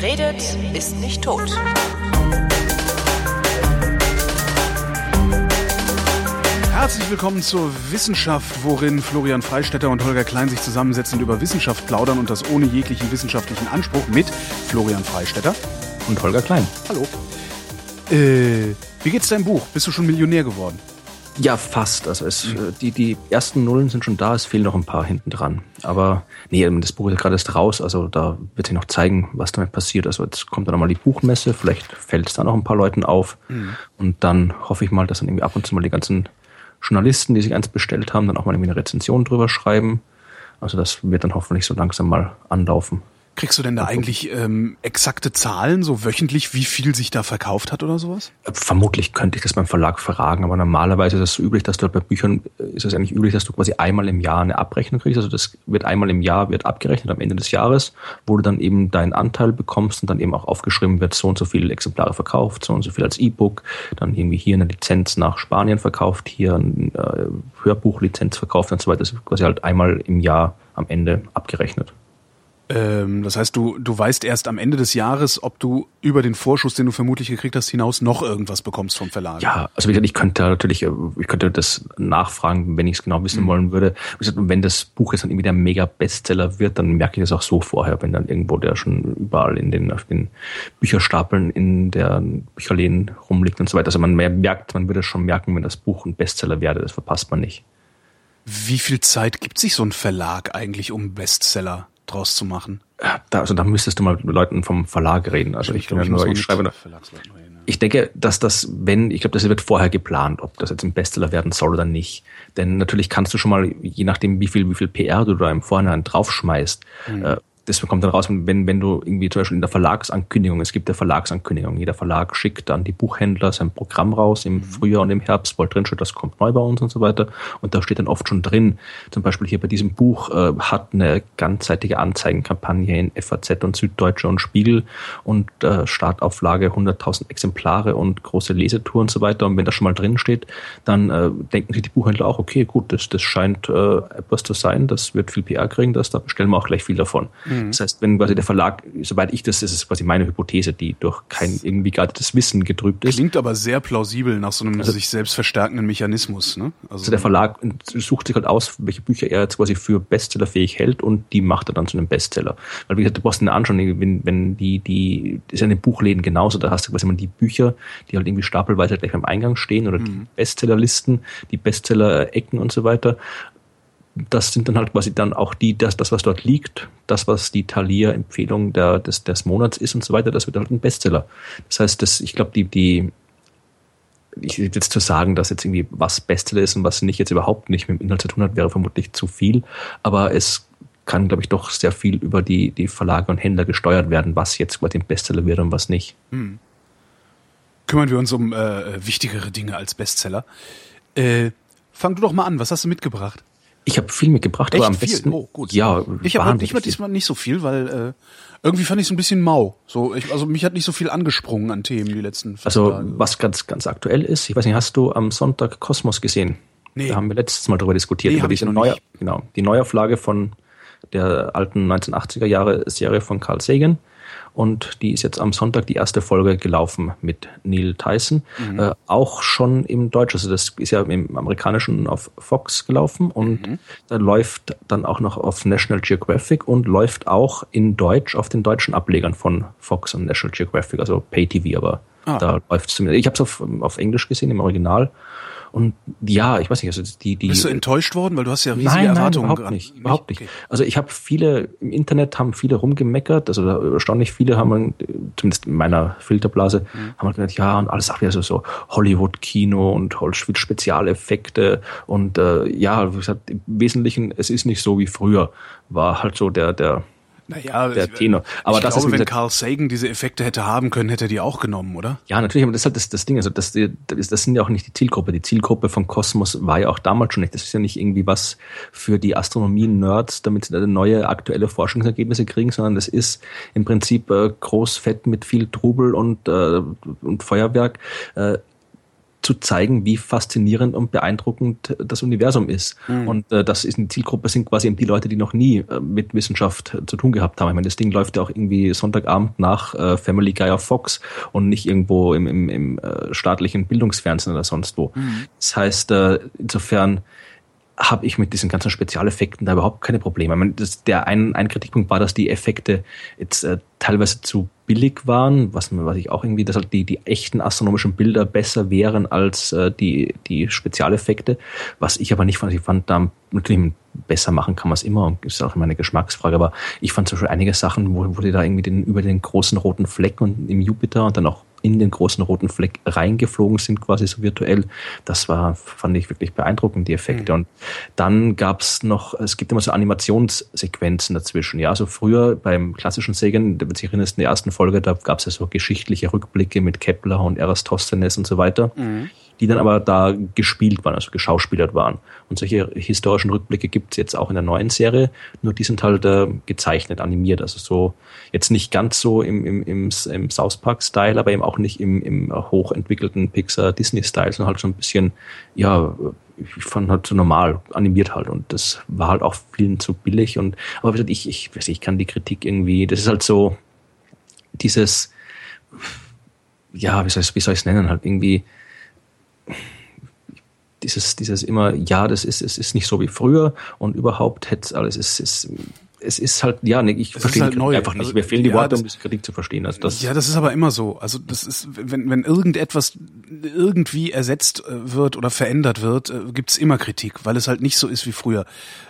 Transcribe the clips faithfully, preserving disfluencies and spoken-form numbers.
Wer redet, ist nicht tot. Herzlich willkommen zur Wissenschaft, worin Florian Freistetter und Holger Klein sich zusammensetzen und über Wissenschaft plaudern und das ohne jeglichen wissenschaftlichen Anspruch mit Florian Freistetter und Holger Klein. Hallo. Äh, wie geht's deinem Buch? Bist du schon Millionär geworden? Ja, fast. Also es, mhm. die, die ersten Nullen sind schon da, es fehlen noch ein paar hinten dran. Aber nee, das Buch ist gerade erst raus, also da wird sich noch zeigen, was damit passiert. Also jetzt kommt dann nochmal die Buchmesse, vielleicht fällt es dann noch ein paar Leuten auf. Mhm. Und dann hoffe ich mal, dass dann irgendwie ab und zu mal die ganzen Journalisten, die sich eins bestellt haben, dann auch mal irgendwie eine Rezension drüber schreiben. Also das wird dann hoffentlich so langsam mal anlaufen. Kriegst du denn da eigentlich ähm, exakte Zahlen, so wöchentlich, wie viel sich da verkauft hat oder sowas? Vermutlich könnte ich das beim Verlag fragen, aber normalerweise ist es so üblich, dass du bei Büchern, ist es eigentlich üblich, dass du quasi einmal im Jahr eine Abrechnung kriegst. Also das wird einmal im Jahr, wird abgerechnet am Ende des Jahres, wo du dann eben deinen Anteil bekommst und dann eben auch aufgeschrieben wird, so und so viele Exemplare verkauft, so und so viel als E-Book, dann irgendwie hier eine Lizenz nach Spanien verkauft, hier eine äh, Hörbuchlizenz verkauft und so weiter. Das wird quasi halt einmal im Jahr am Ende abgerechnet. Das heißt, du, du weißt erst am Ende des Jahres, ob du über den Vorschuss, den du vermutlich gekriegt hast, hinaus noch irgendwas bekommst vom Verlag. Ja, also ich könnte natürlich, ich könnte das nachfragen, wenn ich es genau wissen mhm. wollen würde. Und wenn das Buch jetzt dann irgendwie der Mega-Bestseller wird, dann merke ich das auch so vorher, wenn dann irgendwo der schon überall in den, auf den Bücherstapeln in der Bücherläden rumliegt und so weiter. Also man merkt, man würde schon merken, wenn das Buch ein Bestseller werde, das verpasst man nicht. Wie viel Zeit gibt sich so ein Verlag eigentlich um Bestseller draus zu machen? Da, also da müsstest du mal mit Leuten vom Verlag reden. Also ich, ich, glaube, ich, nur, ich schreibe ich denke, dass das, wenn, ich glaube, das wird vorher geplant, ob das jetzt ein Bestseller werden soll oder nicht. Denn natürlich kannst du schon mal, je nachdem, wie viel, wie viel P R du da im Vorhinein draufschmeißt, mhm. äh, das kommt dann raus, wenn, wenn du irgendwie zum Beispiel in der Verlagsankündigung, es gibt ja Verlagsankündigung, jeder Verlag schickt dann die Buchhändler sein Programm raus im Frühjahr und im Herbst, weil drin steht, das kommt neu bei uns und so weiter. Und da steht dann oft schon drin, zum Beispiel hier bei diesem Buch äh, hat eine ganzseitige Anzeigenkampagne in F A Z und Süddeutsche und Spiegel und äh, Startauflage hunderttausend Exemplare und große Lesetour und so weiter. Und wenn das schon mal drin steht, dann äh, denken sich die Buchhändler auch, okay, gut, das, das scheint äh, etwas zu sein, das wird viel P R kriegen, das, da bestellen wir auch gleich viel davon. Mhm. Das heißt, wenn quasi der Verlag, soweit ich das, das ist quasi meine Hypothese, die durch kein irgendwie geartetes Wissen getrübt ist. Klingt aber sehr plausibel nach so einem also, sich selbst verstärkenden Mechanismus. Ne? Also, also der Verlag sucht sich halt aus, welche Bücher er jetzt quasi für bestsellerfähig hält und die macht er dann zu einem Bestseller. Weil wie gesagt, du brauchst dir anschauen, wenn, wenn die, die, ist ja in den Buchläden genauso, da hast du quasi immer die Bücher, die halt irgendwie stapelweise gleich am Eingang stehen oder mhm. die Bestsellerlisten, die Bestseller-Ecken und so weiter. Das sind dann halt quasi dann auch die, das, das was dort liegt, das, was die Thalia-Empfehlung der, des, des Monats ist und so weiter, das wird halt ein Bestseller. Das heißt, das, ich glaube, die, die, ich jetzt zu sagen, dass jetzt irgendwie was Bestseller ist und was nicht, jetzt überhaupt nicht mit dem Inhalt zu tun hat, wäre vermutlich zu viel, aber es kann, glaube ich, doch sehr viel über die, die Verlage und Händler gesteuert werden, was jetzt quasi ein Bestseller wird und was nicht. Hm. Kümmern wir uns um äh, wichtigere Dinge als Bestseller. Äh, fang du doch mal an, was hast du mitgebracht? Ich habe viel mitgebracht, Echt aber am viel? besten. Oh, gut. Ja, ich habe ich war diesmal nicht so viel, weil äh, irgendwie fand ich es ein bisschen mau. So, ich, also mich hat nicht so viel angesprungen an Themen die letzten. Also Tage. Was ganz ganz aktuell ist, ich weiß nicht, hast du am Sonntag Kosmos gesehen? Nee. Da haben wir letztes Mal drüber diskutiert nee, über diese neue, genau, die Neuauflage von der alten neunzehnhundertachtziger Jahre Serie von Carl Sagan. Und die ist jetzt am Sonntag die erste Folge gelaufen mit Neil Tyson. Mhm. Äh, auch schon im Deutschen, also das ist ja im Amerikanischen auf Fox gelaufen und mhm. da läuft dann auch noch auf National Geographic und läuft auch in Deutsch auf den deutschen Ablegern von Fox und National Geographic, also Pay-T V, aber ah. da läuft es zumindest. Ich habe es auf, auf Englisch gesehen, im Original. Und ja, ich weiß nicht, also die, die. Bist du enttäuscht worden? Weil du hast ja riesige nein, nein, Erwartungen. Nein, überhaupt nicht, überhaupt nicht. Okay. Also ich habe viele, im Internet haben viele rumgemeckert, also da erstaunlich viele haben, zumindest in meiner Filterblase, mhm. haben halt gesagt, ja, und alles sagt wieder so, so Hollywood-Kino und Hollywood-Spezialeffekte und äh, ja, wie gesagt, im Wesentlichen, es ist nicht so wie früher, war halt so der, der, Naja, der ich, Tenor. Aber ich das glaube, ist, wenn gesagt, Carl Sagan diese Effekte hätte haben können, hätte er die auch genommen, oder? Ja, natürlich, aber das ist halt das, das Ding. Also das, das sind ja auch nicht die Zielgruppe. Die Zielgruppe von Kosmos war ja auch damals schon nicht. Das ist ja nicht irgendwie was für die Astronomie-Nerds, damit sie neue, aktuelle Forschungsergebnisse kriegen, sondern das ist im Prinzip äh, groß, fett mit viel Trubel und, äh, und Feuerwerk. Äh, zu zeigen, wie faszinierend und beeindruckend das Universum ist. Mhm. Und äh, das ist eine Zielgruppe, sind quasi eben die Leute, die noch nie äh, mit Wissenschaft äh, zu tun gehabt haben. Ich meine, das Ding läuft ja auch irgendwie Sonntagabend nach äh, Family Guy auf Fox und nicht irgendwo im, im, im äh, staatlichen Bildungsfernsehen oder sonst wo. Mhm. Das heißt, äh, insofern habe ich mit diesen ganzen Spezialeffekten da überhaupt keine Probleme. Ich meine, das, der ein, ein Kritikpunkt war, dass die Effekte jetzt äh, teilweise zu billig waren, was, was ich auch irgendwie, dass halt die, die echten astronomischen Bilder besser wären als äh, die, die Spezialeffekte, was ich aber nicht fand. Ich fand, da natürlich besser machen kann man es immer und ist auch immer eine Geschmacksfrage, aber ich fand zum Beispiel einige Sachen, wo, wo die da irgendwie den, über den großen roten Fleck und im Jupiter und dann auch in den großen roten Fleck reingeflogen sind, quasi so virtuell. Das war, fand ich wirklich beeindruckend, die Effekte. Mhm. Und dann gab es noch, es gibt immer so Animationssequenzen dazwischen. Ja, so früher beim klassischen Sagan, wenn du dich erinnerst, in der ersten Folge, da gab es ja so geschichtliche Rückblicke mit Kepler und Eratosthenes und so weiter, mhm. die dann aber da gespielt waren, also geschauspielert waren. Und solche historischen Rückblicke gibt es jetzt auch in der neuen Serie, nur die sind halt äh, gezeichnet, animiert. Also so jetzt nicht ganz so im, im, im, im South Park-Style, aber eben auch nicht im, im hochentwickelten Pixar-Disney-Style, sondern halt schon ein bisschen, ja, ich fand halt so normal, animiert halt. Und das war halt auch vielen zu billig. Und aber wie gesagt, ich, ich weiß nicht, ich kann die Kritik irgendwie, das ist halt so dieses, ja, wie soll ich es nennen, halt irgendwie dieses, dieses immer, ja, das ist, es ist nicht so wie früher und überhaupt hätte es alles, es ist, es ist halt, ja, ich verstehe halt einfach nicht, also, mir fehlen die ja, Worte, um diese Kritik zu verstehen. Also das ja, das ist aber immer so. Also das ist, wenn, wenn irgendetwas irgendwie ersetzt wird oder verändert wird, gibt's immer Kritik, weil es halt nicht so ist wie früher.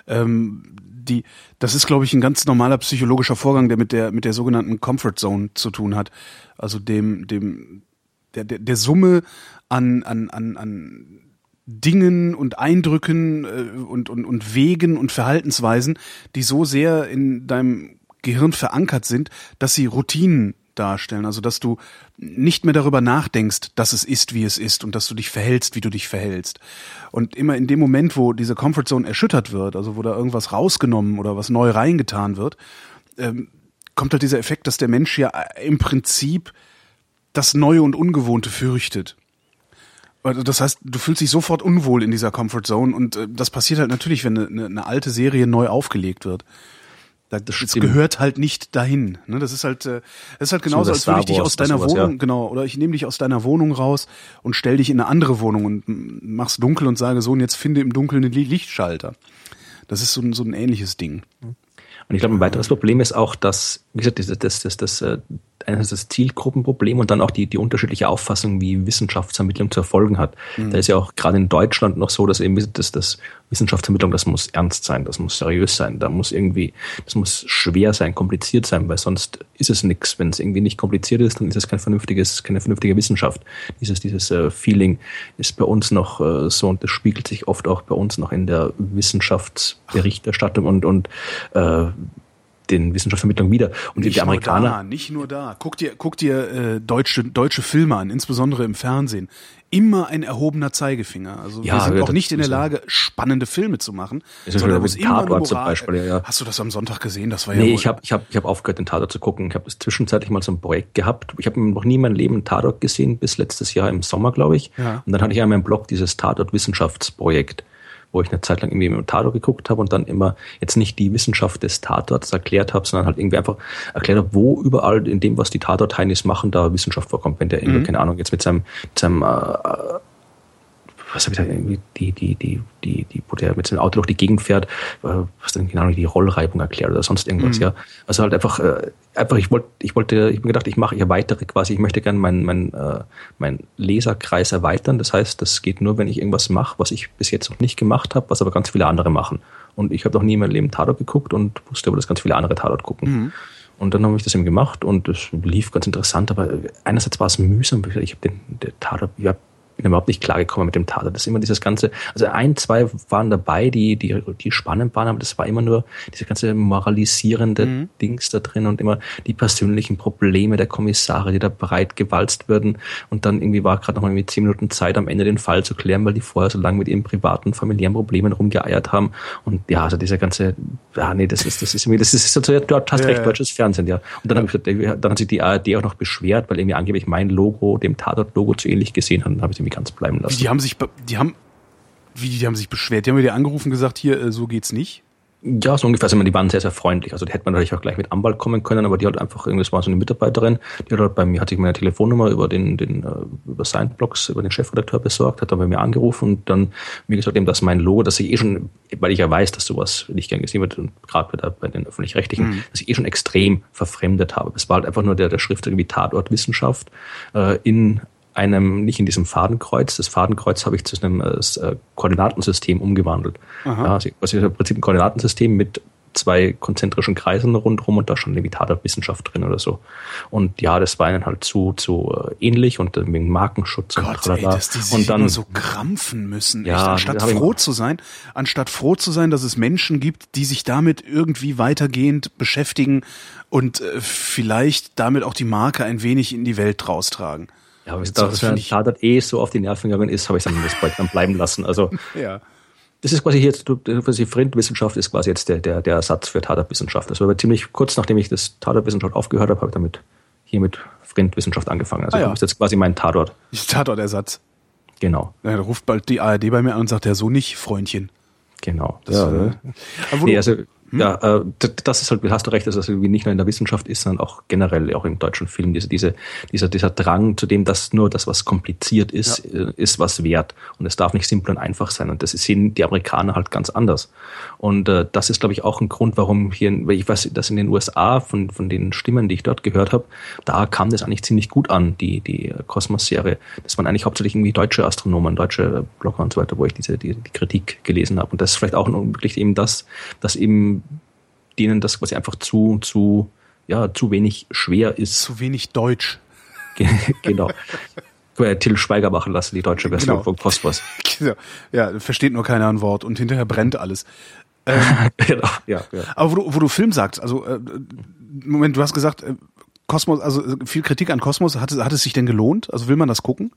Ähm, die, das ist, glaube ich, ein ganz normaler psychologischer Vorgang, der mit der, mit der sogenannten Comfort Zone zu tun hat. Also dem, dem, der, der, der Summe an, an, an, an, Dingen und Eindrücken und, und, und Wegen und Verhaltensweisen, die so sehr in deinem Gehirn verankert sind, dass sie Routinen darstellen. Also dass du nicht mehr darüber nachdenkst, dass es ist, wie es ist und dass du dich verhältst, wie du dich verhältst. Und immer in dem Moment, wo diese Comfortzone erschüttert wird, also wo da irgendwas rausgenommen oder was neu reingetan wird, ähm, kommt halt dieser Effekt, dass der Mensch ja im Prinzip das Neue und Ungewohnte fürchtet. Das heißt, du fühlst dich sofort unwohl in dieser Comfort Zone und das passiert halt natürlich, wenn eine, eine alte Serie neu aufgelegt wird. Das, das gehört halt nicht dahin. Das ist halt, das ist halt genauso, so als würde ich dich aus deiner sowas, Wohnung, ja. genau, oder ich nehme dich aus deiner Wohnung raus und stell dich in eine andere Wohnung und mach's dunkel und sage so, und jetzt finde im Dunkeln einen Lichtschalter. Das ist so ein, so ein ähnliches Ding. Und ich glaube, ein weiteres Problem ist auch, dass, wie gesagt, das, das, das, das, das Zielgruppenproblem und dann auch die, die unterschiedliche Auffassung, wie Wissenschaftsvermittlung zu erfolgen hat. Mhm. Da ist ja auch gerade in Deutschland noch so, dass eben das, das Wissenschaftsvermittlung, das muss ernst sein, das muss seriös sein, da muss irgendwie, das muss schwer sein, kompliziert sein, weil sonst ist es nichts. Wenn es irgendwie nicht kompliziert ist, dann ist es kein vernünftiges, keine vernünftige Wissenschaft. Dieses, dieses äh, Feeling ist bei uns noch äh, so und das spiegelt sich oft auch bei uns noch in der Wissenschaftsberichterstattung und, und äh, den Wissenschaftsvermittlung wieder. Und nicht die Amerikaner. Nur da, nicht nur da. Guck dir, guck dir äh, deutsche, deutsche Filme an, insbesondere im Fernsehen. Immer ein erhobener Zeigefinger. Also ja, wir sind ja, auch nicht in der Lage, spannende Filme zu machen. Sondern mit Tatort zum Beispiel, ja. Hast du das am Sonntag gesehen? Das war ja nee, wohl. ich habe ich hab, ich hab aufgehört, den Tatort zu gucken. Ich habe das zwischenzeitlich mal so ein Projekt gehabt. Ich habe noch nie in meinem Leben einen Tatort gesehen, bis letztes Jahr im Sommer, glaube ich. Ja. Und dann hatte ich ja in meinem Blog dieses Tatort-Wissenschaftsprojekt, wo ich eine Zeit lang irgendwie im Tatort geguckt habe und dann immer jetzt nicht die Wissenschaft des Tatorts erklärt habe, sondern halt irgendwie einfach erklärt habe, wo überall in dem, was die Tatort-Heinis machen, da Wissenschaft vorkommt. Wenn der, mhm. keine Ahnung, jetzt mit seinem, mit seinem äh, was habe ich da irgendwie, die, die, die, die, die, wo der mit seinem Auto durch die Gegend fährt, äh, was dann genau die Rollreibung erklärt oder sonst irgendwas, mhm. ja. Also halt einfach, äh, einfach, ich wollte, ich wollte, ich habe gedacht, ich mache, ich erweitere quasi, ich möchte gerne meinen, meinen, äh, meinen Leserkreis erweitern. Das heißt, das geht nur, wenn ich irgendwas mache, was ich bis jetzt noch nicht gemacht habe, was aber ganz viele andere machen. Und ich habe noch nie in meinem Leben Tatort geguckt und wusste aber, dass ganz viele andere Tatort gucken. Mhm. Und dann habe ich das eben gemacht und es lief ganz interessant, aber einerseits war es mühsam, ich habe den, den Tatort, ich habe Ich bin überhaupt nicht klargekommen mit dem Tatort. Das ist immer dieses ganze, also ein, zwei waren dabei, die, die, die spannend waren, aber das war immer nur diese ganze moralisierende mhm. Dings da drin und immer die persönlichen Probleme der Kommissare, die da breit gewalzt würden und dann irgendwie war gerade noch mal zehn Minuten Zeit, am Ende den Fall zu klären, weil die vorher so lange mit ihren privaten, familiären Problemen rumgeeiert haben und ja, also dieser ganze, ja nee, das ist, das ist irgendwie, das ist so, du hast recht, ja, deutsches Fernsehen, ja. Und dann, ja. Hab ich, dann hat sich die A R D auch noch beschwert, weil irgendwie angeblich mein Logo, dem Tatort-Logo zu ähnlich gesehen hat, dann habe ich die kannst bleiben lassen. Die haben sich, die haben, wie, die haben sich beschwert. Die haben mir dir angerufen, gesagt, hier, so geht's nicht. Ja, so ungefähr, die waren sehr, sehr freundlich. Also, die hätte man natürlich auch gleich mit Anwalt kommen können, aber die hat einfach, das war so eine Mitarbeiterin, die hat halt bei mir, hatte ich meine Telefonnummer über den, den, über Science-Blogs, über den Chefredakteur besorgt, hat dann bei mir angerufen und dann, wie gesagt, eben, dass mein Logo, dass ich eh schon, weil ich ja weiß, dass sowas nicht gern gesehen wird und gerade bei den Öffentlich-Rechtlichen, mhm. dass ich eh schon extrem verfremdet habe. Es war halt einfach nur der, der Schrift irgendwie Tatort Wissenschaft, äh, in, einem, nicht in diesem Fadenkreuz. Das Fadenkreuz habe ich zu einem äh, Koordinatensystem umgewandelt. Ja, also im Prinzip ein Koordinatensystem mit zwei konzentrischen Kreisen rundherum und da schon irgendwie Tatort-Wissenschaft drin oder so. Und ja, das war ihnen halt zu, zu äh, ähnlich und wegen Markenschutz. Gott, und ey, dass die sich und dann, immer so krampfen müssen. Ja, anstatt froh zu sein, anstatt froh zu sein, dass es Menschen gibt, die sich damit irgendwie weitergehend beschäftigen und äh, vielleicht damit auch die Marke ein wenig in die Welt raustragen. Ja, aber da das Tatort eh so auf die Nerven gegangen ist, habe ich dann das Projekt dann bleiben lassen. Also ja. Das ist quasi jetzt, quasi Fremdwissenschaft ist quasi jetzt der, der, der Ersatz für Tatortwissenschaft. Das war aber ziemlich kurz, nachdem ich das Tatortwissenschaft aufgehört habe, habe ich damit hier mit Fremdwissenschaft angefangen. Also ah, ja. Das ist jetzt quasi mein Tatort. Tatortersatz. Genau. Ja, da ruft bald die A R D bei mir an und sagt, ja, so nicht, Freundchen. Genau. Das, ja, äh, aber nee, also, hm? ja, äh, das ist halt, hast du recht, dass das irgendwie nicht nur in der Wissenschaft ist, sondern auch generell, auch im deutschen Film, diese, diese, dieser, dieser Drang zu dem, dass nur das, was kompliziert ist, ja. äh, ist was wert. Und es darf nicht simpel und einfach sein. Und das sehen die Amerikaner halt ganz anders. Und äh, das ist, glaube ich, auch ein Grund, warum hier, weil ich weiß, dass in den U S A von, von den Stimmen, die ich dort gehört habe, da kam das eigentlich ziemlich gut an, die, die Kosmos-Serie. Das waren eigentlich hauptsächlich irgendwie deutsche Astronomen, deutsche Blogger und so weiter, wo ich diese, die, die Kritik gelesen habe. Und das ist vielleicht auch wirklich eben das, dass eben denen das quasi einfach zu, zu, ja, zu wenig schwer ist. Zu wenig Deutsch. Genau. Till Schweiger machen lassen, die deutsche Version genau. von Kosmos. Ja, versteht nur keiner ein Wort und hinterher brennt alles. Ähm, genau. ja, ja. Aber wo du, wo du Film sagst, also äh, Moment, du hast gesagt, äh, Kosmos, also viel Kritik an Kosmos, hat, hat es sich denn gelohnt? Also will man das gucken?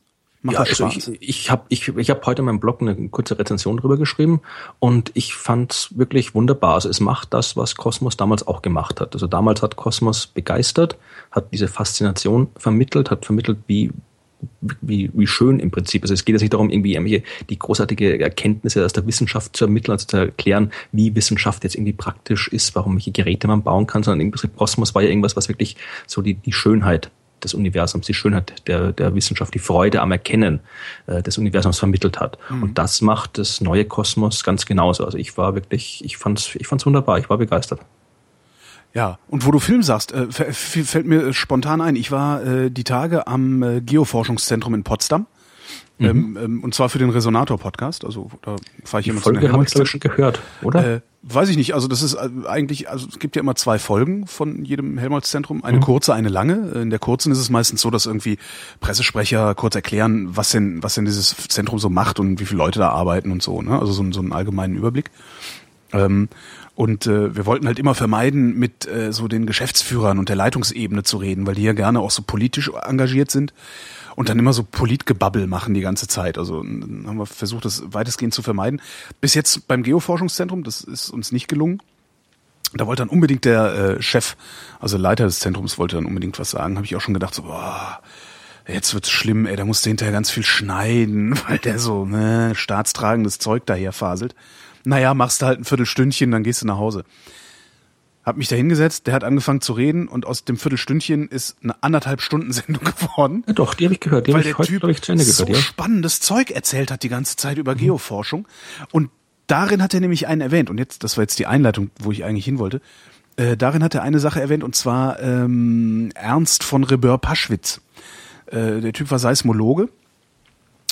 Macht ja, also ich ich habe ich, ich hab heute in meinem Blog eine kurze Rezension drüber geschrieben und ich fand's wirklich wunderbar. Also es macht das, was Kosmos damals auch gemacht hat. Also damals hat Kosmos begeistert, hat diese Faszination vermittelt, hat vermittelt, wie Wie, wie schön im Prinzip. Also es geht jetzt nicht darum, irgendwie die großartige Erkenntnisse aus der Wissenschaft zu ermitteln, also zu erklären, wie Wissenschaft jetzt irgendwie praktisch ist, warum welche Geräte man bauen kann, sondern im Prinzip Kosmos war ja irgendwas, was wirklich so die, die Schönheit des Universums, die Schönheit der, der Wissenschaft, die Freude am Erkennen äh, des Universums vermittelt hat. Mhm. Und das macht das neue Kosmos ganz genauso. Also ich war wirklich, ich fand's, ich fand's wunderbar, ich war begeistert. Ja, und wo du Film sagst, äh, fällt mir spontan ein. Ich war äh, die Tage am äh, Geoforschungszentrum in Potsdam. Mhm. Ähm, ähm, und zwar für den Resonator-Podcast. Also da fahre ich immer zu. Die Folge habe ich glaube ich schon gehört, oder? Äh, weiß ich nicht. Also das ist eigentlich, also es gibt ja immer zwei Folgen von jedem Helmholtz-Zentrum. Eine mhm. kurze, eine lange. In der kurzen ist es meistens so, dass irgendwie Pressesprecher kurz erklären, was denn, was denn dieses Zentrum so macht und wie viele Leute da arbeiten und so. Ne? Also so, so einen allgemeinen Überblick. Ähm, Und äh, wir wollten halt immer vermeiden, mit äh, so den Geschäftsführern und der Leitungsebene zu reden, weil die ja gerne auch so politisch engagiert sind und dann immer so Politgebabbel machen die ganze Zeit. Also haben wir versucht, das weitestgehend zu vermeiden. Bis jetzt beim Geoforschungszentrum, das ist uns nicht gelungen. Da wollte dann unbedingt der äh, Chef, also Leiter des Zentrums, wollte dann unbedingt was sagen. Habe ich auch schon gedacht, so, boah, jetzt wird's schlimm, ey, da musst du hinterher ganz viel schneiden, weil der so ne, staatstragendes Zeug daher faselt. Naja, machst du halt ein Viertelstündchen, dann gehst du nach Hause. Hab mich da hingesetzt, der hat angefangen zu reden und aus dem Viertelstündchen ist eine anderthalb Stunden Sendung geworden. Ja doch, die habe ich gehört. Die weil der heute, Typ ich, zu Ende so gehört, ja. spannendes Zeug erzählt hat die ganze Zeit über mhm. Geoforschung. Und darin hat er nämlich einen erwähnt. Und jetzt, das war jetzt die Einleitung, wo ich eigentlich hin wollte. Äh, darin hat er eine Sache erwähnt und zwar ähm, Ernst von Rebeur-Paschwitz. Äh, der Typ war Seismologe.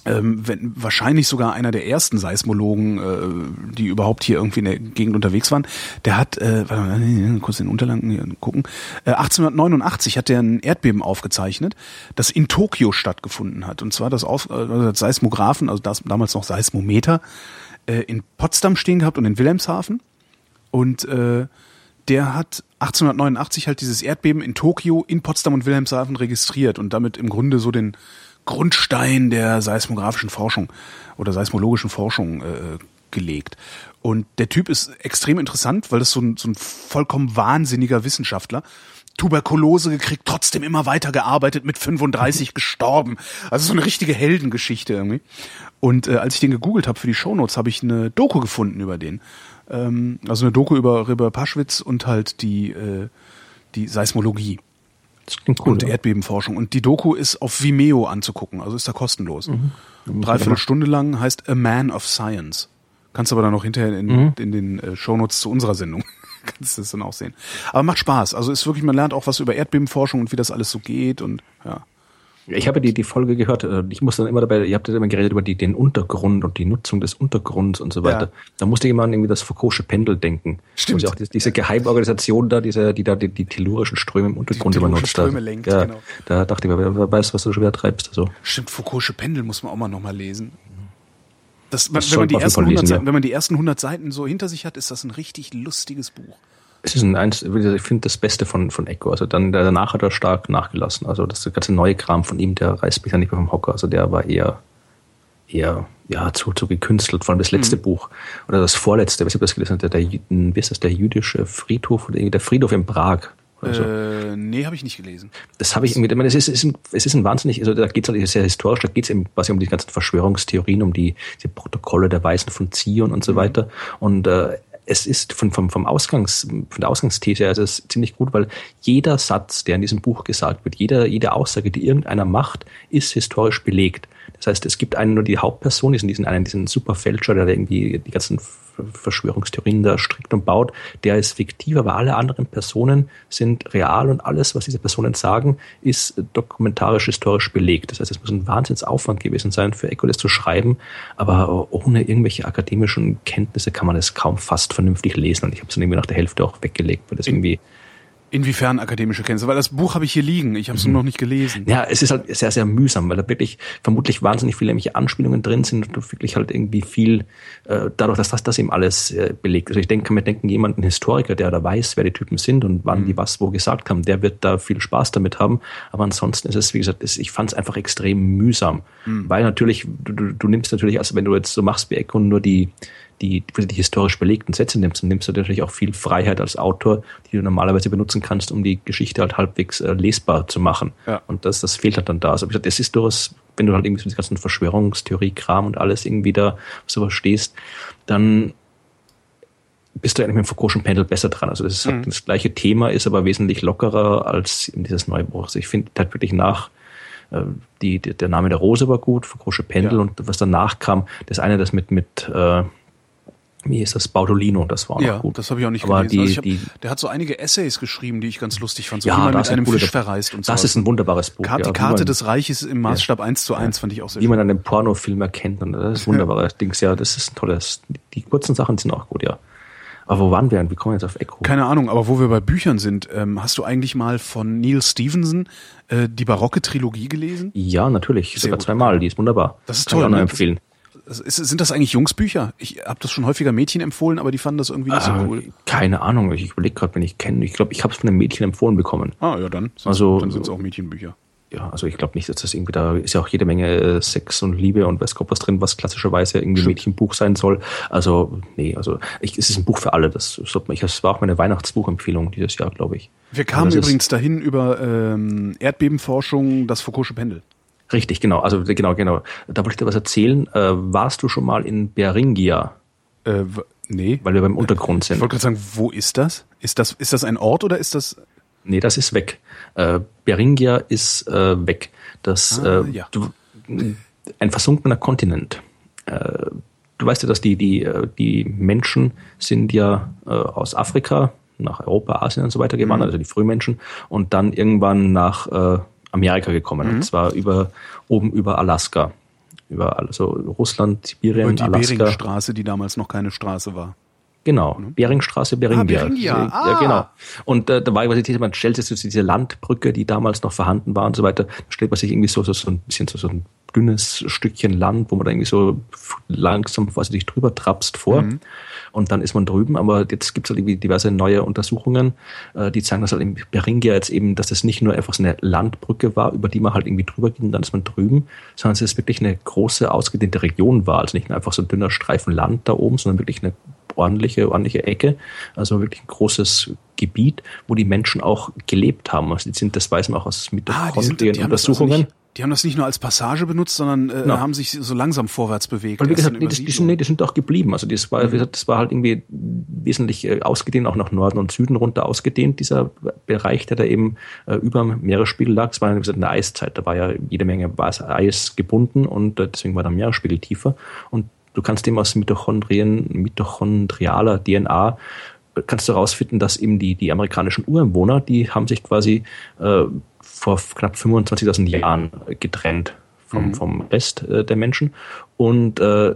Ähm, wenn, wahrscheinlich sogar einer der ersten Seismologen, äh, die überhaupt hier irgendwie in der Gegend unterwegs waren. Der hat, äh, warte mal, kurz in den Unterlagen hier gucken, äh, achtzehnhundertneunundachtzig hat der ein Erdbeben aufgezeichnet, das in Tokio stattgefunden hat. Und zwar das, Auf, äh, das Seismographen, also das, damals noch Seismometer, äh, in Potsdam stehen gehabt und in Wilhelmshaven. Und äh, der hat achtzehnhundertneunundachtzig halt dieses Erdbeben in Tokio, in Potsdam und Wilhelmshaven registriert und damit im Grunde so den Grundstein der seismografischen Forschung oder seismologischen Forschung äh, gelegt. Und der Typ ist extrem interessant, weil das so ein, so ein vollkommen wahnsinniger Wissenschaftler Tuberkulose gekriegt, trotzdem immer weiter gearbeitet, mit fünfunddreißig gestorben. Also so eine richtige Heldengeschichte irgendwie. Und äh, als ich den gegoogelt habe für die Shownotes, habe ich eine Doku gefunden über den. Ähm, also eine Doku über Rebeur-Paschwitz und halt die, äh, die Seismologie. Das klingt cool, und ja. Erdbebenforschung. Und die Doku ist auf Vimeo anzugucken, also ist da kostenlos. Mhm. Dreiviertel Stunde lang, heißt A Man of Science. Kannst aber dann noch hinterher in, mhm. in den äh, Shownotes zu unserer Sendung. Kannst du das dann auch sehen. Aber macht Spaß. Also ist wirklich, man lernt auch was über Erdbebenforschung und wie das alles so geht und ja. Ich habe die, die Folge gehört, ich muss dann immer dabei, ihr habt ja immer geredet über die, den Untergrund und die Nutzung des Untergrunds und so weiter. Ja. Da musste ich immer an irgendwie das Foucault'sche Pendel denken. Stimmt. Auch diese ja. Geheimorganisation da, diese, die da die, die tellurischen Ströme im Untergrund immer nutzt. Die tellurischen Ströme lenkt, ja, genau. Da dachte ich mir, wer weiß, was du schon wieder treibst. Also. Stimmt, Foucault'sche Pendel muss man auch mal nochmal lesen. Das, das wenn, man die ersten lesen, Seiten, ja. wenn man die ersten hundert Seiten so hinter sich hat, ist das ein richtig lustiges Buch. Es ist ein eins, ich finde das Beste von, von Eco. Also dann, danach hat er stark nachgelassen. Also das ganze neue Kram von ihm, der reißt mich ja nicht mehr vom Hocker. Also der war eher, eher, ja, zu, zu gekünstelt. Vor allem das letzte mhm. Buch oder das vorletzte, was ich habe das gelesen, der, der, wie ist das, der jüdische Friedhof oder der Friedhof in Prag. Also, äh, nee, habe ich nicht gelesen. Das habe ich irgendwie, ich meine, es ist, es ist, ein, es ist ein wahnsinnig, also da geht es natürlich sehr historisch, da geht es eben quasi um die ganzen Verschwörungstheorien, um die, die Protokolle der Weißen von Zion und so mhm. weiter. Und äh, es ist von, vom, vom Ausgangs, von der Ausgangsthese her, also es ist ziemlich gut, weil jeder Satz, der in diesem Buch gesagt wird, jeder, jede Aussage, die irgendeiner macht, ist historisch belegt. Das heißt, es gibt einen nur die Hauptperson, diesen, diesen einen, diesen Superfälscher, der irgendwie die ganzen Verschwörungstheorien da strickt und baut, der ist fiktiv, aber alle anderen Personen sind real und alles, was diese Personen sagen, ist dokumentarisch, historisch belegt. Das heißt, es muss ein Wahnsinnsaufwand gewesen sein, für Eco das zu schreiben, aber ohne irgendwelche akademischen Kenntnisse kann man das kaum fast vernünftig lesen und ich habe es dann irgendwie nach der Hälfte auch weggelegt, weil das irgendwie... Inwiefern akademische Kenntnisse? Weil das Buch habe ich hier liegen, ich habe es mhm. nur noch nicht gelesen. Ja, es ist halt sehr, sehr mühsam, weil da wirklich vermutlich wahnsinnig viele irgendwelche Anspielungen drin sind und wirklich halt irgendwie viel, äh, dadurch, dass das, das eben alles äh, belegt. Also ich denke, kann mir denken, jemand, ein Historiker, der da weiß, wer die Typen sind und wann mhm. die was wo gesagt haben, der wird da viel Spaß damit haben. Aber ansonsten ist es, wie gesagt, ist, ich fand es einfach extrem mühsam. Mhm. Weil natürlich, du, du nimmst natürlich, also wenn du jetzt so machst wie Eco und nur die Die, die historisch belegten Sätze nimmst, dann nimmst du natürlich auch viel Freiheit als Autor, die du normalerweise benutzen kannst, um die Geschichte halt halbwegs äh, lesbar zu machen. Ja. Und das, das fehlt halt dann da. Also wie gesagt, es ist durchaus, wenn du halt irgendwie so die ganzen Verschwörungstheorie-Kram und alles irgendwie da so verstehst, dann bist du eigentlich mit dem Foucault'schen Pendel besser dran. Also das ist halt mhm. das gleiche Thema, ist aber wesentlich lockerer als eben dieses Neubuch. Also ich finde halt wirklich nach äh, die, die, der Name der Rose war gut, Foucault'sche Pendel ja. und was danach kam, das eine, das mit, mit äh, Wie ist das? Baudolino, das war auch ja, noch gut. Ja, das habe ich auch nicht aber gelesen. Die, also ich hab, die, der hat so einige Essays geschrieben, die ich ganz lustig fand. So ja, wie man mit einem ein Fisch verreist und so. Das ist ein wunderbares Buch. Kar- die ja, Karte man, des Reiches im Maßstab ja, eins zu eins fand ich auch sehr wie schön. Wie man an dem Pornofilm erkennt. Und das ist wunderbar. Dings, ja, das ist ein tolles. Die kurzen Sachen sind auch gut, ja. Aber wo waren wir denn? Wie kommen wir jetzt auf Eco? Keine Ahnung, aber wo wir bei Büchern sind, ähm, hast du eigentlich mal von Neil Stevenson äh, die barocke Trilogie gelesen? Ja, natürlich. Sehr sogar gut. Zweimal. Die ist wunderbar. Das ist Kann toll. Kann ich auch noch empfehlen. Ist, sind das eigentlich Jungsbücher? Ich habe das schon häufiger Mädchen empfohlen, aber die fanden das irgendwie nicht so äh, cool. Keine Ahnung, ich überlege gerade, wenn ich kenne. Ich glaube, ich habe es von einem Mädchen empfohlen bekommen. Ah ja, dann sind also, es dann auch Mädchenbücher. Ja, also ich glaube nicht, dass das irgendwie, da ist ja auch jede Menge Sex und Liebe und weiß Gott was drin, was klassischerweise irgendwie ein Mädchenbuch sein soll. Also nee, also ich, es ist ein Buch für alle. Das, man, das war auch meine Weihnachtsbuchempfehlung dieses Jahr, glaube ich. Wir kamen also, übrigens ist, dahin über ähm, Erdbebenforschung, das Foucault'sche Pendel. Richtig, genau. Also genau, genau. Da wollte ich dir was erzählen. Äh, warst du schon mal in Beringia? Äh, w- nee. Weil wir beim Untergrund sind. Ich wollte gerade sagen, wo ist das? Ist das, ist das ein Ort oder ist das... Nee, das ist weg. Äh, Beringia ist äh, weg. Das ah, äh, ja. du, ein versunkener Kontinent. Äh, du weißt ja, dass die, die, die Menschen sind ja äh, aus Afrika nach Europa, Asien und so weiter gewandert, mhm. also die Frühmenschen, und dann irgendwann nach... Äh, Amerika gekommen, mhm. und zwar über oben über Alaska, über also Russland, Sibirien, Alaska. Und die Alaska. Beringstraße, die damals noch keine Straße war. Genau, mhm. Beringstraße, Beringia. Ah, Beringia. Ah. Ja, genau. Und äh, da war quasi, man stellt sich diese Landbrücke, die damals noch vorhanden war und so weiter, da stellt man sich irgendwie so, so, so ein bisschen so, so ein dünnes Stückchen Land, wo man da irgendwie so langsam quasi dich drüber trapst vor. Mhm. Und dann ist man drüben, aber jetzt gibt es halt irgendwie diverse neue Untersuchungen, die zeigen, dass halt in Beringia jetzt eben, dass das nicht nur einfach so eine Landbrücke war, über die man halt irgendwie drüber ging, dann ist man drüben, sondern dass es wirklich eine große, ausgedehnte Region war. Also nicht nur einfach so ein dünner Streifen Land da oben, sondern wirklich eine ordentliche, ordentliche Ecke, also wirklich ein großes Gebiet, wo die Menschen auch gelebt haben. Also die sind, das weiß man auch aus mit ah, den die die Untersuchungen. Haben also nicht, die haben das nicht nur als Passage benutzt, sondern äh, no. haben sich so langsam vorwärts bewegt. Weil wie gesagt, nee, das, die, sind, nee, die sind auch geblieben. Also das war, mhm. gesagt, das war halt irgendwie wesentlich ausgedehnt, auch nach Norden und Süden runter ausgedehnt, dieser Bereich, der da eben äh, über dem Meeresspiegel lag. Es war gesagt, eine Eiszeit, da war ja jede Menge Eis gebunden und äh, deswegen war der Meeresspiegel tiefer. Und du kannst dem aus Mitochondrien, mitochondrialer D N A kannst du herausfinden, dass eben die, die amerikanischen Ureinwohner, die haben sich quasi äh, vor knapp fünfundzwanzigtausend Jahren getrennt vom, mhm. vom Rest äh, der Menschen. Und äh,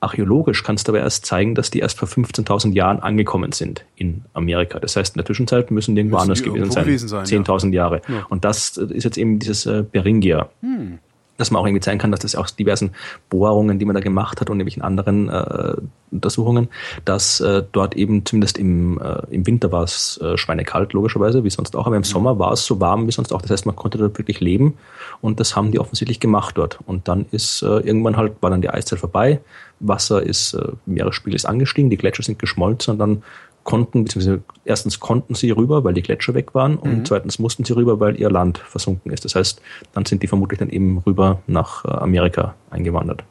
archäologisch kannst du aber erst zeigen, dass die erst vor fünfzehntausend Jahren angekommen sind in Amerika. Das heißt, in der Zwischenzeit müssen die irgendwo müssen anders die gewesen, gewesen sein. sein zehntausend ja. Jahre. Ja. Und das ist jetzt eben dieses äh, Beringia. Mhm. Dass man auch irgendwie zeigen kann, dass das aus diversen Bohrungen, die man da gemacht hat und nämlich in anderen äh, Untersuchungen, dass äh, dort eben zumindest im, äh, im Winter war es äh, schweinekalt, logischerweise, wie sonst auch, aber im Sommer war es so warm wie sonst auch. Das heißt, man konnte dort wirklich leben und das haben die offensichtlich gemacht dort. Und dann ist äh, irgendwann halt, war dann die Eiszeit vorbei, Wasser ist, äh, Meeresspiegel ist angestiegen, die Gletscher sind geschmolzen und dann konnten, beziehungsweise erstens konnten sie rüber, weil die Gletscher weg waren und mhm. zweitens mussten sie rüber, weil ihr Land versunken ist. Das heißt, dann sind die vermutlich dann eben rüber nach Amerika eingewandert.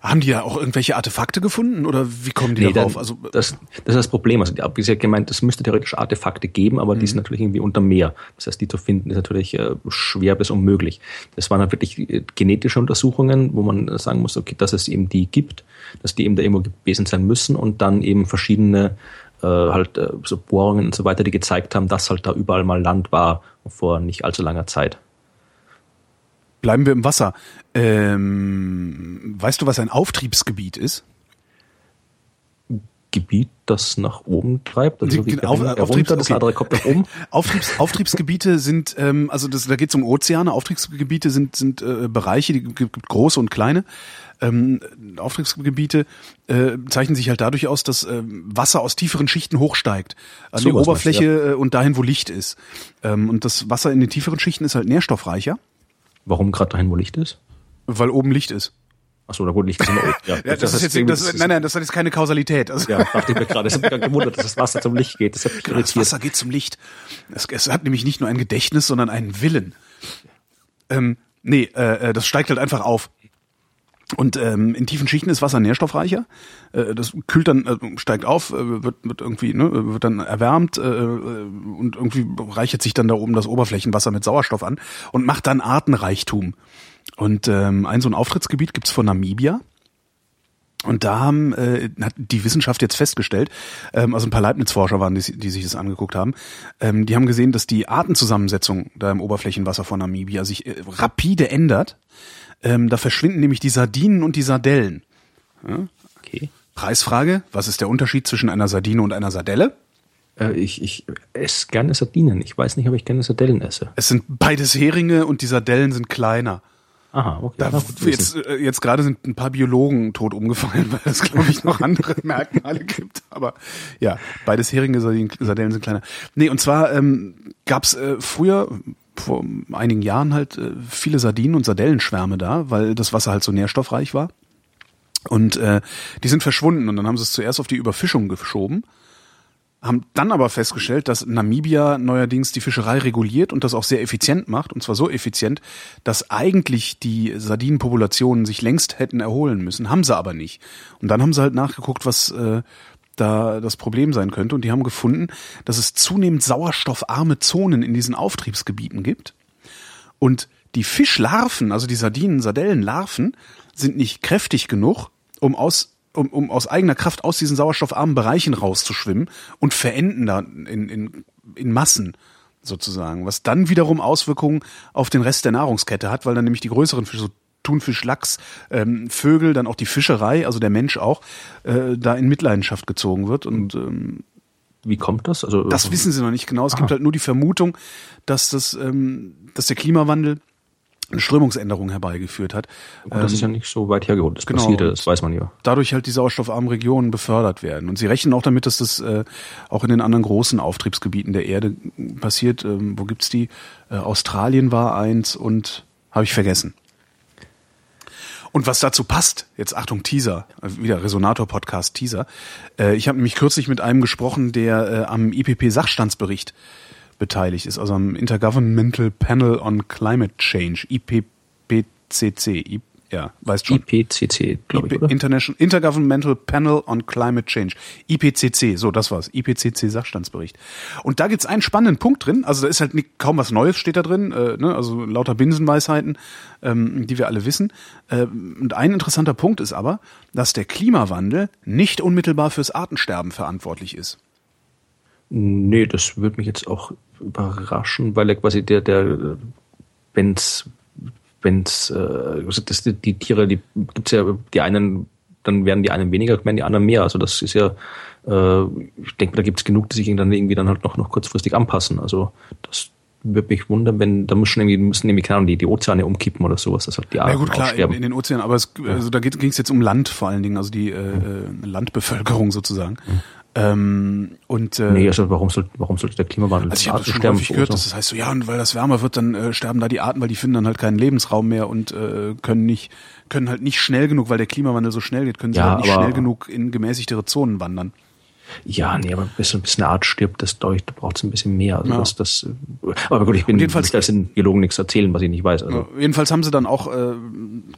Haben die ja auch irgendwelche Artefakte gefunden oder wie kommen die nee, darauf? Dann, also, das, das ist das Problem. Also, wie gesagt, gemeint, es müsste theoretisch Artefakte geben, aber mhm. die sind natürlich irgendwie unter Meer. Das heißt, die zu finden ist natürlich äh, schwer bis unmöglich. Das waren halt wirklich äh, genetische Untersuchungen, wo man äh, sagen muss, okay, dass es eben die gibt, dass die eben da irgendwo gewesen sein müssen und dann eben verschiedene äh, halt äh, so Bohrungen und so weiter, die gezeigt haben, dass halt da überall mal Land war vor nicht allzu langer Zeit. Bleiben wir im Wasser. Ähm, weißt du, was ein Auftriebsgebiet ist? Gebiet, das nach oben treibt? Also die, auf, runter, Auftriebs, das okay. andere kommt nach oben. Auftriebs, Auftriebsgebiete sind, ähm, also das, da geht es um Ozeane. Auftriebsgebiete sind, sind äh, Bereiche, die gibt große und kleine. Ähm, Auftriebsgebiete äh, zeichnen sich halt dadurch aus, dass äh, Wasser aus tieferen Schichten hochsteigt an so die Oberfläche meinst, ja. und dahin, wo Licht ist. Ähm, und das Wasser in den tieferen Schichten ist halt nährstoffreicher. Warum gerade dahin, wo Licht ist? Weil oben Licht ist. Achso, da gut, Licht ist immer oben. Ja, ja, das das ist jetzt, das, das, nein, nein, das hat jetzt keine Kausalität. Also. Ja, dachte ich mir gerade. Ich habe mich gerade gewundert, dass das Wasser zum Licht geht. Das, hat genau, das Wasser geht zum Licht. Es, es hat nämlich nicht nur ein Gedächtnis, sondern einen Willen. Ähm, nee, äh, das steigt halt einfach auf. Und ähm, in tiefen Schichten ist Wasser nährstoffreicher. Äh, das kühlt dann, äh, steigt auf, äh, wird, wird irgendwie, ne, wird dann erwärmt äh, und irgendwie reichert sich dann da oben das Oberflächenwasser mit Sauerstoff an und macht dann Artenreichtum. Und ähm, ein so ein Auftrittsgebiet gibt's von Namibia. Und da haben, äh, hat die Wissenschaft jetzt festgestellt, ähm, also ein paar Leibniz-Forscher waren, die, die sich das angeguckt haben, ähm, die haben gesehen, dass die Artenzusammensetzung da im Oberflächenwasser von Namibia sich äh, rapide ändert. Ähm, da verschwinden nämlich die Sardinen und die Sardellen. Ja. Okay. Preisfrage, was ist der Unterschied zwischen einer Sardine und einer Sardelle? Äh, ich, ich esse gerne Sardinen. Ich weiß nicht, ob ich gerne Sardellen esse. Es sind beides Heringe und die Sardellen sind kleiner. Aha, okay. Da, jetzt jetzt gerade sind ein paar Biologen tot umgefallen, weil es, glaube ich, noch andere Merkmale gibt. Aber ja, beides Heringe, Sardellen sind kleiner. Nee, und zwar ähm, gab es äh, früher... vor einigen Jahren halt viele Sardinen- und Sardellenschwärme da, weil das Wasser halt so nährstoffreich war. Und äh, die sind verschwunden und dann haben sie es zuerst auf die Überfischung geschoben, haben dann aber festgestellt, dass Namibia neuerdings die Fischerei reguliert und das auch sehr effizient macht, und zwar so effizient, dass eigentlich die Sardinenpopulationen sich längst hätten erholen müssen, haben sie aber nicht. Und dann haben sie halt nachgeguckt, was äh, da das Problem sein könnte. Und die haben gefunden, dass es zunehmend sauerstoffarme Zonen in diesen Auftriebsgebieten gibt. Und die Fischlarven, also die Sardinen, Sardellenlarven, sind nicht kräftig genug, um aus, um, um aus eigener Kraft aus diesen sauerstoffarmen Bereichen rauszuschwimmen und verenden da in, in, in Massen sozusagen. Was dann wiederum Auswirkungen auf den Rest der Nahrungskette hat, weil dann nämlich die größeren Fische, so Thunfisch, Lachs, ähm, Vögel, dann auch die Fischerei, also der Mensch auch, äh, da in Mitleidenschaft gezogen wird. Und ähm, wie kommt das? Also das wissen sie noch nicht genau. Es ah. gibt halt nur die Vermutung, dass das, ähm, dass der Klimawandel eine Strömungsänderung herbeigeführt hat. Und das ähm, ist ja nicht so weit hergeholt. Das genau, passiert, das weiß man ja. Dadurch halt die sauerstoffarmen Regionen befördert werden. Und sie rechnen auch damit, dass das äh, auch in den anderen großen Auftriebsgebieten der Erde passiert. Ähm, wo gibt's die? Äh, Australien war eins und habe ich vergessen. Und was dazu passt, jetzt Achtung, Teaser, wieder Resonator-Podcast, Teaser. Äh, ich habe nämlich kürzlich mit einem gesprochen, der äh, am I P C C-Sachstandsbericht beteiligt ist, also am Intergovernmental Panel on Climate Change, I P C C, I P C C. Ja, weißt schon. I P C C, glaube ich, oder? International, Intergovernmental Panel on Climate Change. I P C C, so, das war's. I P C C-Sachstandsbericht. Und da gibt's einen spannenden Punkt drin. Also da ist halt kaum was Neues steht da drin. Äh, ne? Also lauter Binsenweisheiten, ähm, die wir alle wissen. Äh, und ein interessanter Punkt ist aber, dass der Klimawandel nicht unmittelbar fürs Artensterben verantwortlich ist. Nee, das würde mich jetzt auch überraschen, weil ja quasi der, der, wenn's wenn es, äh, die Tiere, die gibt's ja, die einen, dann werden die einen weniger, werden die anderen mehr. Also das ist ja, äh, ich denke, da gibt's genug, die sich dann irgendwie dann halt noch, noch kurzfristig anpassen. Also das würde mich wundern, wenn, da müssen irgendwie, müssen nämlich, keine Ahnung, die, die Ozeane umkippen oder sowas, das hat die Arten aussterben. Ja gut, klar, in, in den Ozeanen, aber es, also da ging es jetzt um Land vor allen Dingen, also die äh, Landbevölkerung sozusagen. Mhm. Ähm, und, äh, nee, also warum sollte, warum sollte der Klimawandel also ich habe das schon häufig gehört, dass das heißt so, ja, und weil das wärmer wird, dann äh, sterben da die Arten, weil die finden dann halt keinen Lebensraum mehr und äh, können nicht, können halt nicht schnell genug, weil der Klimawandel so schnell geht, können ja, sie halt nicht schnell genug in gemäßigtere Zonen wandern. Ja, nee, aber bis, bis eine Art stirbt, das da braucht es ein bisschen mehr. Also ja. das, das, aber gut, ich bin jedenfalls das in Biologen nichts erzählen, was ich nicht weiß. Also. Jedenfalls haben sie dann auch äh,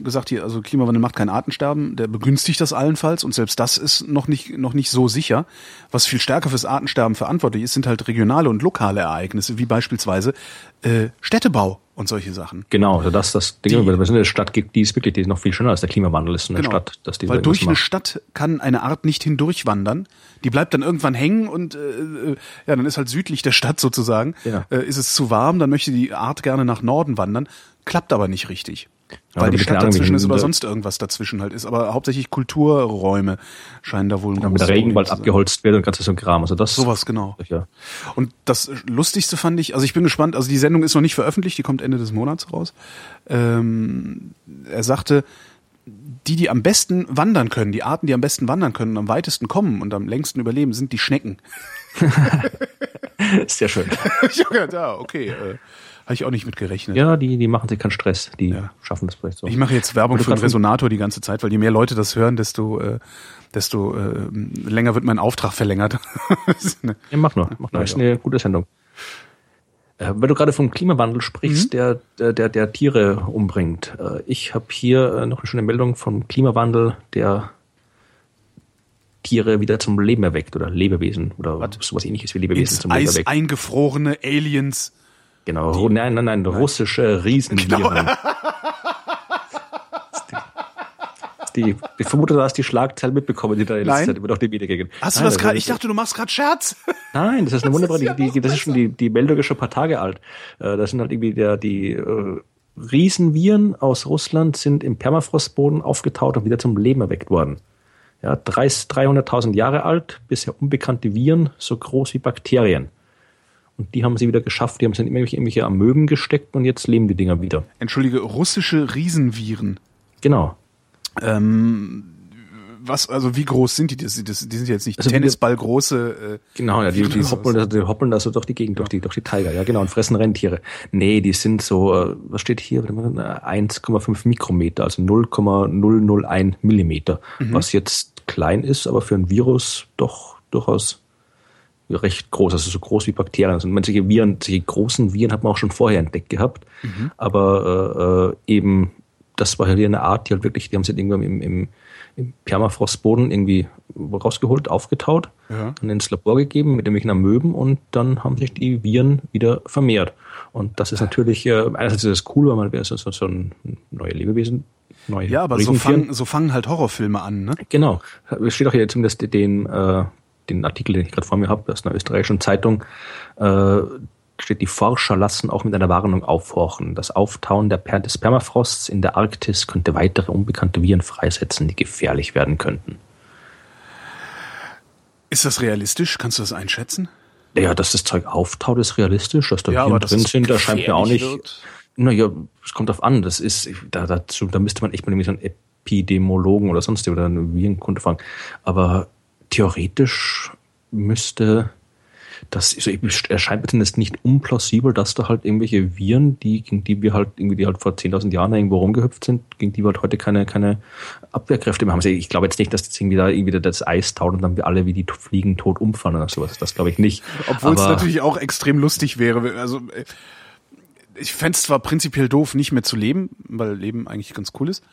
gesagt, hier, also Klimawandel macht kein Artensterben, der begünstigt das allenfalls und selbst das ist noch nicht noch nicht so sicher. Was viel stärker fürs Artensterben verantwortlich ist, sind halt regionale und lokale Ereignisse, wie beispielsweise äh, Städtebau. Und solche Sachen. Genau, also das, das Ding, weil es eine Stadt gibt, die ist wirklich, die ist noch viel schöner als der Klimawandel ist in der genau, Stadt, dass die. Weil durch eine macht. Stadt kann eine Art nicht hindurchwandern. Die bleibt dann irgendwann hängen und äh, ja, dann ist halt südlich der Stadt sozusagen. Ja. Äh, ist es zu warm, dann möchte die Art gerne nach Norden wandern, klappt aber nicht richtig. Weil ja, die Stadt dazwischen ist oder sonst irgendwas dazwischen halt ist. Aber hauptsächlich Kulturräume scheinen da wohl ein großes. Wenn der Regenwald abgeholzt wird und ganz so Kram. Also das. Sowas, genau. Ja. Und das Lustigste fand ich, also ich bin gespannt, also die Sendung ist noch nicht veröffentlicht, die kommt Ende des Monats raus. Ähm, er sagte, die, die am besten wandern können, die Arten, die am besten wandern können, am weitesten kommen und am längsten überleben, sind die Schnecken. Ist ja schön. Ich hab gedacht, ja, okay, äh. Habe ich auch nicht mit gerechnet. Ja, die, die machen sich keinen Stress. Die ja. schaffen das vielleicht so. Ich mache jetzt Werbung für den Resonator die ganze Zeit, weil je mehr Leute das hören, desto, äh, desto äh, länger wird mein Auftrag verlängert. ne ja, mach nur. Mach nur. Das ist eine gute Sendung. Äh, weil du gerade vom Klimawandel sprichst, mhm. der, der, der, der Tiere umbringt. Äh, ich habe hier äh, noch eine schöne Meldung vom Klimawandel, der Tiere wieder zum Leben erweckt oder Lebewesen oder was? Sowas ähnliches wie Lebewesen Ins zum Leben Eis erweckt. Eingefrorene Aliens. Genau, die, nein, nein, nein, russische Riesenviren. Genau. Die, ich vermute, du hast die Schlagzeile mitbekommen, die da in letzter Zeit immer noch die Medien gehen. Hast nein, du das gerade? Ich dachte, du machst gerade Scherz. Nein, das ist eine wunderbare, ja die, die, das ist schon die, die Meldung ist schon ein paar Tage alt. Das sind halt irgendwie der, die äh, Riesenviren aus Russland sind im Permafrostboden aufgetaut und wieder zum Leben erweckt worden. Ja, dreihunderttausend Jahre alt, bisher unbekannte Viren, so groß wie Bakterien. Und die haben sie wieder geschafft, die haben sie in irgendwelche, irgendwelche Amöben gesteckt und jetzt leben die Dinger wieder. Entschuldige, russische Riesenviren. Genau. Ähm, was, also wie groß sind die? Die sind jetzt nicht also Tennisballgroße. Äh, genau, ja, die, die, hoppeln, die hoppeln da so durch die Gegend, durch die, durch die Tiger, ja genau, und fressen Rentiere. Nee, die sind so, was steht hier? eins Komma fünf Mikrometer, also null Komma null null eins Millimeter. Mhm. Was jetzt klein ist, aber für ein Virus doch durchaus recht groß, also so groß wie Bakterien. Also manche Viren, solche großen Viren hat man auch schon vorher entdeckt gehabt, mhm. aber äh, eben, das war hier eine Art, die halt wirklich, die haben sie irgendwann im, im, im Permafrostboden irgendwie rausgeholt, aufgetaut ja. und ins Labor gegeben mit irgendwelchen Amöben und dann haben sich die Viren wieder vermehrt. Und das ist natürlich, äh, einerseits ist das cool, weil man wäre so, so ein neues Lebewesen. Neue ja, aber so fangen, so fangen halt Horrorfilme an, ne? Genau. Es steht auch hier zumindest den äh, den Artikel, den ich gerade vor mir habe, aus einer österreichischen Zeitung, äh, steht, die Forscher lassen auch mit einer Warnung aufhorchen. Das Auftauen der per- des Permafrosts in der Arktis könnte weitere unbekannte Viren freisetzen, die gefährlich werden könnten. Ist das realistisch? Kannst du das einschätzen? Ja, dass das Zeug auftaut, ist realistisch. Dass da ja, Viren drin sind, da scheint mir auch nicht... Wird. Naja, es kommt drauf an. Das ist, da, dazu, da müsste man echt mal nämlich so einen Epidemiologen oder sonst oder einen Virenkunde fragen. Aber theoretisch müsste das also erscheint mir zumindest nicht unplausibel, dass da halt irgendwelche Viren, die, gegen die wir halt irgendwie, die halt vor zehntausend Jahren irgendwo rumgehüpft sind, gegen die wir halt heute keine, keine Abwehrkräfte mehr haben. Also ich glaube jetzt nicht, dass jetzt irgendwie da irgendwie das Eis taut und dann wir alle wie die Fliegen tot umfallen oder sowas. Das glaube ich nicht. Obwohl es natürlich auch extrem lustig wäre. Also ich fände es zwar prinzipiell doof, nicht mehr zu leben, weil Leben eigentlich ganz cool ist.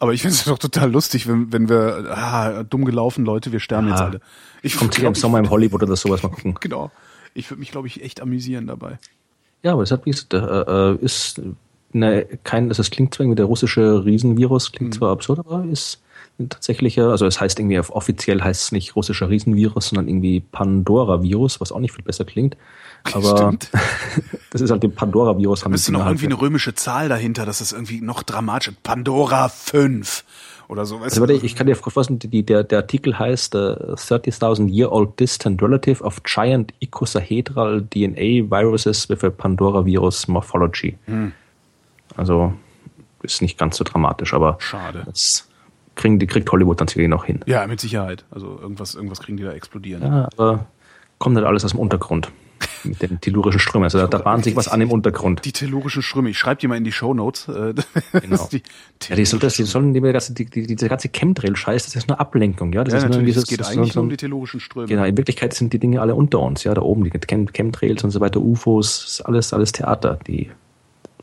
Aber ich finde es doch total lustig, wenn, wenn wir, ah, dumm gelaufen, Leute, wir sterben ja jetzt alle. Ich Kommt hier im Sommer im Hollywood oder sowas, mal gucken. Genau. Ich würde mich, glaube ich, echt amüsieren dabei. Ja, aber es hat, wie gesagt, äh, ist eine, kein, also es klingt zwar irgendwie, der russische Riesenvirus klingt mhm. zwar absurd, aber ist ein tatsächlicher, also es heißt irgendwie, offiziell heißt es nicht russischer Riesenvirus, sondern irgendwie Pandora-Virus, was auch nicht viel besser klingt. Aber das ist halt dem Pandora-Virus. Da müsste noch irgendwie eine römische Zahl dahinter, das ist irgendwie noch dramatischer. Pandora fünf oder so. Also, warte, ich kann dir vorstellen, der, der Artikel heißt uh, thirty thousand year old distant relative of giant icosahedral D N A viruses with a Pandora-Virus morphology. Hm. Also ist nicht ganz so dramatisch, aber schade. Das kriegen, die kriegt Hollywood dann sicherlich noch hin. Ja, mit Sicherheit. Also irgendwas, irgendwas kriegen die da explodieren. Ja, aber kommt nicht alles aus dem Untergrund. Mit den tellurischen Strömen. Also da, da bahnt sich was an im Untergrund. Die tellurischen Ströme. Ich schreibe die mal in die Shownotes. Genau. Die, ja, die, soll, das, die sollen die, die, die, diese ganze Chemtrail-Scheiß, das ist eine Ablenkung. Ja, das ja, ist nur dieses, es geht das eigentlich so, nur um die tellurischen Ströme. Genau, in Wirklichkeit sind die Dinge alle unter uns. Ja, da oben, die Chem, Chemtrails und so weiter, U F Os, ist alles, alles Theater. Die,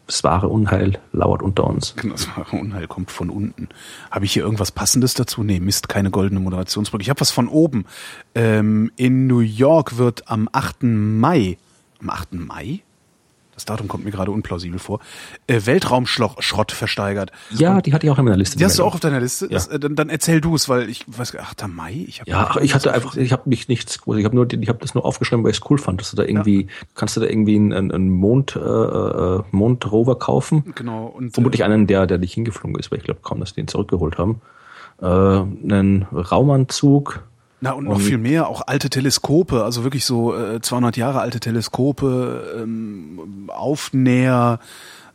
das wahre Unheil lauert unter uns. Genau, das wahre Unheil kommt von unten. Habe ich hier irgendwas Passendes dazu? Nee, Mist, keine goldene Moderationsbrücke. Ich habe was von oben. Ähm, in New York wird am achten Mai, am achten Mai? Das Datum kommt mir gerade unplausibel vor, äh, Weltraumschrott versteigert. Ja, und die hatte ich auch in meiner Liste. Die hast du auch auf deiner Liste? Ja. Das, äh, dann, dann erzähl du es, weil ich weiß, achter Mai? Ich hab ja, ach, ich hatte einfach, ich habe mich nichts, ich habe nur, ich habe das nur aufgeschrieben, weil ich es cool fand, dass du da irgendwie, ja. kannst du da irgendwie einen, einen Mond, äh, Mondrover kaufen. Genau. Und vermutlich äh, einen, der, der nicht hingeflogen ist, weil ich glaube kaum, dass die den zurückgeholt haben. Äh, einen Raumanzug. Na und noch und, viel mehr, auch alte Teleskope, also wirklich so äh, zweihundert Jahre alte Teleskope, ähm, Aufnäher,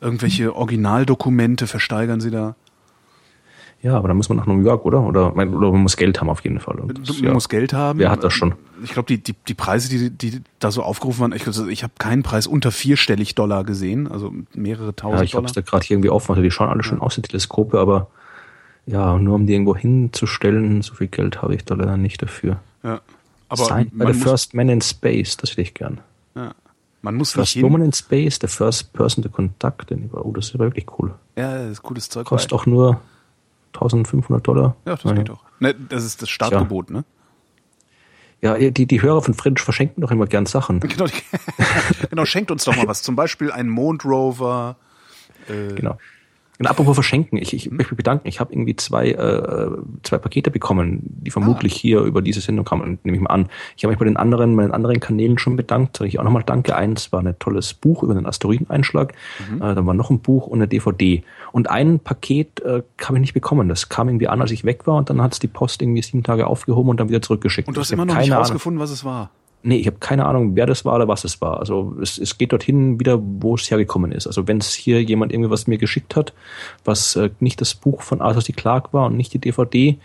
irgendwelche Originaldokumente versteigern sie da. Ja, aber da muss man nach New York, oder? Oder, oder man muss Geld haben auf jeden Fall. Das, man ja, muss Geld haben. Wer hat das schon? Ich glaube, die, die, die Preise, die, die da so aufgerufen waren, ich, ich habe keinen Preis unter vierstellig Dollar gesehen, also mehrere tausend ja, ich Dollar. Ich habe es da gerade hier irgendwie aufgemacht, die schauen alle schön aus, die Teleskope, aber... Ja, nur um die irgendwo hinzustellen, so viel Geld habe ich da leider nicht dafür. Ja, aber Signed by the first man in space, das hätte ich gern. Ja, man muss first nicht woman in space, the first person to contact. Oh, das ist aber wirklich cool. Ja, das ist cooles Zeug. Kostet auch nur eintausendfünfhundert Dollar. Ja, das naja. geht auch. Ne, das ist das Startgebot, ja. ne? Ja, die, die Hörer von Fringe verschenken doch immer gern Sachen. Genau, genau, schenkt uns doch mal was. Zum Beispiel ein Mondrover. Äh, genau. Und apropos verschenken, ich, ich möchte mich bedanken. Ich habe irgendwie zwei äh, zwei Pakete bekommen, die vermutlich ah. hier über diese Sendung kamen, nehme ich mal an. Ich habe mich bei den anderen, meinen anderen Kanälen schon bedankt. Ich auch nochmal danke. Eins war ein tolles Buch über den Asteroideneinschlag. Mhm. Äh, dann war noch ein Buch und eine D V D. Und ein Paket äh, habe ich nicht bekommen. Das kam irgendwie an, als ich weg war. Und dann hat es die Post irgendwie sieben Tage aufgehoben und dann wieder zurückgeschickt. Und du hast ich immer noch nicht rausgefunden, was es war? Nee, ich habe keine Ahnung, wer das war oder was es war. Also es, es geht dorthin wieder, wo es hergekommen ist. Also wenn es hier jemand irgendwie was mir geschickt hat, was äh, nicht das Buch von Arthur C. Clarke war und nicht die D V D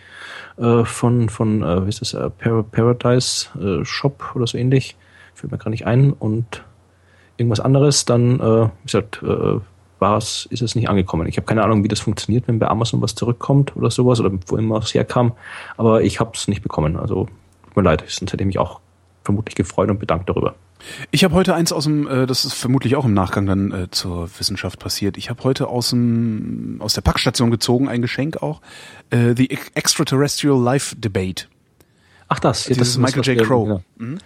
äh, von, von äh, wie ist das, äh, Paradise äh, Shop oder so ähnlich, fällt mir gar nicht ein, und irgendwas anderes, dann äh, wie gesagt, äh, war es, ist es nicht angekommen. Ich habe keine Ahnung, wie das funktioniert, wenn bei Amazon was zurückkommt oder sowas oder wo immer es herkam, aber ich habe es nicht bekommen. Also tut mir leid, sonst hätte ich mich auch vermutlich gefreut und bedankt darüber. Ich habe heute eins aus dem, äh, das ist vermutlich auch im Nachgang dann äh, zur Wissenschaft passiert, ich habe heute aus dem, aus der Packstation gezogen, ein Geschenk auch, äh, The Extraterrestrial Life Debate. Ach das. Ja, das ist Michael J. Crow. Ja. Mhm.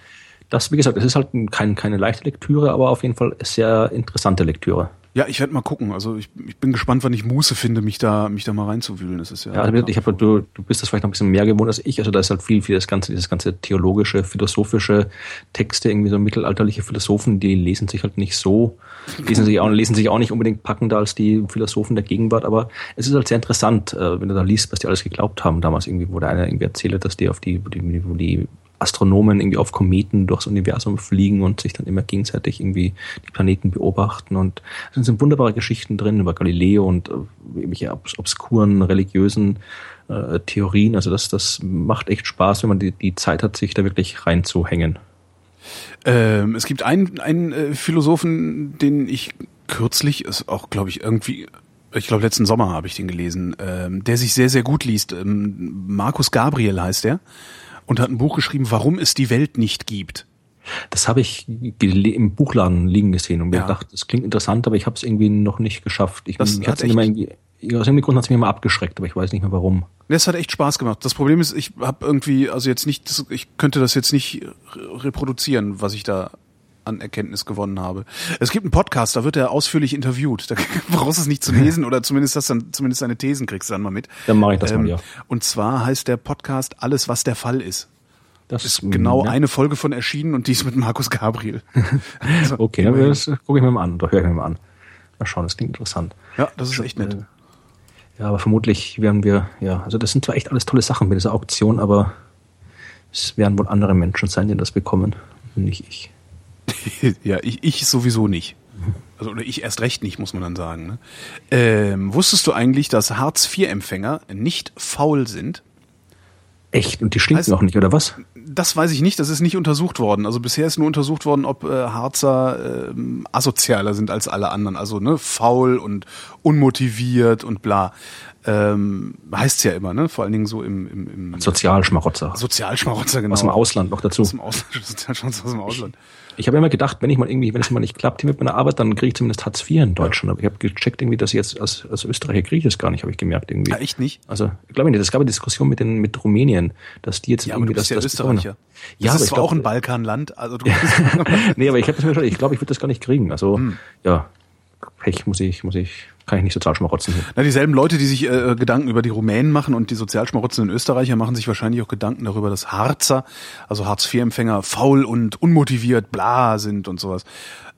Das, wie gesagt, es ist halt kein, keine leichte Lektüre, aber auf jeden Fall sehr interessante Lektüre. Ja, ich werde mal gucken. Also ich, ich bin gespannt, wann ich Muße finde, mich da mich da mal reinzuwühlen. Das ist ja. ja also ich hab, du, du bist das vielleicht noch ein bisschen mehr gewohnt als ich. Also da ist halt viel, viel das ganze, dieses ganze theologische, philosophische Texte, irgendwie so mittelalterliche Philosophen, die lesen sich halt nicht so, lesen sich auch, lesen sich auch nicht unbedingt packender als die Philosophen der Gegenwart. Aber es ist halt sehr interessant, wenn du da liest, was die alles geglaubt haben damals irgendwie, wo der eine irgendwie erzählt, dass die auf die, die, die Astronomen irgendwie auf Kometen durchs Universum fliegen und sich dann immer gegenseitig irgendwie die Planeten beobachten, und es sind wunderbare Geschichten drin über Galileo und irgendwelche obskuren religiösen äh, Theorien. Also das, das macht echt Spaß, wenn man die, die Zeit hat, sich da wirklich reinzuhängen. Ähm, es gibt einen, einen äh, Philosophen, den ich kürzlich, ist auch, glaube ich, irgendwie, ich glaube, letzten Sommer habe ich den gelesen, ähm, der sich sehr, sehr gut liest. Ähm, Markus Gabriel heißt er und hat ein Buch geschrieben, Warum es die Welt nicht gibt. Das habe ich im Buchladen liegen gesehen und mir ja. gedacht, das klingt interessant, aber ich habe es irgendwie noch nicht geschafft. Ich, das ich hat immer irgendwie, aus irgendeinem Grund hat es mich immer abgeschreckt, aber ich weiß nicht mehr warum. Das hat echt Spaß gemacht. Das Problem ist, ich habe irgendwie, also jetzt nicht, ich könnte das jetzt nicht reproduzieren, was ich da an Erkenntnis gewonnen habe. Es gibt einen Podcast, da wird er ausführlich interviewt. Da brauchst du es nicht zu lesen oder zumindest das dann, zumindest deine Thesen kriegst du dann mal mit. Dann mache ich das ähm, mal, ja. Und zwar heißt der Podcast Alles, was der Fall ist. Das ist genau ja. eine Folge von erschienen und die ist mit Markus Gabriel. Also, okay, dann gucke ich mir mal an, oder höre ich mir mal an. Mal schauen, das klingt interessant. Ja, das ist echt nett. Ja, aber vermutlich werden wir, ja, also das sind zwar echt alles tolle Sachen mit dieser Auktion, aber es werden wohl andere Menschen sein, die das bekommen, nicht ich. Ja, ich, ich sowieso nicht. Also oder ich erst recht nicht, muss man dann sagen. Ne? Ähm, wusstest du eigentlich, dass Hartz-vier-Empfänger nicht faul sind? Echt? Und die stinken also, auch nicht, oder was? Das weiß ich nicht, das ist nicht untersucht worden. Also bisher ist nur untersucht worden, ob äh, Harzer äh, asozialer sind als alle anderen. Also ne, faul und unmotiviert und bla. Ähm, heißt es ja immer, ne? Vor allen Dingen so im... im, im Sozialschmarotzer. Sozialschmarotzer, genau. Aus dem Ausland noch dazu. Aus dem Ausland. Sozialschmarotzer aus dem Ausland. Ich, ich habe immer gedacht, wenn ich mal irgendwie, wenn es mal nicht klappt hier mit meiner Arbeit, dann kriege ich zumindest Hartz vier in Deutschland. Aber ich habe gecheckt irgendwie, dass ich jetzt als, als Österreicher kriege ich das gar nicht, habe ich gemerkt irgendwie. Ja, echt nicht? Also, glaube ich nicht. Es gab eine Diskussion mit den mit Rumänien, dass die jetzt ja, irgendwie... Ja, aber du bist das, ja das Österreicher. Das ja, ist aber zwar glaub, auch ein Balkanland. Also du nee, aber ich habe das mir schon, ich glaube, ich würde das gar nicht kriegen. Also, hm. ja, Pech muss ich, muss ich... Kann ich nicht Sozialschmarotzen. Na, dieselben Leute, die sich äh, Gedanken über die Rumänen machen und die sozialschmarotzenden Österreicher, machen sich wahrscheinlich auch Gedanken darüber, dass Harzer, also Hartz-vier-Empfänger, faul und unmotiviert, bla sind und sowas.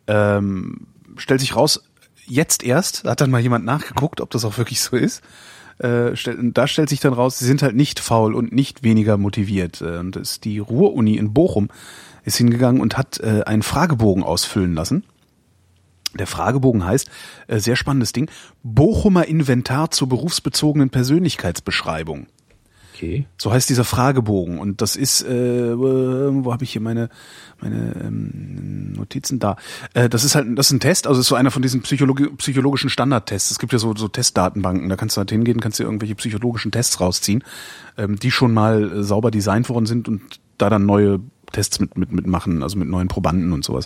Ähm, stellt sich raus, jetzt erst, hat dann mal jemand nachgeguckt, ob das auch wirklich so ist. Äh, stell, da stellt sich dann raus, sie sind halt nicht faul und nicht weniger motiviert. Äh, und das ist die Ruhr-Uni in Bochum ist hingegangen und hat äh, einen Fragebogen ausfüllen lassen. Der Fragebogen heißt, äh, sehr spannendes Ding, Bochumer Inventar zur berufsbezogenen Persönlichkeitsbeschreibung. Okay. So heißt dieser Fragebogen. Und das ist, äh, wo habe ich hier meine, meine ähm, Notizen da? Äh, das ist halt, das ist ein Test, also ist so einer von diesen Psychologi- psychologischen Standardtests. Es gibt ja so, so Testdatenbanken, da kannst du halt hingehen, kannst dir irgendwelche psychologischen Tests rausziehen, ähm, die schon mal äh, sauber designt worden sind und da dann neue Tests mit mit mitmachen, also mit neuen Probanden und sowas.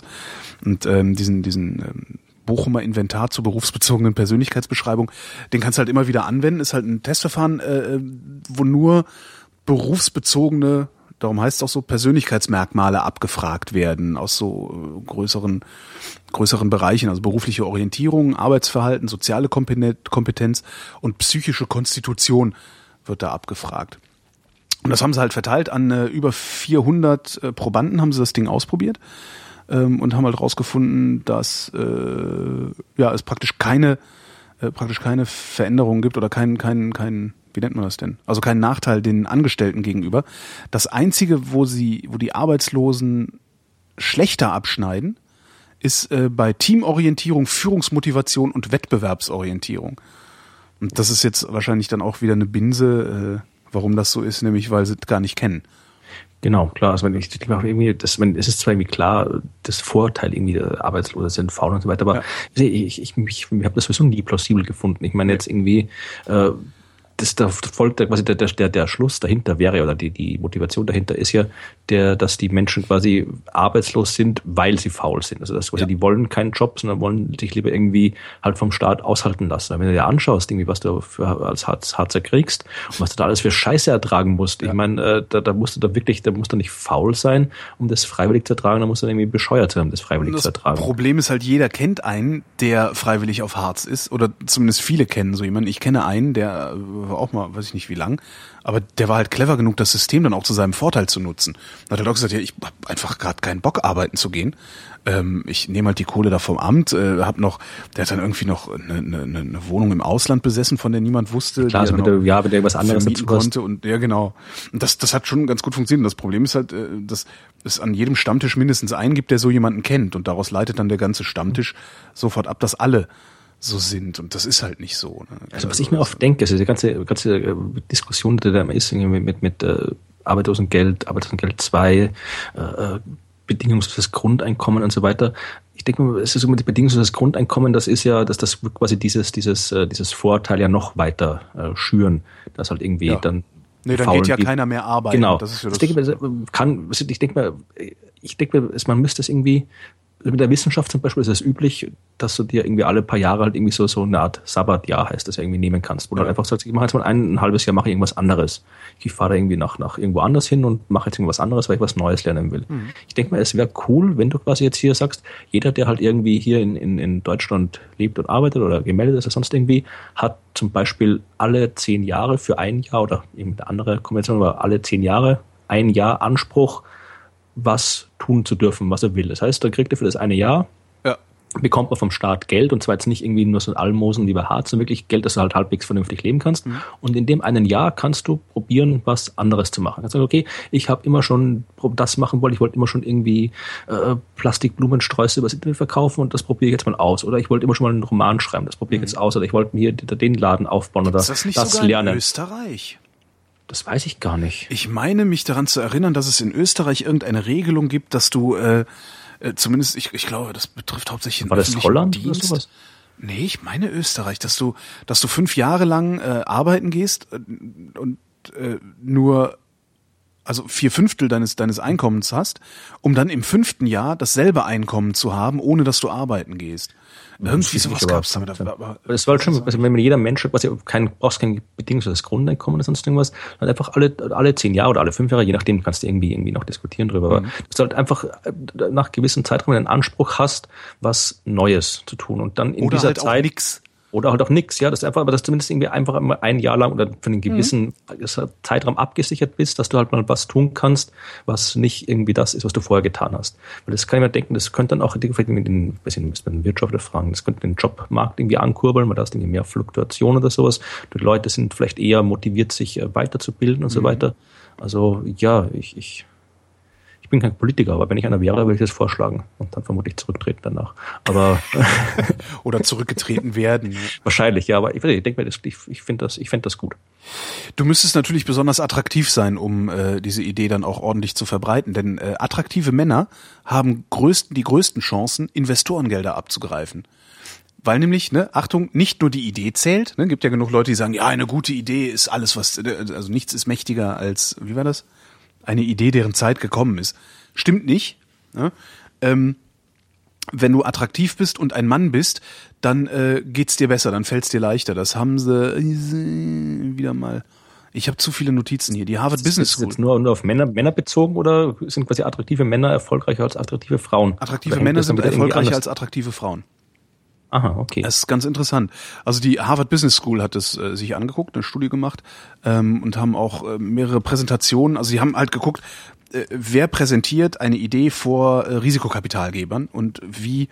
Und ähm, diesen diesen ähm, Bochumer Inventar zur berufsbezogenen Persönlichkeitsbeschreibung, den kannst du halt immer wieder anwenden. Ist halt ein Testverfahren, äh, wo nur berufsbezogene, darum heißt es auch so, Persönlichkeitsmerkmale abgefragt werden aus so äh, größeren größeren Bereichen, also berufliche Orientierung, Arbeitsverhalten, soziale Kompetenz und psychische Konstitution wird da abgefragt. Und das haben sie halt verteilt an äh, über vierhundert äh, Probanden, haben sie das Ding ausprobiert ähm, und haben halt rausgefunden, dass äh, ja es praktisch keine äh, praktisch keine Veränderung gibt oder keinen keinen keinen wie nennt man das denn? Also keinen Nachteil den Angestellten gegenüber. Das einzige, wo sie wo die Arbeitslosen schlechter abschneiden, ist äh, bei Teamorientierung, Führungsmotivation und Wettbewerbsorientierung. Und das ist jetzt wahrscheinlich dann auch wieder eine Binse. Äh, Warum das so ist, nämlich weil sie es gar nicht kennen. Genau, klar. Also wenn ich, ich mache irgendwie, das, wenn, es ist zwar irgendwie klar, das Vorteil irgendwie Arbeitslose sind, faul und so weiter, aber ja. ich, ich, ich, ich habe das sowieso nie plausibel gefunden. Ich meine jetzt irgendwie, äh, das da folgt quasi der, der, der Schluss dahinter wäre oder die, die Motivation dahinter ist ja, der, dass die Menschen quasi arbeitslos sind, weil sie faul sind. Also das quasi ja. die wollen keinen Job, sondern wollen sich lieber irgendwie halt vom Staat aushalten lassen. Aber wenn du dir anschaust, irgendwie, was du für, als Harzer kriegst und was du da alles für Scheiße ertragen musst, ja. ich meine, da, da musst du da wirklich, da musst du nicht faul sein, um das freiwillig zu ertragen, da musst du irgendwie bescheuert sein, um das freiwillig das zu ertragen. Das Problem ist halt, jeder kennt einen, der freiwillig auf Harz ist, oder zumindest viele kennen so jemanden. Ich kenne einen, der auch mal, weiß ich nicht wie lang, aber der war halt clever genug, das System dann auch zu seinem Vorteil zu nutzen. Dann hat er doch gesagt, ja, ich habe einfach gerade keinen Bock, arbeiten zu gehen. Ähm, ich nehme halt die Kohle da vom Amt, äh, hab noch, der hat dann irgendwie noch eine, eine, eine Wohnung im Ausland besessen, von der niemand wusste. Klar, also mit der, ja, mit der was anderes dazu konnte. Und, ja, genau. Und das, das hat schon ganz gut funktioniert. Und das Problem ist halt, dass es an jedem Stammtisch mindestens einen gibt, der so jemanden kennt. Und daraus leitet dann der ganze Stammtisch sofort ab, dass alle so sind. Und das ist halt nicht so. Ne? Also was ich mir oft denke, also die ganze, ganze Diskussion, die da immer ist, mit, mit, mit Arbeitslosengeld, Arbeitslosengeld zwei, äh, bedingungsloses Grundeinkommen und so weiter. Ich denke mal, es ist immer das bedingungsloses Grundeinkommen, das ist ja, dass das quasi dieses, dieses, äh, dieses Vorurteil ja noch weiter äh, schüren, dass halt irgendwie ja. dann Nee, dann geht ja geht. keiner mehr arbeiten. Genau. Das ist ja das. Ich denke mal, kann, ich denke mal, ich denke mal, man müsste es irgendwie, mit der Wissenschaft zum Beispiel ist es üblich, dass du dir irgendwie alle paar Jahre halt irgendwie so, so eine Art Sabbatjahr heißt, das irgendwie nehmen kannst. Wo ja. du einfach sagst, ich mache jetzt mal ein, ein halbes Jahr, mache ich irgendwas anderes. Ich fahre da irgendwie nach, nach irgendwo anders hin und mache jetzt irgendwas anderes, weil ich was Neues lernen will. Mhm. Ich denke mal, es wäre cool, wenn du quasi jetzt hier sagst, jeder, der halt irgendwie hier in, in, in Deutschland lebt und arbeitet oder gemeldet ist oder sonst irgendwie, hat zum Beispiel alle zehn Jahre für ein Jahr oder eben eine andere Konvention, aber alle zehn Jahre ein Jahr Anspruch, was tun zu dürfen, was er will. Das heißt, dann kriegt er für das eine Jahr, ja. bekommt man vom Staat Geld, und zwar jetzt nicht irgendwie nur so ein Almosen, lieber hart, sondern wirklich Geld, dass du halt halbwegs vernünftig leben kannst. Mhm. Und in dem einen Jahr kannst du probieren, was anderes zu machen. Also okay, ich habe immer schon das machen wollen, ich wollte immer schon irgendwie äh, Plastikblumensträuße übers Internet verkaufen, und das probiere ich jetzt mal aus. Oder ich wollte immer schon mal einen Roman schreiben, das probiere ich mhm. jetzt aus. Oder ich wollte mir hier den Laden aufbauen oder das lernen. Ist das nicht sogar in Österreich? Das weiß ich gar nicht. Ich meine, mich daran zu erinnern, dass es in Österreich irgendeine Regelung gibt, dass du, äh, äh, zumindest, ich, ich glaube, das betrifft hauptsächlich den öffentlichen Dienst. War das Holland? Nee, ich meine Österreich, dass du, dass du fünf Jahre lang äh, arbeiten gehst und äh, nur, also vier Fünftel deines, deines Einkommens hast, um dann im fünften Jahr dasselbe Einkommen zu haben, ohne dass du arbeiten gehst. Irgendwie sowas gab es damit. Aber es war halt schon, also wenn jeder Mensch hat, was ja kein, brauchst kein bedingungsloses Grundeinkommen oder sonst irgendwas, dann einfach alle, alle zehn Jahre oder alle fünf Jahre, je nachdem, kannst du irgendwie, irgendwie noch diskutieren drüber, aber mhm. dass du halt einfach nach gewissen Zeitraum einen Anspruch hast, was Neues zu tun, und dann in oder dieser halt Zeit. Auch nix. Oder halt auch nichts, ja, das einfach, aber dass du zumindest irgendwie einfach mal ein Jahr lang oder für einen gewissen mhm. Zeitraum abgesichert bist, dass du halt mal was tun kannst, was nicht irgendwie das ist, was du vorher getan hast. Weil das kann ich mir denken, das könnte dann auch vielleicht mit den, weiß ich nicht, mit den Wirtschaftler fragen, das könnte den Jobmarkt irgendwie ankurbeln, weil da ist irgendwie mehr Fluktuation oder sowas. Die Leute sind vielleicht eher motiviert, sich weiterzubilden und mhm. so weiter. Also ja, ich, ich, ich bin kein Politiker, aber wenn ich einer wäre, würde ich das vorschlagen und dann vermutlich zurücktreten danach. Aber oder zurückgetreten werden. Wahrscheinlich, ja, aber ich, ich denke mir, ich, ich finde das, ich fände das gut. Du müsstest natürlich besonders attraktiv sein, um äh, diese Idee dann auch ordentlich zu verbreiten, denn äh, attraktive Männer haben größten, die größten Chancen, Investorengelder abzugreifen. Weil nämlich, ne, Achtung, nicht nur die Idee zählt, ne, gibt ja genug Leute, die sagen, ja, eine gute Idee ist alles, was, also nichts ist mächtiger als, wie war das? Eine Idee, deren Zeit gekommen ist. Stimmt nicht. Ne? Ähm, wenn du attraktiv bist und ein Mann bist, dann äh, geht's dir besser, dann fällt's dir leichter. Das haben sie wieder mal. Ich habe zu viele Notizen hier. Die Harvard ist, Business School. Ist jetzt nur, nur auf Männer, Männer bezogen, oder sind quasi attraktive Männer erfolgreicher als attraktive Frauen? Attraktive Männer sind erfolgreicher als attraktive Frauen. Aha, okay. Das ist ganz interessant. Also die Harvard Business School hat es äh, sich angeguckt, eine Studie gemacht ähm, und haben auch äh, mehrere Präsentationen. Also die haben halt geguckt, äh, wer präsentiert eine Idee vor äh, Risikokapitalgebern und wie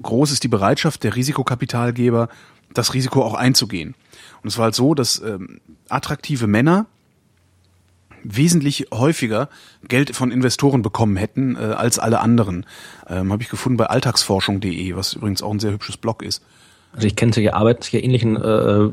groß ist die Bereitschaft der Risikokapitalgeber, das Risiko auch einzugehen. Und es war halt so, dass äh, attraktive Männer wesentlich häufiger Geld von Investoren bekommen hätten äh, als alle anderen. Ähm, habe ich gefunden bei alltagsforschung punkt de, was übrigens auch ein sehr hübsches Blog ist. Also ich kenne solche Arbeiten, solche ähnlichen, äh,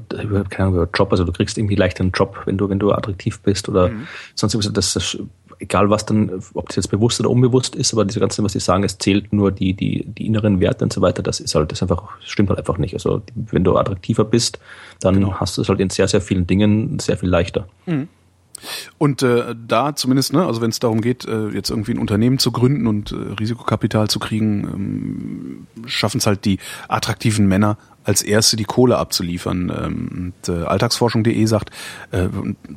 keine Ahnung, Job, also du kriegst irgendwie leichter einen Job, wenn du, wenn du attraktiv bist oder mhm. sonst irgendwas, das, das, egal was dann, ob das jetzt bewusst oder unbewusst ist, aber diese ganzen, was die sagen, es zählt nur die, die, die inneren Werte und so weiter, das ist halt, das einfach, stimmt halt einfach nicht. Also wenn du attraktiver bist, dann genau. hast du es halt in sehr, sehr vielen Dingen sehr viel leichter. Mhm. Und äh, da zumindest, ne, also wenn es darum geht, äh, jetzt irgendwie ein Unternehmen zu gründen und äh, Risikokapital zu kriegen, ähm, schaffen es halt die attraktiven Männer als erste die Kohle abzuliefern. Ähm, und, äh, alltagsforschung punkt de sagt, äh,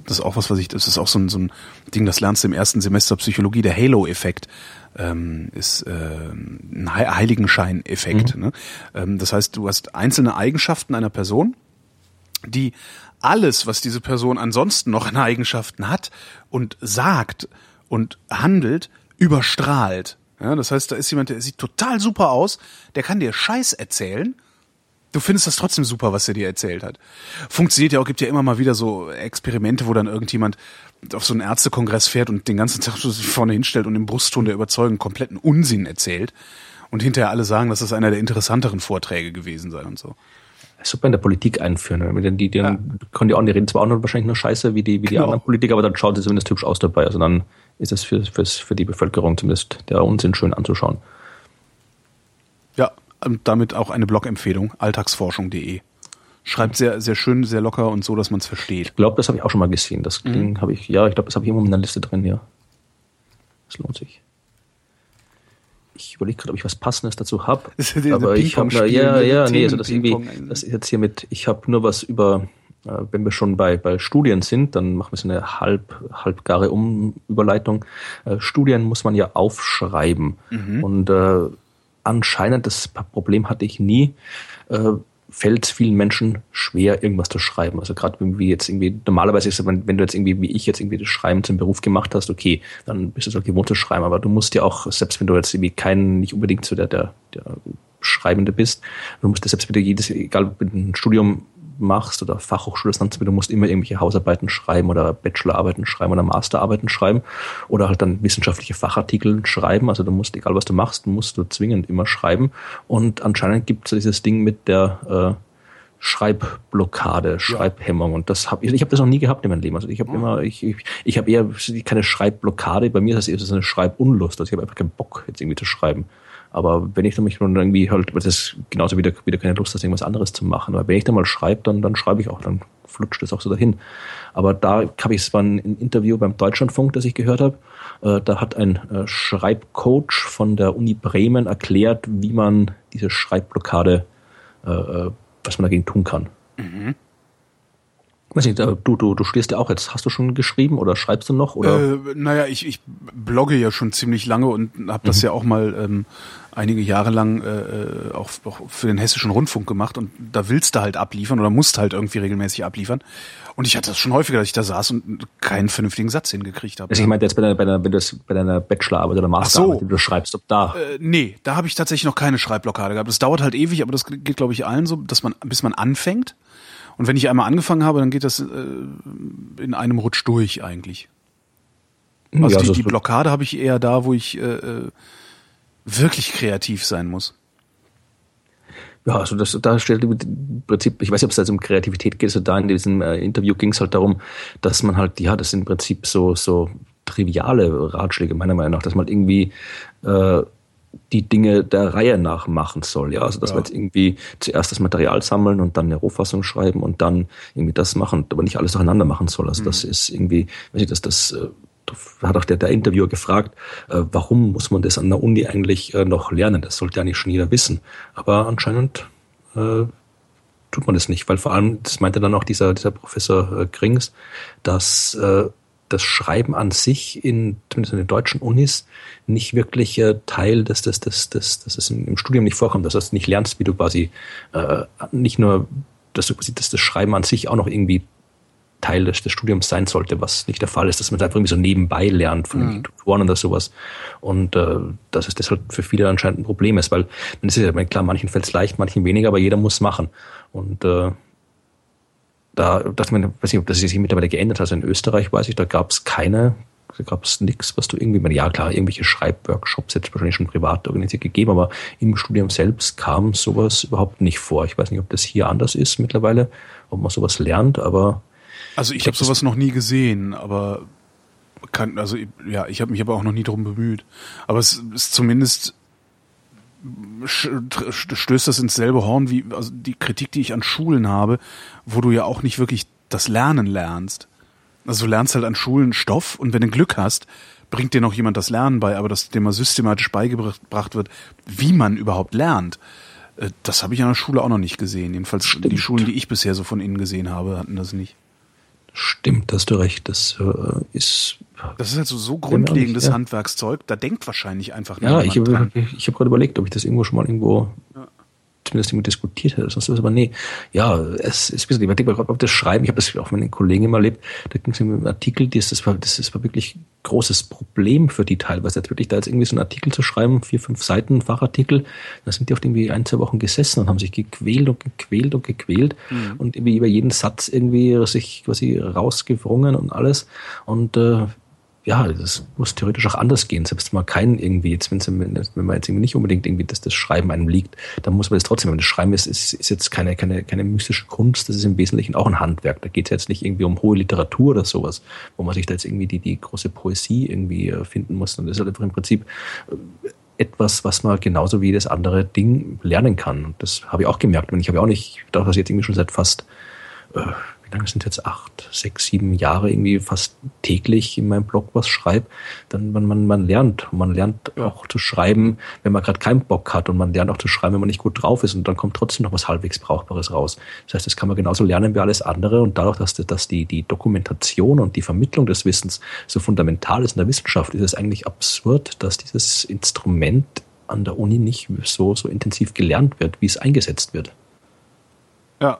das ist auch was, was ich, das ist auch so ein, so ein Ding, das lernst du im ersten Semester Psychologie, der Halo-Effekt. Ähm, ist äh, ein Heiligenschein-Effekt. Mhm. Ne? Ähm, das heißt, du hast einzelne Eigenschaften einer Person, die alles, was diese Person ansonsten noch an Eigenschaften hat und sagt und handelt, überstrahlt. Ja, das heißt, da ist jemand, der sieht total super aus, der kann dir Scheiß erzählen. Du findest das trotzdem super, was er dir erzählt hat. Funktioniert ja auch, gibt ja immer mal wieder so Experimente, wo dann irgendjemand auf so einen Ärztekongress fährt und den ganzen Tag sich vorne hinstellt und im Brustton der Überzeugung kompletten Unsinn erzählt und hinterher alle sagen, dass das einer der interessanteren Vorträge gewesen sei und so. Super in der Politik einführen. Die, die, die, ja. können die, auch, die reden zwar auch noch wahrscheinlich nur Scheiße wie die, wie die genau. anderen Politiker, aber dann schauen sie zumindest hübsch aus dabei. Also dann ist es für, für, für die Bevölkerung zumindest der Unsinn schön anzuschauen. Ja, und damit auch eine Blog-Empfehlung, alltagsforschung punkt de. Schreibt sehr, sehr schön, sehr locker und so, dass man es versteht. Ich glaube, das habe ich auch schon mal gesehen. Das mhm. habe ich, ja, ich glaube, das habe ich irgendwo in der Liste drin, ja. Das lohnt sich. Ich überlege gerade, ob ich was Passendes dazu habe. Aber ich habe ja, ja, ja nee, also das irgendwie, das ist jetzt hier mit, ich habe nur was über, äh, wenn wir schon bei, bei Studien sind, dann machen wir so eine halb, halbgare um- Überleitung. Äh, Studien muss man ja aufschreiben. Mhm. Und äh, anscheinend, das Problem hatte ich nie, äh, fällt vielen Menschen schwer, irgendwas zu schreiben. Also gerade wie jetzt irgendwie, normalerweise ist es, wenn, wenn du jetzt irgendwie, wie ich jetzt irgendwie das Schreiben zum Beruf gemacht hast, okay, dann bist du so gewohnt zu schreiben, aber du musst ja auch, selbst wenn du jetzt irgendwie kein, nicht unbedingt so der, der, der Schreibende bist, du musst ja selbst wieder jedes, egal ob du ein Studium machst oder Fachhochschule, das nannst du, du musst immer irgendwelche Hausarbeiten schreiben oder Bachelorarbeiten schreiben oder Masterarbeiten schreiben oder halt dann wissenschaftliche Fachartikel schreiben. Also du musst, egal was du machst, musst du zwingend immer schreiben. Und anscheinend gibt es so dieses Ding mit der äh, Schreibblockade, Schreibhemmung. Und das habe ich, ich habe das noch nie gehabt in meinem Leben. Also ich habe mhm. immer, ich, ich, ich habe eher keine Schreibblockade. Bei mir ist das eher so eine Schreibunlust. Also ich habe einfach keinen Bock, jetzt irgendwie zu schreiben. Aber wenn ich dann mich dann irgendwie halt, weil das genauso wieder, wieder keine Lust, das irgendwas anderes zu machen. Aber wenn ich dann mal schreibe, dann, dann schreibe ich auch, dann flutscht das auch so dahin. Aber da habe ich, es war ein Interview beim Deutschlandfunk, das ich gehört habe. Äh, da hat ein äh, Schreibcoach von der Uni Bremen erklärt, wie man diese Schreibblockade, äh, was man dagegen tun kann. Mhm. Weiß nicht, du, du, du stehst ja auch jetzt. Hast du schon geschrieben oder schreibst du noch? Oder? Äh, naja, ich, ich blogge ja schon ziemlich lange und habe das mhm. ja auch mal ähm, einige Jahre lang äh, auch, auch für den Hessischen Rundfunk gemacht. Und da willst du halt abliefern oder musst halt irgendwie regelmäßig abliefern. Und ich hatte das schon häufiger, dass ich da saß und keinen vernünftigen Satz hingekriegt habe. Also ich meinte jetzt bei deiner, bei deiner, bei deiner Bachelorarbeit oder Masterarbeit, so, die du schreibst, ob da... Äh, nee, da habe ich tatsächlich noch keine Schreibblockade gehabt. Das dauert halt ewig, aber das geht, glaube ich, allen so, dass man, bis man anfängt. Und wenn ich einmal angefangen habe, dann geht das äh, in einem Rutsch durch eigentlich. Also ja, die, also die Blockade habe ich eher da, wo ich äh, wirklich kreativ sein muss. Ja, also das, da stellt im Prinzip, ich weiß nicht, ob es da jetzt um Kreativität geht, so da in diesem äh, Interview ging es halt darum, dass man halt, ja, das sind im Prinzip so, so triviale Ratschläge meiner Meinung nach, dass man halt irgendwie... Äh, die Dinge der Reihe nach machen soll. Ja, also dass ja. wir jetzt irgendwie zuerst das Material sammeln und dann eine Rohfassung schreiben und dann irgendwie das machen, aber nicht alles durcheinander machen soll. Also mhm. das ist irgendwie, weiß ich, dass das hat auch der, der Interviewer gefragt, äh, warum muss man das an der Uni eigentlich äh, noch lernen? Das sollte eigentlich schon jeder wissen. Aber anscheinend äh, tut man das nicht, weil vor allem, das meinte dann auch dieser, dieser Professor äh, Krings, dass äh, das Schreiben an sich, in, zumindest in den deutschen Unis, nicht wirklich äh, Teil, dass das, das, das, das ist im Studium nicht vorkommt, dass du das nicht lernst, wie du quasi äh, nicht nur, dass du dass das Schreiben an sich auch noch irgendwie Teil des, des Studiums sein sollte, was nicht der Fall ist, dass man es einfach irgendwie so nebenbei lernt von mhm. Tutoren oder sowas. Und äh, dass es deshalb für viele anscheinend ein Problem ist, weil dann ist es ja klar, manchen fällt es leicht, manchen weniger, aber jeder muss es machen. Und äh, Da dachte man, weiß nicht, ob das sich mittlerweile geändert hat. Also in Österreich weiß ich, da gab es keine, da gab es nichts, was du irgendwie, ja klar, irgendwelche Schreibworkshops hätte es wahrscheinlich schon privat organisiert gegeben, aber im Studium selbst kam sowas überhaupt nicht vor. Ich weiß nicht, ob das hier anders ist mittlerweile, ob man sowas lernt, aber. Also ich habe sowas noch nie gesehen, aber kann, also ja, ich habe mich aber auch noch nie darum bemüht. Aber es ist zumindest. Stößt das ins selbe Horn wie also die Kritik, die ich an Schulen habe, wo du ja auch nicht wirklich das Lernen lernst. Also du lernst halt an Schulen Stoff und wenn du Glück hast, bringt dir noch jemand das Lernen bei, aber dass dem mal systematisch beigebracht wird, wie man überhaupt lernt, das habe ich an der Schule auch noch nicht gesehen. Jedenfalls Stimmt. die Schulen, die ich bisher so von innen gesehen habe, hatten das nicht. Stimmt, hast du recht, das äh, ist... Das ist halt so, so grundlegendes ja. Handwerkszeug, da denkt wahrscheinlich einfach nicht jemand dran. Ja, ich, ich habe gerade überlegt, ob ich das irgendwo schon mal irgendwo, ja. zumindest irgendwo diskutiert hätte, sonst was, aber nee. Ja, es ist, ich denke mal gerade auf das Schreiben, ich habe das auch mit den Kollegen immer erlebt, da ging es mit einem Artikel, das, das, war, das, das war wirklich ein großes Problem für die teilweise, jetzt wirklich da jetzt irgendwie so einen Artikel zu schreiben, vier, fünf Seiten, Fachartikel, da sind die oft irgendwie ein, zwei Wochen gesessen und haben sich gequält und gequält und gequält mhm. und irgendwie über jeden Satz irgendwie sich quasi rausgewrungen und alles und äh, ja, das muss theoretisch auch anders gehen. Selbst wenn man keinen irgendwie, jetzt, wenn man jetzt nicht unbedingt irgendwie, dass das Schreiben einem liegt, dann muss man das trotzdem, wenn das Schreiben ist, ist, ist jetzt keine, keine, keine mystische Kunst, das ist im Wesentlichen auch ein Handwerk. Da geht es jetzt nicht irgendwie um hohe Literatur oder sowas, wo man sich da jetzt irgendwie die, die große Poesie irgendwie finden muss. Und das ist halt einfach im Prinzip etwas, was man genauso wie jedes andere Ding lernen kann. Und das habe ich auch gemerkt. Ich habe ja auch nicht, ich dachte, das jetzt irgendwie schon seit fast, äh, wie lange sind es jetzt, acht, sechs, sieben Jahre irgendwie fast täglich in meinem Blog was schreibe. Dann man, man, man lernt. Man lernt auch zu schreiben, wenn man gerade keinen Bock hat. Und man lernt auch zu schreiben, wenn man nicht gut drauf ist. Und dann kommt trotzdem noch was halbwegs Brauchbares raus. Das heißt, das kann man genauso lernen wie alles andere. Und dadurch, dass, dass die, die Dokumentation und die Vermittlung des Wissens so fundamental ist in der Wissenschaft, ist es eigentlich absurd, dass dieses Instrument an der Uni nicht so, so intensiv gelernt wird, wie es eingesetzt wird. Ja.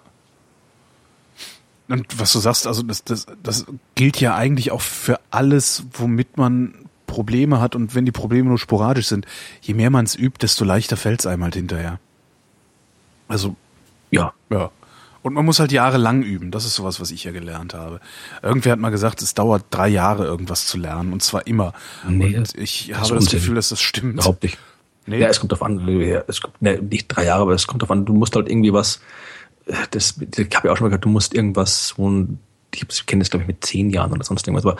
Und was du sagst, also das, das, das gilt ja eigentlich auch für alles, womit man Probleme hat. Und wenn die Probleme nur sporadisch sind, je mehr man es übt, desto leichter fällt es einem halt hinterher. Also, ja. ja. Und man muss halt jahrelang üben. Das ist sowas, was ich ja gelernt habe. Irgendwer hat mal gesagt, es dauert drei Jahre, irgendwas zu lernen. Und zwar immer. Nee, und ich das habe das Gefühl, dass das stimmt. Überhaupt nicht. Nee. Ja, es kommt drauf an. Es kommt, nee, nicht drei Jahre, aber es kommt drauf an. Du musst halt irgendwie was... Das, ich habe ja auch schon mal gesagt, du musst irgendwas so ein, ich kenne das glaube ich mit zehn Jahren oder sonst irgendwas, aber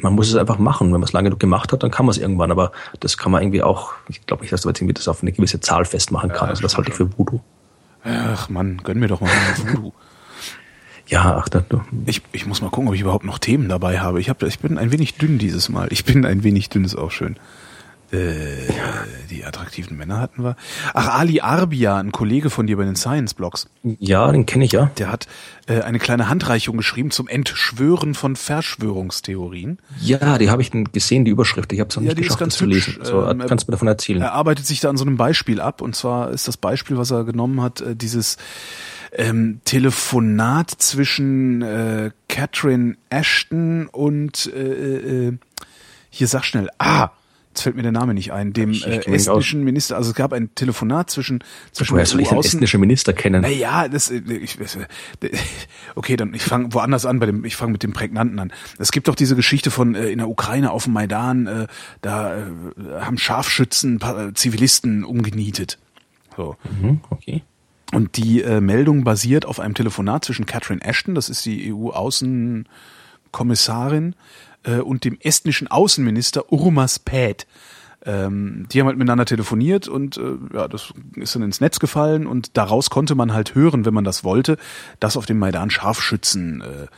man muss es einfach machen. Wenn man es lange genug gemacht hat, dann kann man es irgendwann, aber das kann man irgendwie auch, ich glaube nicht, dass du jetzt irgendwie das auf eine gewisse Zahl festmachen kannst, ja, also das halte ich für Voodoo. Ach Mann, gönn mir doch mal Voodoo. Ja, ach, da, du. Ich, ich muss mal gucken, ob ich überhaupt noch Themen dabei habe. Ich, hab, ich bin ein wenig dünn dieses Mal. Ich bin ein wenig dünn, ist auch schön. Äh, die attraktiven Männer hatten wir. Ach, Ali Arbia, ein Kollege von dir bei den Science-Blogs. Ja, den kenne ich ja. Der hat äh, eine kleine Handreichung geschrieben zum Entschwören von Verschwörungstheorien. Ja, die habe ich gesehen, die Überschrift. Ich habe es noch ja, nicht geschafft, das zu lesen. So, ähm, kannst du mir davon erzählen? Er arbeitet sich da an so einem Beispiel ab. Und zwar ist das Beispiel, was er genommen hat, äh, dieses ähm, Telefonat zwischen äh, Catherine Ashton und äh, äh, hier, sag schnell, ah, jetzt fällt mir der Name nicht ein, dem äh, estnischen Minister, also es gab ein Telefonat zwischen... zwischen Woher soll ich den estnischen Minister kennen? Naja, das... Ich, okay, dann ich fange woanders an, bei dem, ich fange mit dem Prägnanten an. Es gibt doch diese Geschichte von äh, in der Ukraine auf dem Maidan, äh, da äh, haben Scharfschützen paar Zivilisten umgenietet. So. Mhm, okay. Und die äh, Meldung basiert auf einem Telefonat zwischen Catherine Ashton, das ist die E U-Außenkommissarin, und dem estnischen Außenminister Urmas Päät. Ähm, die haben halt miteinander telefoniert und äh, ja, das ist dann ins Netz gefallen und daraus konnte man halt hören, wenn man das wollte, dass auf dem Maidan Scharfschützen äh,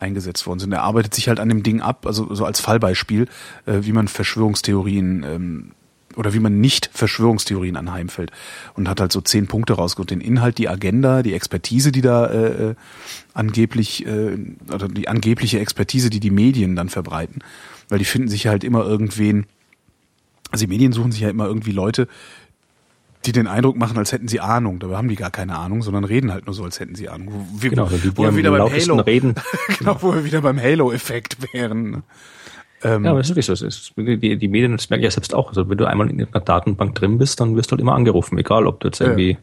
eingesetzt worden sind. Er arbeitet sich halt an dem Ding ab, also so als Fallbeispiel, äh, wie man Verschwörungstheorien ähm, oder wie man nicht Verschwörungstheorien anheimfällt und hat halt so zehn Punkte rausgeholt. Den Inhalt, die Agenda, die Expertise, die da äh, angeblich, äh, oder die angebliche Expertise, die die Medien dann verbreiten, weil die finden sich halt immer irgendwen, also die Medien suchen sich ja immer irgendwie Leute, die den Eindruck machen, als hätten sie Ahnung. Dabei haben die gar keine Ahnung, sondern reden halt nur so, als hätten sie Ahnung. Wie, genau, die, wo wir wieder beim Halo reden. Genau, wo wir wieder beim Halo-Effekt wären. Ähm, ja, aber das ist wirklich so. Ist, die, die Medien, das merke ich ja selbst auch. Also wenn du einmal in einer Datenbank drin bist, dann wirst du halt immer angerufen, egal ob du jetzt irgendwie ja.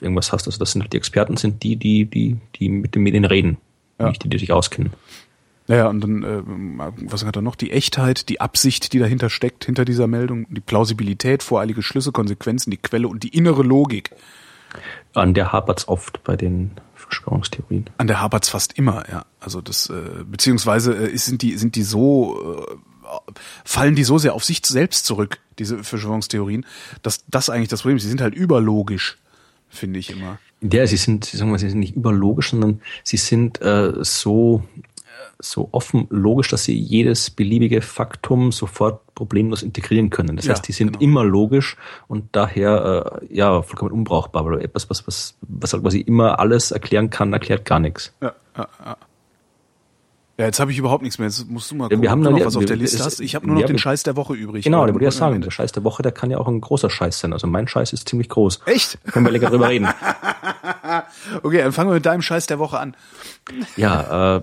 irgendwas hast. Also das sind halt die Experten, sind die, die, die, die mit den Medien reden, ja. nicht die, die sich auskennen. Naja, und dann, äh, was hat er noch? Die Echtheit, die Absicht, die dahinter steckt, hinter dieser Meldung, die Plausibilität, voreilige Schlüsse, Konsequenzen, die Quelle und die innere Logik. An der hapert's oft bei den Verschwörungstheorien. An der hapert's fast immer, ja. Also das, äh, beziehungsweise äh, sind die, sind die so, äh, fallen die so sehr auf sich selbst zurück, diese Verschwörungstheorien, dass das eigentlich das Problem ist. Sie sind halt überlogisch, finde ich immer. Ja, sie sind, sagen wir mal, sie sind nicht überlogisch, sondern sie sind äh, so, so offen logisch, dass sie jedes beliebige Faktum sofort problemlos integrieren können. Das ja, heißt, die sind genau. immer logisch und daher äh, ja vollkommen unbrauchbar, weil etwas, was, was, was halt quasi immer alles erklären kann, erklärt gar nichts. Ja, ja, ja. Ja, jetzt habe ich überhaupt nichts mehr. Jetzt musst du mal gucken, wir haben ob du noch was wir, auf der Liste ist, hast. Ich habe nur noch ja, den Scheiß der Woche übrig. Genau, den wollte ich ja sagen. Der Scheiß der Woche, der kann ja auch ein großer Scheiß sein. Also mein Scheiß ist ziemlich groß. Echt? Da können wir länger drüber reden. Okay, dann fangen wir mit deinem Scheiß der Woche an. Ja, äh,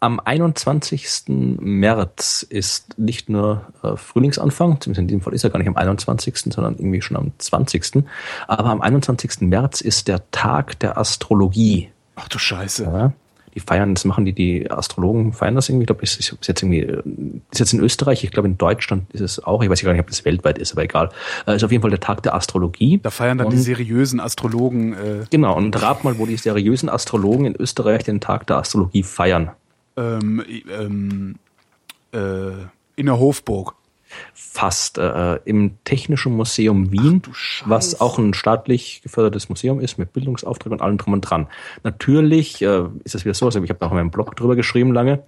am einundzwanzigsten März ist nicht nur äh, Frühlingsanfang, zumindest in diesem Fall ist er gar nicht am einundzwanzigsten, sondern irgendwie schon am zwanzigsten. Aber am einundzwanzigsten März ist der Tag der Astrologie. Ach du Scheiße. Ja, die feiern, das machen die, die Astrologen feiern das irgendwie, ich glaube, es ist, ist jetzt irgendwie, ist jetzt in Österreich, ich glaube in Deutschland ist es auch, ich weiß gar nicht, ob das weltweit ist, aber egal, ist auf jeden Fall der Tag der Astrologie. Da feiern dann und, die seriösen Astrologen. Äh, genau, und rat mal, wo die seriösen Astrologen in Österreich den Tag der Astrologie feiern. Ähm, ähm, äh, in der Hofburg. Fast äh, im Technischen Museum Wien, was auch ein staatlich gefördertes Museum ist, mit Bildungsauftrag und allem drum und dran. Natürlich äh, ist das wieder so, also ich habe da auch in meinem Blog drüber geschrieben lange,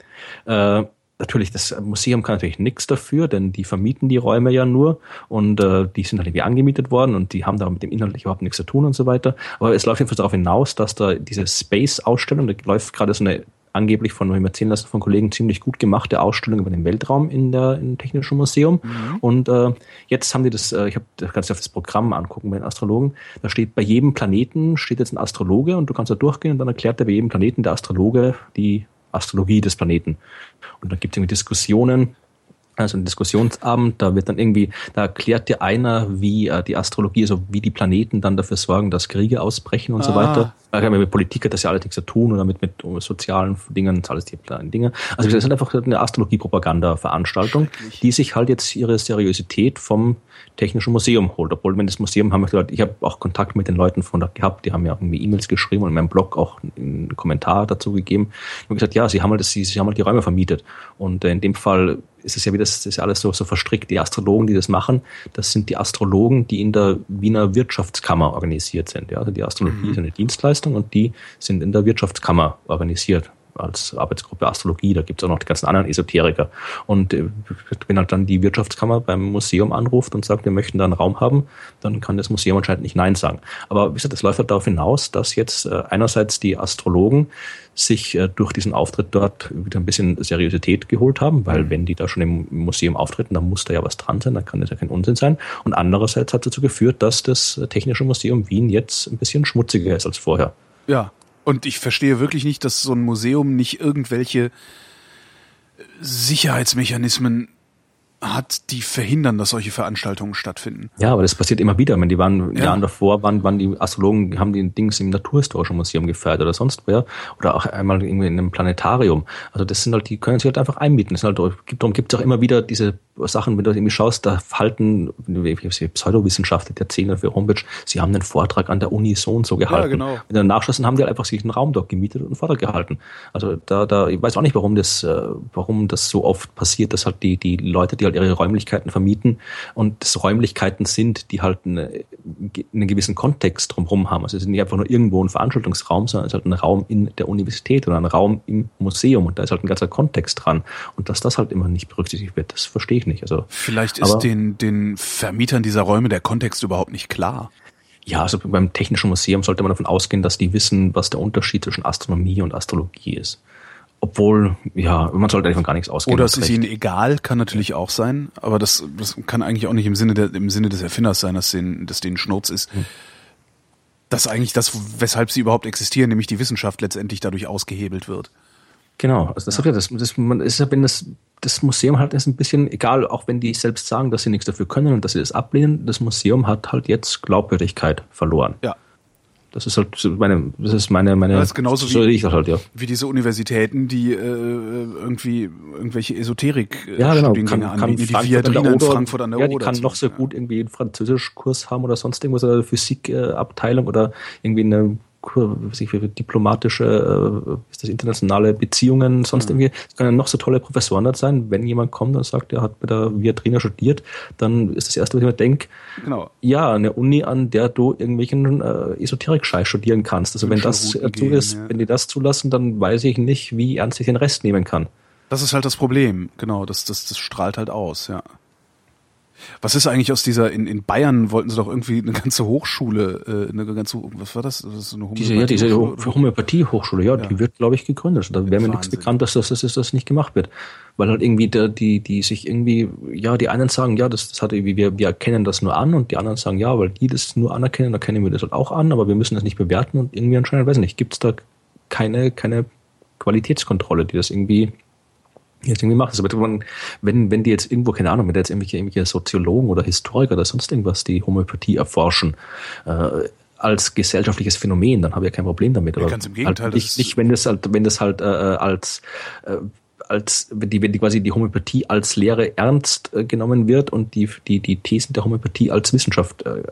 äh, natürlich, das Museum kann natürlich nichts dafür, denn die vermieten die Räume ja nur und äh, die sind halt irgendwie angemietet worden und die haben da mit dem inhaltlich überhaupt nichts zu tun und so weiter. Aber es läuft jedenfalls darauf hinaus, dass da diese Space-Ausstellung, da läuft gerade so eine angeblich von, wenn ich mir erzählen lassen, von Kollegen ziemlich gut gemachte Ausstellung über den Weltraum in der, im Technischen Museum. Mhm. Und äh, jetzt haben die das, äh, ich habe das kannst du auf das Programm angucken bei den Astrologen, da steht bei jedem Planeten steht jetzt ein Astrologe und du kannst da durchgehen und dann erklärt er bei jedem Planeten der Astrologe die Astrologie des Planeten. Und dann gibt es irgendwie Diskussionen, also ein Diskussionsabend, da wird dann irgendwie, da erklärt dir einer, wie äh, die Astrologie, also wie die Planeten dann dafür sorgen, dass Kriege ausbrechen und ah. so weiter. Also mit Politik hat das ja alles nichts zu tun oder mit, mit um, sozialen Dingen, das alles die kleinen Dinge. Also das ist einfach eine Astrologie-Propaganda-Veranstaltung, die sich halt jetzt ihre Seriosität vom Technischen Museum holt. Obwohl, wenn das Museum haben, ich habe auch Kontakt mit den Leuten von da gehabt, die haben ja auch irgendwie E-Mails geschrieben und in meinem Blog auch einen Kommentar dazu gegeben. Ich habe gesagt, ja, sie haben halt, sie, sie haben halt die Räume vermietet. Und in dem Fall ist es ja wieder, das ist ja alles so, so verstrickt. Die Astrologen, die das machen, das sind die Astrologen, die in der Wiener Wirtschaftskammer organisiert sind. Ja, also die Astrologie mhm. ist eine Dienstleistung und die sind in der Wirtschaftskammer organisiert als Arbeitsgruppe Astrologie. Da gibt es auch noch die ganzen anderen Esoteriker. Und wenn halt dann die Wirtschaftskammer beim Museum anruft und sagt, wir möchten da einen Raum haben, dann kann das Museum anscheinend nicht Nein sagen. Aber wie gesagt, das läuft halt darauf hinaus, dass jetzt einerseits die Astrologen sich durch diesen Auftritt dort wieder ein bisschen Seriosität geholt haben, weil mhm. wenn die da schon im Museum auftreten, dann muss da ja was dran sein, dann kann das ja kein Unsinn sein. Und andererseits hat es dazu geführt, dass das Technische Museum Wien jetzt ein bisschen schmutziger ist als vorher. Ja. Und ich verstehe wirklich nicht, dass so ein Museum nicht irgendwelche Sicherheitsmechanismen hat, die verhindern, dass solche Veranstaltungen stattfinden. Ja, aber das passiert immer wieder. Ich meine, die waren ja. Jahren davor, waren, waren die Astrologen, haben die Dings im Naturhistorischen Museum gefeiert oder sonst wo, ja. Oder auch einmal irgendwie in einem Planetarium. Also das sind halt, die können sich halt einfach einmieten. Das sind halt, darum gibt es auch immer wieder diese Sachen, wenn du irgendwie schaust, da halten Pseudowissenschaftler, die erzählen auf ihrer Homepage, sie haben einen Vortrag an der Uni so und so gehalten. Ja, genau. Wenn du nachschaust, dann haben die halt einfach sich einen Raum dort gemietet und einen Vortrag gehalten. Also da, da, ich weiß auch nicht, warum das, warum das so oft passiert, dass halt die, die Leute, die halt ihre Räumlichkeiten vermieten und das Räumlichkeiten sind, die halt eine, einen gewissen Kontext drumherum haben. Also es ist nicht einfach nur irgendwo ein Veranstaltungsraum, sondern es ist halt ein Raum in der Universität oder ein Raum im Museum und da ist halt ein ganzer Kontext dran. Und dass das halt immer nicht berücksichtigt wird, das verstehe ich nicht. Also, vielleicht ist aber den, den Vermietern dieser Räume der Kontext überhaupt nicht klar. Ja, also beim Technischen Museum sollte man davon ausgehen, dass die wissen, was der Unterschied zwischen Astronomie und Astrologie ist. Obwohl, ja, man sollte davon gar nichts ausgehen. Oder es ist ihnen egal, kann natürlich auch sein, aber das, das kann eigentlich auch nicht im Sinne, der, im Sinne des Erfinders sein, dass denen, dass denen Schnurz ist. Hm. Dass eigentlich das, weshalb sie überhaupt existieren, nämlich die Wissenschaft letztendlich dadurch ausgehebelt wird. Genau, also das, ja. das, das, man ist ja, wenn das, das Museum halt ist ein bisschen egal, auch wenn die selbst sagen, dass sie nichts dafür können und dass sie das ablehnen, das Museum hat halt jetzt Glaubwürdigkeit verloren. Ja. Das ist halt meine, das ist meine, meine, das ist genauso so wie, ich das halt, ja. wie diese Universitäten, die äh, irgendwie irgendwelche Esoterik-Studiengänge ja, genau. kann, kann anbieten, die Viadrina in Frankfurt an der Oder. Ja, die kann noch so gut irgendwie einen Französischkurs haben oder sonst irgendwas, oder eine Physikabteilung oder irgendwie eine diplomatische, ist das internationale Beziehungen, sonst ja. irgendwie. Es können ja noch so tolle Professoren dort sein. Wenn jemand kommt und sagt, er hat bei der Viadrina studiert, dann ist das Erste, was ich mir denke, genau. ja, eine Uni, an der du irgendwelchen äh, Esoterik-Scheiß studieren kannst. Also wenn das zu ist, ja. wenn die das zulassen, dann weiß ich nicht, wie ernst ich den Rest nehmen kann. Das ist halt das Problem. Genau, das, das, das strahlt halt aus, ja. Was ist eigentlich aus dieser, in, in Bayern wollten sie doch irgendwie eine ganze Hochschule, eine ganze, was war das? Das ist eine Homöopathie- diese ja, diese Hochschule. Homöopathie-Hochschule, ja, ja, die wird, glaube ich, gegründet. Also da wäre mir nichts bekannt, dass das, dass das nicht gemacht wird. Weil halt irgendwie der, die, die sich irgendwie, ja, die einen sagen, ja, das, das hat irgendwie, wir, wir erkennen das nur an und die anderen sagen, ja, weil die das nur anerkennen, dann erkennen wir das halt auch an, aber wir müssen das nicht bewerten und irgendwie anscheinend, weiß nicht, gibt es da keine, keine Qualitätskontrolle, die das irgendwie jetzt irgendwie macht. Also wenn, wenn die jetzt irgendwo, keine Ahnung, wenn da jetzt irgendwelche, irgendwelche Soziologen oder Historiker oder sonst irgendwas die Homöopathie erforschen, äh, als gesellschaftliches Phänomen, dann habe ich ja kein Problem damit. Oder? Ja, ganz im Gegenteil. Halt nicht, nicht, wenn das halt, wenn das halt äh, als, äh, als wenn die, wenn die quasi die Homöopathie als Lehre ernst äh, genommen wird und die, die, die Thesen der Homöopathie als Wissenschaft äh,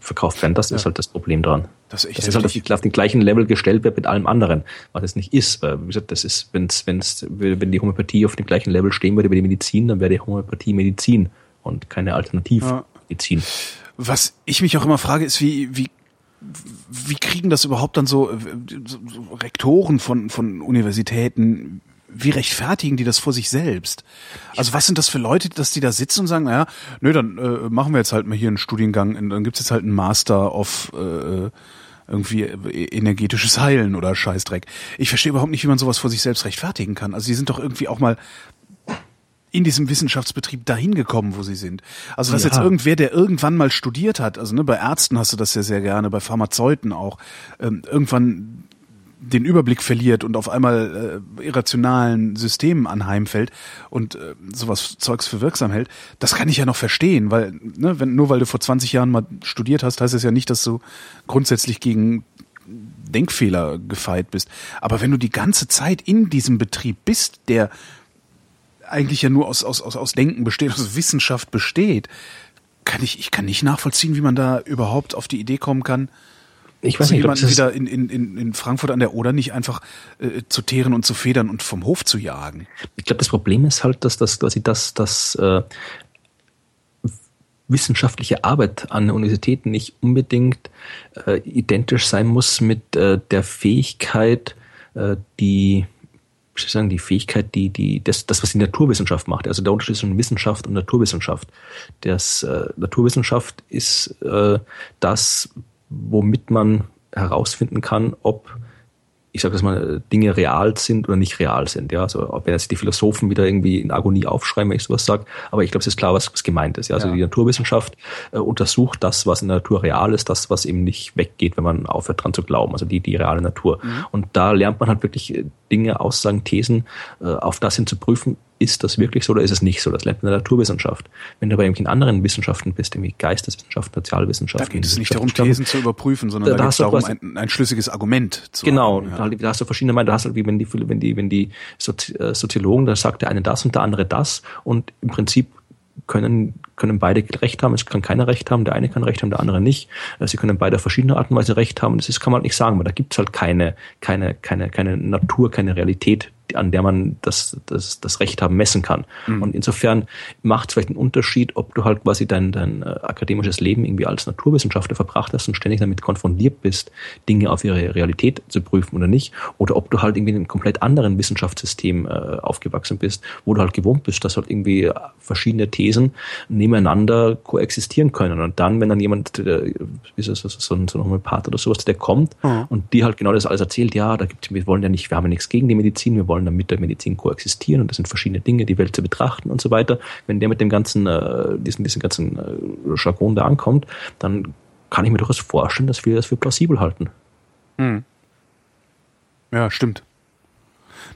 verkauft werden. Das ja. ist halt das Problem daran. Das ist, das ist halt auf, die, auf den gleichen Level gestellt wird mit allem anderen, was es nicht ist. Weil, wie gesagt, das ist, wenn's, wenn's, wenn die Homöopathie auf dem gleichen Level stehen würde wie die Medizin, dann wäre die Homöopathie Medizin und keine Alternativmedizin. Ja. Was ich mich auch immer frage, ist, wie, wie Wie kriegen das überhaupt dann so, so Rektoren von, von Universitäten, wie rechtfertigen die das vor sich selbst? Also was sind das für Leute, dass die da sitzen und sagen, naja, nö, dann äh, machen wir jetzt halt mal hier einen Studiengang, dann gibt's jetzt halt einen Master auf äh, irgendwie energetisches Heilen oder Scheißdreck. Ich verstehe überhaupt nicht, wie man sowas vor sich selbst rechtfertigen kann. Also die sind doch irgendwie auch mal in diesem Wissenschaftsbetrieb dahin gekommen, wo sie sind. Also dass ja. jetzt irgendwer, der irgendwann mal studiert hat, also ne, bei Ärzten hast du das ja sehr gerne, bei Pharmazeuten auch, ähm, irgendwann den Überblick verliert und auf einmal äh, irrationalen Systemen anheimfällt und äh, sowas Zeugs für wirksam hält, das kann ich ja noch verstehen, weil ne, wenn, nur weil du vor zwanzig Jahren mal studiert hast, heißt das ja nicht, dass du grundsätzlich gegen Denkfehler gefeit bist. Aber wenn du die ganze Zeit in diesem Betrieb bist, der eigentlich ja nur aus, aus, aus, aus Denken besteht, aus Wissenschaft besteht, kann ich, ich kann nicht nachvollziehen, wie man da überhaupt auf die Idee kommen kann, ich weiß so nicht, jemanden wieder in, in, in Frankfurt an der Oder nicht einfach äh, zu teeren und zu federn und vom Hof zu jagen. Ich glaube, das Problem ist halt, dass das quasi das, das äh, wissenschaftliche Arbeit an Universitäten nicht unbedingt äh, identisch sein muss mit äh, der Fähigkeit, äh, die Ich würde sagen, die Fähigkeit, die, die, das, das, was die Naturwissenschaft macht. Also der Unterschied zwischen Wissenschaft und Naturwissenschaft. Das, äh, Naturwissenschaft ist äh, das, womit man herausfinden kann, ob, ich sage das mal, Dinge real sind oder nicht real sind. Ja, also ob jetzt die Philosophen wieder irgendwie in Agonie aufschreiben, wenn ich sowas sage. Aber ich glaube, es ist klar, was, was gemeint ist. Ja, also ja. die Naturwissenschaft äh, untersucht das, was in der Natur real ist, das, was eben nicht weggeht, wenn man aufhört dran zu glauben. Also die, die reale Natur. Mhm. Und da lernt man halt wirklich Dinge, Aussagen, Thesen, äh, auf das hin zu prüfen, ist das wirklich so oder ist es nicht so? Das lernt man in der Naturwissenschaft. Wenn du aber irgendwie in anderen Wissenschaften bist, irgendwie Geisteswissenschaften, Sozialwissenschaften. Da geht es nicht darum, Thesen zu überprüfen, sondern da, da geht es darum, ein, ein schlüssiges Argument zu Genau, haben, ja. da, da hast du verschiedene Meinungen. Da hast du, wie wenn die, wenn die, wenn die Sozi- äh, Soziologen, da sagt der eine das und der andere das und im Prinzip können, können beide Recht haben, es kann keiner Recht haben, der eine kann Recht haben, der andere nicht. Sie können beide auf verschiedene Art und Weise Recht haben. Das ist, kann man halt nicht sagen, weil da gibt es halt keine, keine, keine, keine Natur, keine Realität, an der man das, das, das Recht haben messen kann. Mhm. Und insofern macht es vielleicht einen Unterschied, ob du halt quasi dein, dein akademisches Leben irgendwie als Naturwissenschaftler verbracht hast und ständig damit konfrontiert bist, Dinge auf ihre Realität zu prüfen oder nicht, oder ob du halt irgendwie in einem komplett anderen Wissenschaftssystem äh, aufgewachsen bist, wo du halt gewohnt bist, dass halt irgendwie verschiedene Thesen nebeneinander koexistieren können. Und dann, wenn dann jemand, äh, ist es, ist es so ein, so ein Homöopath oder sowas, der kommt mhm. und die halt genau das alles erzählt, ja, da gibt's, wir wollen ja nicht, wir haben ja nichts gegen die Medizin, wir wollen damit der Medizin koexistieren und das sind verschiedene Dinge, die Welt zu betrachten und so weiter. Wenn der mit dem ganzen, äh, diesen, diesen ganzen äh, Jargon da ankommt, dann kann ich mir durchaus vorstellen, dass wir das für plausibel halten. Hm. Ja, stimmt.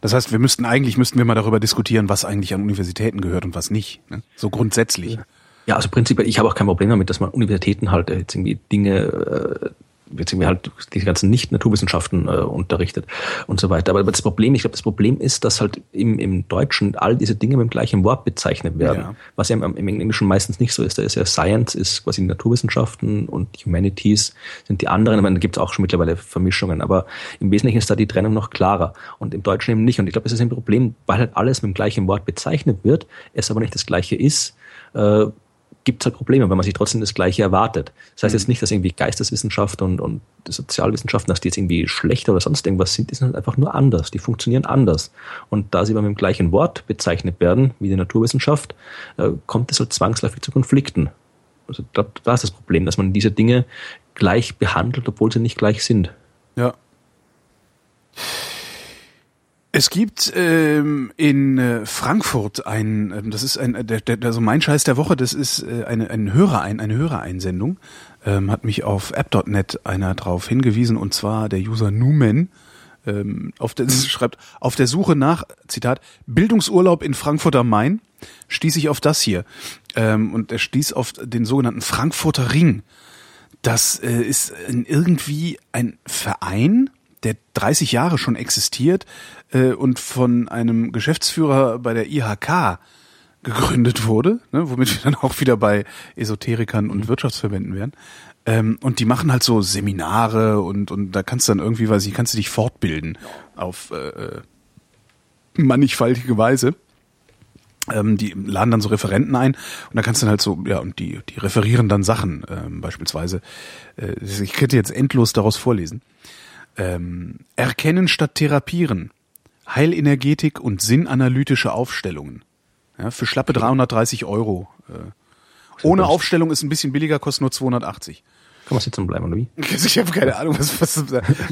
Das heißt, wir müssten eigentlich, müssten wir mal darüber diskutieren, was eigentlich an Universitäten gehört und was nicht. Ne? So grundsätzlich. Ja, also prinzipiell, ich habe auch kein Problem damit, dass man Universitäten halt jetzt irgendwie Dinge äh, beziehungsweise halt die ganzen Nicht-Naturwissenschaften äh, unterrichtet und so weiter. Aber das Problem, ich glaube, das Problem ist, dass halt im, im Deutschen all diese Dinge mit dem gleichen Wort bezeichnet werden, ja. was ja im, im Englischen meistens nicht so ist. Da ist ja Science, ist quasi Naturwissenschaften und Humanities sind die anderen. Ich meine, da gibt es auch schon mittlerweile Vermischungen, aber im Wesentlichen ist da die Trennung noch klarer und im Deutschen eben nicht. Und ich glaube, das ist ein Problem, weil halt alles mit dem gleichen Wort bezeichnet wird, es aber nicht das Gleiche ist, äh, gibt es halt Probleme, weil man sich trotzdem das Gleiche erwartet. Das heißt mhm. jetzt nicht, dass irgendwie Geisteswissenschaft und, und Sozialwissenschaften, dass die jetzt irgendwie schlechter oder sonst irgendwas sind, die sind halt einfach nur anders, die funktionieren anders. Und da sie aber mit dem gleichen Wort bezeichnet werden, wie die Naturwissenschaft, äh, kommt es halt zwangsläufig zu Konflikten. Also da, da ist das Problem, dass man diese Dinge gleich behandelt, obwohl sie nicht gleich sind. Ja. Es gibt ähm, in äh, Frankfurt ein, ähm, das ist ein, der, der, also mein Scheiß der Woche, das ist äh, eine, ein Hörer, ein, eine Hörereinsendung, ähm, hat mich auf app Punkt net einer drauf hingewiesen, und zwar der User Numen, ähm, auf der, schreibt, auf der Suche nach, Zitat, Bildungsurlaub in Frankfurt am Main, stieß ich auf das hier, ähm, und er stieß auf den sogenannten Frankfurter Ring. Das äh, ist irgendwie ein Verein, der dreißig Jahre schon existiert äh, und von einem Geschäftsführer bei der I H K gegründet wurde, ne, womit wir dann auch wieder bei Esoterikern und mhm. Wirtschaftsverbänden wären. Ähm, und die machen halt so Seminare und und da kannst du dann irgendwie, weiß ich, kannst du dich fortbilden auf äh, mannigfaltige Weise. Ähm, die laden dann so Referenten ein und da kannst du dann halt so, ja, und die die referieren dann Sachen, ähm, beispielsweise. Äh, ich könnte jetzt endlos daraus vorlesen. Ähm, Erkennen statt Therapieren. Heilenergetik und sinnanalytische Aufstellungen. Ja, für schlappe dreihundertdreißig Euro. Äh, ohne Aufstellung ist ein bisschen billiger, kostet nur zweihundertachtzig. Kann man sitzen bleiben, oder wie? Ich habe keine Ahnung, was, was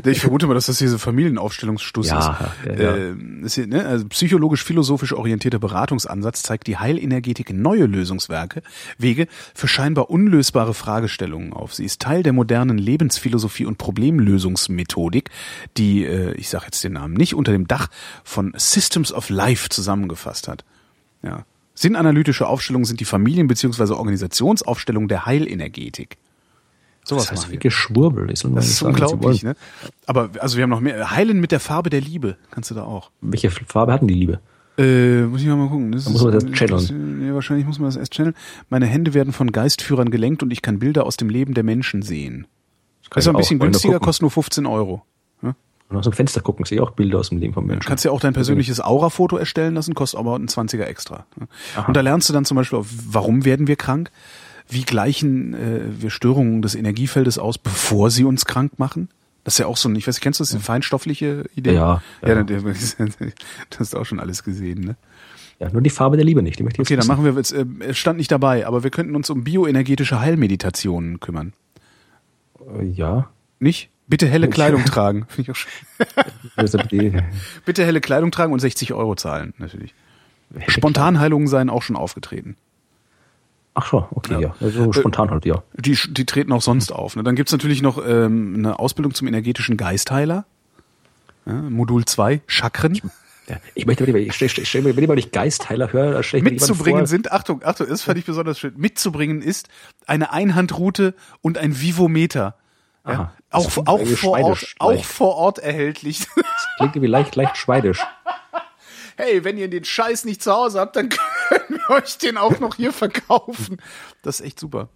ich vermute mal, dass das hier so Familienaufstellungsstuss ja, ist. Ja, ja. Äh, ist hier, ne? Also psychologisch-philosophisch orientierter Beratungsansatz zeigt die Heilenergetik neue Lösungswerke, Wege für scheinbar unlösbare Fragestellungen auf. Sie ist Teil der modernen Lebensphilosophie und Problemlösungsmethodik, die, äh, ich sage jetzt den Namen nicht, unter dem Dach von Systems of Life zusammengefasst hat. Ja. Sinnanalytische Aufstellungen sind die Familien- bzw. Organisationsaufstellung der Heilenergetik. Sowas das heißt wie Geschwurbel. Das ist sagen, unglaublich, ne? Aber also wir haben noch mehr. Heilen mit der Farbe der Liebe kannst du da auch. Welche Farbe hatten die Liebe? Äh, muss ich mal gucken. Das da muss man das erst channeln. Nee, wahrscheinlich muss man das erst channeln. Meine Hände werden von Geistführern gelenkt und ich kann Bilder aus dem Leben der Menschen sehen. Das ist ein bisschen günstiger, kostet nur fünfzehn Euro. Ja? Und aus dem Fenster gucken, sehe ich auch Bilder aus dem Leben von Menschen. Du kannst ja auch dein persönliches Aura-Foto erstellen lassen, kostet aber einen zwanziger extra. Aha. Und da lernst du dann zum Beispiel, warum werden wir krank? Wie gleichen äh, wir Störungen des Energiefeldes aus, bevor sie uns krank machen? Das ist ja auch so ein, ich weiß nicht, kennst du das, eine feinstoffliche Idee? Ja. Ja, ja. Das hast du auch schon alles gesehen, ne? Ja, nur die Farbe der Liebe nicht. Die möchte ich okay, jetzt dann machen wir jetzt, äh, stand nicht dabei, aber wir könnten uns um bioenergetische Heilmeditationen kümmern. Ja. Nicht? Bitte helle Kleidung tragen. Finde ich auch schön. Bitte helle Kleidung tragen und sechzig Euro zahlen, natürlich. Spontanheilungen seien auch schon aufgetreten. Ach so, okay, ja. ja. Also spontan halt, ja. Die, die treten auch sonst auf. Ne? Dann gibt's natürlich noch ähm, eine Ausbildung zum energetischen Geistheiler. Ja, Modul zwei, Chakren. Ja, ich möchte, wenn ich, ich, ich, wenn ich mal nicht Geistheiler höre, schlecht mitzubringen vor. sind, Achtung, Achtung, das fand ich besonders schön. Mitzubringen ist eine Einhandrute und ein Vivometer. Ja? Auch, auch, vor Ort, auch vor Ort erhältlich. Das klingt irgendwie leicht, leicht schweidisch. Hey, wenn ihr den Scheiß nicht zu Hause habt, dann können wir euch den auch noch hier verkaufen. Das ist echt super.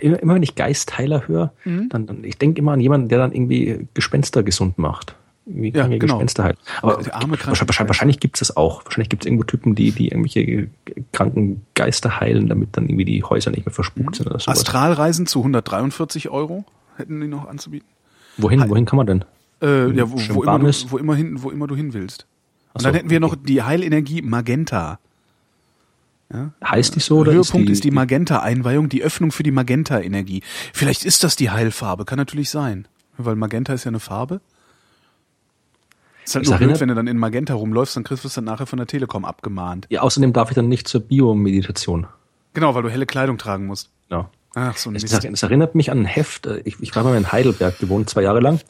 Immer, immer wenn ich Geistheiler höre, mhm. dann, dann ich denke immer an jemanden, der dann irgendwie Gespenster gesund macht. Wie kann ja, genau. Gespenster heilen? Aber die arme wahrscheinlich, wahrscheinlich gibt es das auch. Wahrscheinlich gibt es irgendwo Typen, die, die irgendwelche kranken Geister heilen, damit dann irgendwie die Häuser nicht mehr verspukt sind. Oder sowas. Astralreisen zu hundertdreiundvierzig Euro hätten die noch anzubieten. Wohin, wohin kann man denn? Äh, ja, wo, wo, immer du, wo, immer hin, wo immer du hin willst. Und so, dann hätten wir noch die Heilenergie Magenta. Ja? Heißt die so? Oder Höhepunkt ist die, die Magenta-Einweihung, die Öffnung für die Magenta-Energie. Vielleicht ist das die Heilfarbe, kann natürlich sein. Weil Magenta ist ja eine Farbe. Ist halt nur blöd, wenn du dann in Magenta rumläufst, dann kriegst du es dann nachher von der Telekom abgemahnt. Ja, außerdem darf ich dann nicht zur Biomeditation. Genau, weil du helle Kleidung tragen musst. Genau. Ach, so ein es, es erinnert mich an ein Heft. Ich, ich war mal in Heidelberg gewohnt, zwei Jahre lang.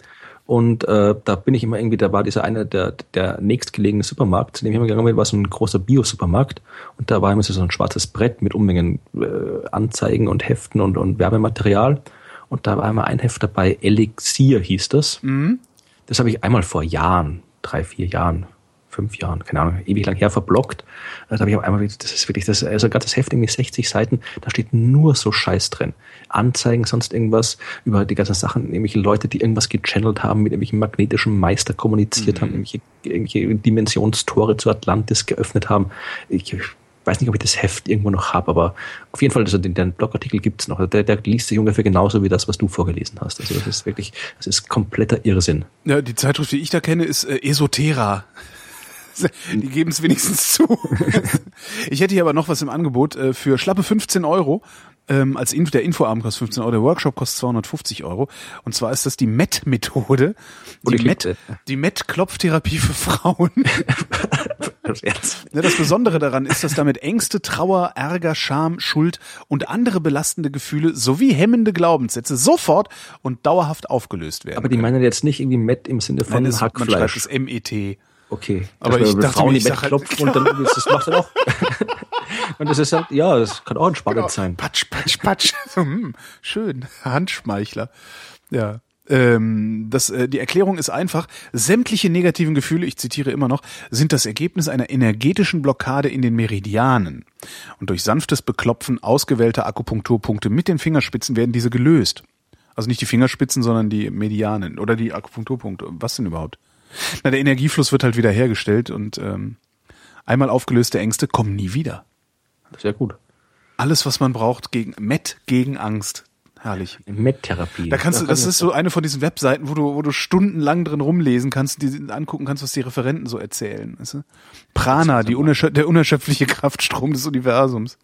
Und äh, da bin ich immer irgendwie, da war dieser eine, der, der nächstgelegene Supermarkt, zu dem ich immer gegangen bin, war so ein großer Bio-Supermarkt. Und da war immer so ein schwarzes Brett mit Unmengen äh, Anzeigen und Heften und, und Werbematerial. Und da war einmal ein Heft dabei, Elixier hieß das. Mhm. Das habe ich einmal vor Jahren, drei, vier Jahren, fünf Jahren, keine Ahnung, ewig lang her verblockt. Da habe ich einmal, das ist wirklich, das ist ein ganzes Heft, irgendwie sechzig Seiten, da steht nur so Scheiß drin. Anzeigen, sonst irgendwas, über die ganzen Sachen, nämlich Leute, die irgendwas gechannelt haben, mit irgendwelchen magnetischen Meister kommuniziert mhm. haben, irgendwelche, irgendwelche Dimensionstore zu Atlantis geöffnet haben. Ich weiß nicht, ob ich das Heft irgendwo noch habe, aber auf jeden Fall, also den, den Blogartikel gibt es noch. Der, der liest sich ungefähr genauso wie das, was du vorgelesen hast. Also das ist wirklich, das ist kompletter Irrsinn. Ja, die Zeitschrift, die ich da kenne, ist äh, Esotera. Die geben es wenigstens zu. Ich hätte hier aber noch was im Angebot für schlappe fünfzehn Euro. Als Info, der Infoabend kostet fünfzehn Euro, der Workshop kostet zweihundertfünfzig Euro. Und zwar ist das die M E T-Methode. Die M E T, die M E T-Klopftherapie für Frauen. Das Besondere daran ist, dass damit Ängste, Trauer, Ärger, Scham, Schuld und andere belastende Gefühle sowie hemmende Glaubenssätze sofort und dauerhaft aufgelöst werden. Aber die können. Meinen jetzt nicht irgendwie M E T im Sinne von Nein, Hackfleisch. Man schreibt das M E T. Okay. Aber ich dachte, Frauen, ich sag halt, und dann das macht er doch. Und das ist halt, ja, das kann auch entspannend genau. sein. Patsch, patsch, patsch. So, hm, schön. Handschmeichler. Ja. Ähm, das, äh, die Erklärung ist einfach. Sämtliche negativen Gefühle, ich zitiere immer noch, sind das Ergebnis einer energetischen Blockade in den Meridianen. Und durch sanftes Beklopfen ausgewählter Akupunkturpunkte mit den Fingerspitzen werden diese gelöst. Also nicht die Fingerspitzen, sondern die Medianen oder die Akupunkturpunkte. Was denn überhaupt? Na, der Energiefluss wird halt wieder hergestellt und ähm, einmal aufgelöste Ängste kommen nie wieder. Sehr gut. Alles, was man braucht gegen Met, gegen Angst. Herrlich. Met-Therapie. Da kannst du, das ist so eine von diesen Webseiten, wo du, wo du stundenlang drin rumlesen kannst, die angucken kannst, was die Referenten so erzählen. Weißt du? Prana, die unerschöpf- der unerschöpfliche Kraftstrom des Universums.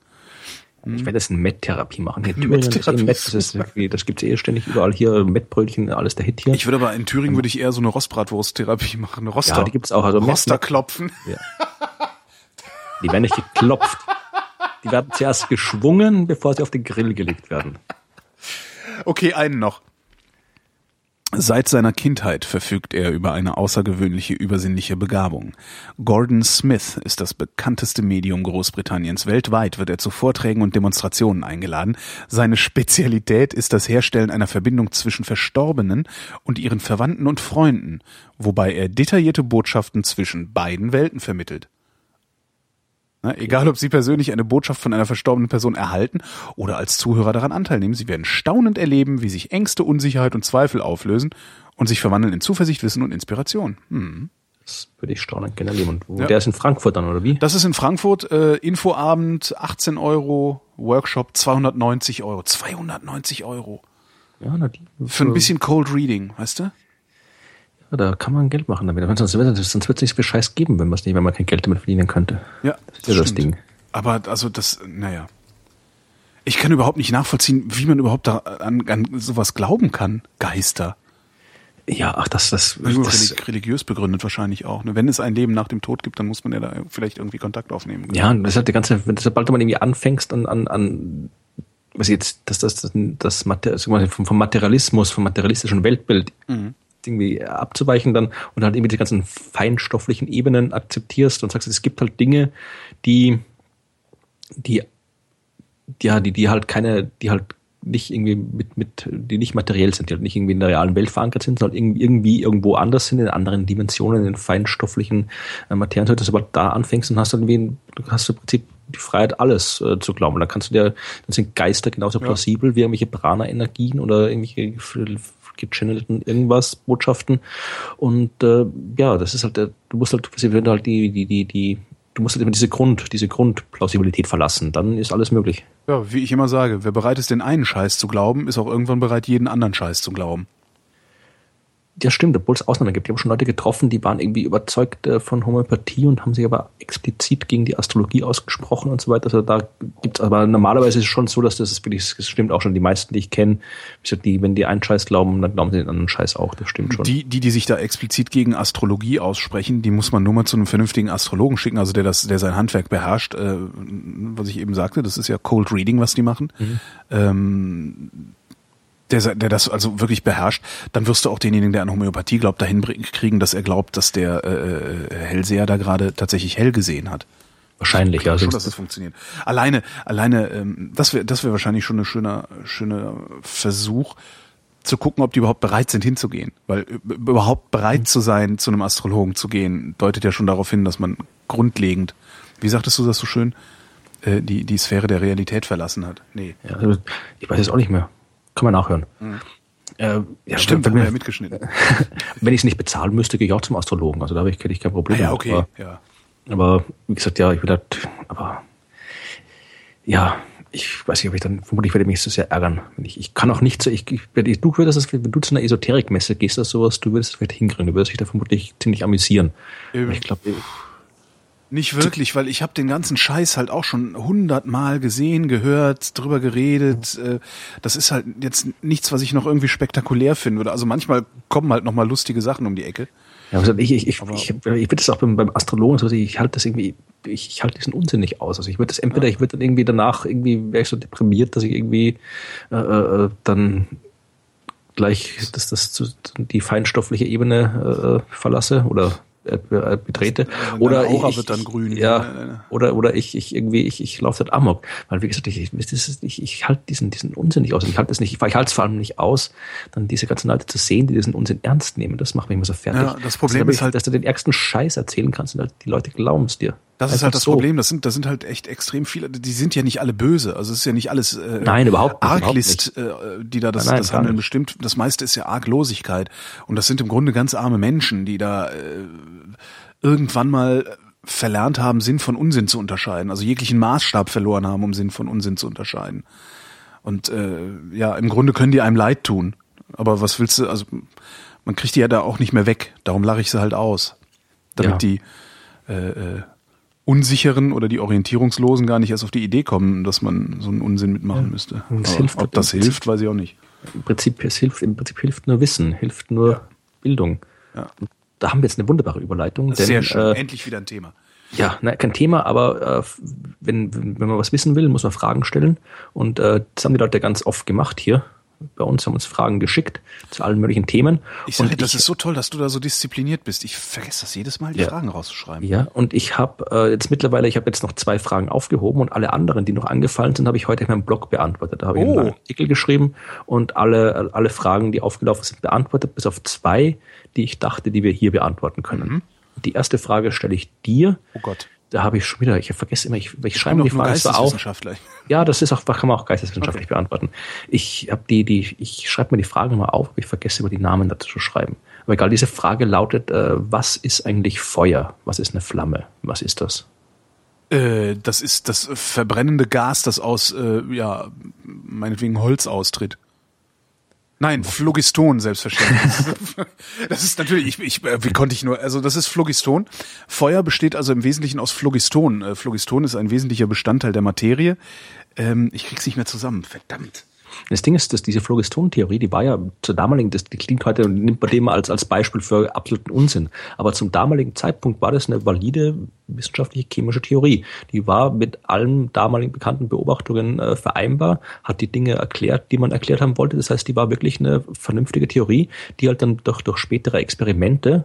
Ich werde jetzt eine Met-Therapie machen. Hier Met-Therapie. Das, das, das gibt es eh ständig überall hier. Met-Brötchen, alles der Hit hier. Ich würde aber in Thüringen würde ich eher so eine Rostbratwurst-Therapie machen. Roster, ja, die gibt's auch. Also Rosterklopfen. Ja. Die werden nicht geklopft. Die werden zuerst geschwungen, bevor sie auf den Grill gelegt werden. Okay, einen noch. Seit seiner Kindheit verfügt er über eine außergewöhnliche übersinnliche Begabung. Gordon Smith ist das bekannteste Medium Großbritanniens. Weltweit wird er zu Vorträgen und Demonstrationen eingeladen. Seine Spezialität ist das Herstellen einer Verbindung zwischen Verstorbenen und ihren Verwandten und Freunden, wobei er detaillierte Botschaften zwischen beiden Welten vermittelt. Na, egal, ob Sie persönlich eine Botschaft von einer verstorbenen Person erhalten oder als Zuhörer daran Anteil nehmen, Sie werden staunend erleben, wie sich Ängste, Unsicherheit und Zweifel auflösen und sich verwandeln in Zuversicht, Wissen und Inspiration. Hm. Das würde ich staunend gerne erleben. Und wo, ja. Der ist in Frankfurt dann, oder wie? Das ist in Frankfurt. Äh, Infoabend, achtzehn Euro, Workshop, zweihundertneunzig Euro. zweihundertneunzig Euro. Ja, na die, für ein bisschen Cold Reading, weißt du? Ja, da kann man Geld machen damit. Sonst, sonst wird es nichts für Scheiß geben, wenn man es nicht, wenn man kein Geld damit verdienen könnte. Ja, das ist ja das Ding. Aber also das, naja. Ich kann überhaupt nicht nachvollziehen, wie man überhaupt da an, an sowas glauben kann. Geister. Ja, ach, das, das, das, das religiös begründet wahrscheinlich auch. Ne? Wenn es ein Leben nach dem Tod gibt, dann muss man ja da vielleicht irgendwie Kontakt aufnehmen. Ja, das ist halt die ganze, sobald man irgendwie anfängst an, an, an was jetzt, das, das, das, das, das vom Materialismus, vom materialistischen Weltbild. Mhm. Irgendwie abzuweichen dann und halt irgendwie die ganzen feinstofflichen Ebenen akzeptierst und sagst, es gibt halt Dinge, die, die, ja, die, die halt keine, die halt nicht irgendwie mit, mit, die nicht materiell sind, die halt nicht irgendwie in der realen Welt verankert sind, sondern irgendwie, irgendwie irgendwo anders sind, in anderen Dimensionen, in den feinstofflichen äh, Materien. Sobald du aber da anfängst und hast dann irgendwie, hast du im Prinzip die Freiheit, alles äh, zu glauben. Da kannst du dir, dann sind Geister genauso ja. plausibel wie irgendwelche Prana-Energien oder irgendwelche gechannelten irgendwas, Botschaften und äh, ja, das ist halt, der, du musst halt, wenn du halt die, die, die, die, du musst halt immer diese Grund, diese Grundplausibilität verlassen, dann ist alles möglich. Ja, wie ich immer sage, wer bereit ist, den einen Scheiß zu glauben, ist auch irgendwann bereit, jeden anderen Scheiß zu glauben. Ja, stimmt, obwohl es Ausnahmen gibt. Ich habe schon Leute getroffen, die waren irgendwie überzeugt äh, von Homöopathie und haben sich aber explizit gegen die Astrologie ausgesprochen und so weiter. Also da gibt's, aber normalerweise ist es schon so, dass das, das stimmt auch schon. Die meisten, die ich kenne, die, wenn die einen Scheiß glauben, dann glauben sie den anderen Scheiß auch. Das stimmt schon. Die, die, die sich da explizit gegen Astrologie aussprechen, die muss man nur mal zu einem vernünftigen Astrologen schicken, also der das, der sein Handwerk beherrscht. Äh, was ich eben sagte, das ist ja Cold Reading, was die machen. Mhm. Ähm, der, der das also wirklich beherrscht, dann wirst du auch denjenigen, der an Homöopathie glaubt, dahin kriegen, dass er glaubt, dass der äh, Hellseher da gerade tatsächlich hell gesehen hat. Wahrscheinlich, ja. Schon, dass das funktioniert. Alleine, alleine, ähm, das wäre das wär wahrscheinlich schon ein schöner, schöner Versuch, zu gucken, ob die überhaupt bereit sind, hinzugehen. Weil überhaupt bereit zu sein, zu einem Astrologen zu gehen, deutet ja schon darauf hin, dass man grundlegend, wie sagtest du das so schön, äh, die, die Sphäre der Realität verlassen hat. Nee. Ja, also, ich weiß es auch nicht mehr. Kann man nachhören. Mhm. Äh, ja, stimmt, wenn, wenn, haben wir ja mitgeschnitten. Wenn ich es nicht bezahlen müsste, gehe ich auch zum Astrologen. Also da habe ich, ich kein Problem. Ah, ja, okay. Aber, ja. aber wie gesagt, ja, ich würde halt, aber ja, ich weiß nicht, ob ich dann, vermutlich werde ich mich so sehr ärgern. Ich, ich kann auch nicht so, ich, ich, du würdest das, wenn du zu einer Esoterikmesse gehst oder sowas, du würdest es vielleicht hinkriegen, du würdest dich da vermutlich ziemlich amüsieren. Ähm. Ich glaube, nicht wirklich, weil ich habe den ganzen Scheiß halt auch schon hundertmal gesehen, gehört, drüber geredet. Das ist halt jetzt nichts, was ich noch irgendwie spektakulär finden würde. Also manchmal kommen halt nochmal lustige Sachen um die Ecke. Ja, also ich ich ich ich, ich würde das auch beim, beim Astrologen, also ich halte das irgendwie, ich, ich halte diesen Unsinn nicht aus. Also ich würde das entweder, ich würde dann irgendwie danach irgendwie wäre ich so deprimiert, dass ich irgendwie äh, äh, dann gleich, dass das die feinstoffliche Ebene äh, verlasse oder betrete. Oder Aura ich, wird dann grün. Ja, oder, oder ich, ich irgendwie, ich, ich laufe dort amok. Weil, wie gesagt, ich, ich, ich, ich halte diesen, diesen Unsinn nicht aus. Ich halte es nicht, ich halte es vor allem nicht aus, dann diese ganzen Leute zu sehen, die diesen Unsinn ernst nehmen. Das macht mich immer so fertig. Ja, das Problem das ist, ist halt, dass du den ärgsten Scheiß erzählen kannst und die Leute glauben es dir. Das ist halt das so. Problem. Das sind, das sind halt echt extrem viele. Die sind ja nicht alle böse. Also es ist ja nicht alles äh, nein, überhaupt nicht, Arglist, überhaupt nicht. die da das, nein, nein, das Handeln bestimmt. Das meiste ist ja Arglosigkeit. Und das sind im Grunde ganz arme Menschen, die da äh, irgendwann mal verlernt haben, Sinn von Unsinn zu unterscheiden. Also jeglichen Maßstab verloren haben, um Sinn von Unsinn zu unterscheiden. Und äh, ja, im Grunde können die einem leid tun. Aber was willst du? Also man kriegt die ja da auch nicht mehr weg. Darum lache ich sie halt aus, damit ja. die äh, äh, Unsicheren oder die Orientierungslosen gar nicht erst auf die Idee kommen, dass man so einen Unsinn mitmachen ja. müsste. Hilft, ob das hilft, weiß ich auch nicht. Im Prinzip, es hilft, im Prinzip hilft nur Wissen, hilft nur ja. Bildung. Ja. Da haben wir jetzt eine wunderbare Überleitung. Das ist denn, sehr schön, äh, endlich wieder ein Thema. Ja, na, kein Thema, aber äh, wenn, wenn man was wissen will, muss man Fragen stellen. Und äh, das haben die Leute ganz oft gemacht hier. Bei uns haben uns Fragen geschickt zu allen möglichen Themen. Ich sage, das ich, ist so toll, dass du da so diszipliniert bist. Ich vergesse das jedes Mal, die ja, Fragen rauszuschreiben. Ja, und ich habe äh, jetzt mittlerweile, ich habe jetzt noch zwei Fragen aufgehoben und alle anderen, die noch angefallen sind, habe ich heute in meinem Blog beantwortet. Da habe oh. ich einen Artikel geschrieben und alle, alle Fragen, die aufgelaufen sind, beantwortet, bis auf zwei, die ich dachte, die wir hier beantworten können. Mhm. Die erste Frage stelle ich dir. Oh Gott. Da habe ich schon wieder, ich vergesse immer, ich, ich schreibe die Frage so auf. Ja, das ist auch, kann man auch geisteswissenschaftlich okay. beantworten. Ich habe die, die, ich schreibe mir die Fragen mal auf, aber ich vergesse immer die Namen dazu zu schreiben. Aber egal, diese Frage lautet, äh, was ist eigentlich Feuer? Was ist eine Flamme? Was ist das? Äh, das ist das verbrennende Gas, das aus, äh, ja, meinetwegen Holz austritt. Nein, Phlogiston, selbstverständlich. Das ist natürlich, ich, ich, wie konnte ich nur, also das ist Phlogiston. Feuer besteht also im Wesentlichen aus Phlogiston. Phlogiston ist ein wesentlicher Bestandteil der Materie. Ähm, ich krieg's nicht mehr zusammen, verdammt. Das Ding ist, dass diese Phlogiston-Theorie, die war ja zur damaligen, das die klingt heute, nimmt man dem als, als Beispiel für absoluten Unsinn. Aber zum damaligen Zeitpunkt war das eine valide wissenschaftliche chemische Theorie. Die war mit allen damaligen bekannten Beobachtungen äh, vereinbar, hat die Dinge erklärt, die man erklärt haben wollte. Das heißt, die war wirklich eine vernünftige Theorie, die halt dann durch, durch spätere Experimente,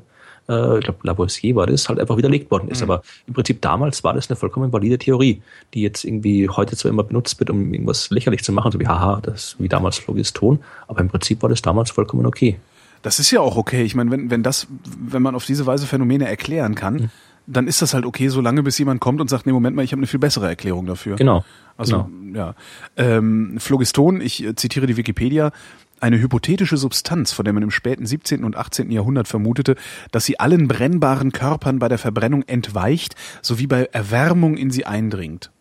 äh, ich glaube Lavoisier war das, halt einfach widerlegt worden ist. Mhm. Aber im Prinzip damals war das eine vollkommen valide Theorie, die jetzt irgendwie heute zwar immer benutzt wird, um irgendwas lächerlich zu machen, so wie haha, das wie damals Phlogiston, aber im Prinzip war das damals vollkommen okay. Das ist ja auch okay. Ich meine, wenn, wenn das, wenn man auf diese Weise Phänomene erklären kann, mhm. dann ist das halt okay, solange bis jemand kommt und sagt, nee, Moment mal, ich habe eine viel bessere Erklärung dafür. Genau. Also, genau. ja. Ähm, Phlogiston, ich äh, zitiere die Wikipedia, eine hypothetische Substanz, von der man im späten siebzehnten und achtzehnten Jahrhundert vermutete, dass sie allen brennbaren Körpern bei der Verbrennung entweicht, sowie bei Erwärmung in sie eindringt.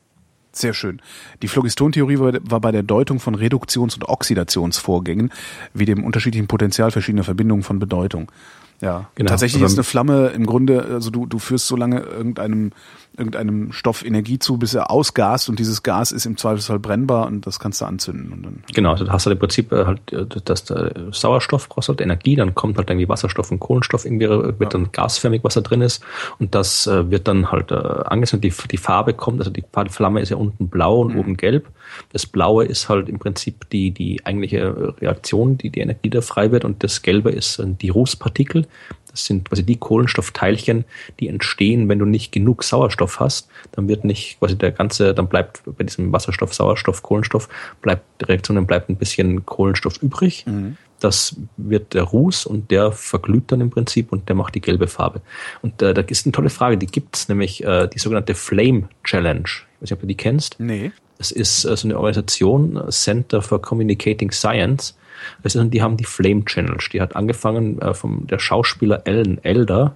Sehr schön. Die Phlogistontheorie war bei der Deutung von Reduktions- und Oxidationsvorgängen, wie dem unterschiedlichen Potenzial verschiedener Verbindungen von Bedeutung. Ja, genau. Tatsächlich ist eine Flamme im Grunde, also du, du führst so lange irgendeinem, irgendeinem Stoff Energie zu, bis er ausgast und dieses Gas ist im Zweifelsfall brennbar und das kannst du anzünden. Und dann genau, also da hast du halt im Prinzip halt, dass der Sauerstoff brauchst halt Energie, dann kommt halt irgendwie Wasserstoff und Kohlenstoff, irgendwie wird ja. dann gasförmig, was da drin ist und das wird dann halt angezündet, die, die Farbe kommt, also die Flamme ist ja unten blau und mhm. oben gelb. Das Blaue ist halt im Prinzip die, die eigentliche Reaktion, die die Energie da frei wird und das Gelbe ist die Rußpartikel. Das sind quasi die Kohlenstoffteilchen, die entstehen, wenn du nicht genug Sauerstoff hast. Dann wird nicht quasi der ganze, dann bleibt bei diesem Wasserstoff, Sauerstoff, Kohlenstoff, bleibt die Reaktion, dann bleibt ein bisschen Kohlenstoff übrig. Mhm. Das wird der Ruß und der verglüht dann im Prinzip und der macht die gelbe Farbe. Und äh, da ist eine tolle Frage, die gibt es nämlich, äh, die sogenannte Flame Challenge. Ich weiß nicht, ob du die kennst. Nee. Das ist äh, so eine Organisation, Center for Communicating Science. Das ist, die haben die Flame Challenge. Die hat angefangen äh, vom der Schauspieler Alan Elder.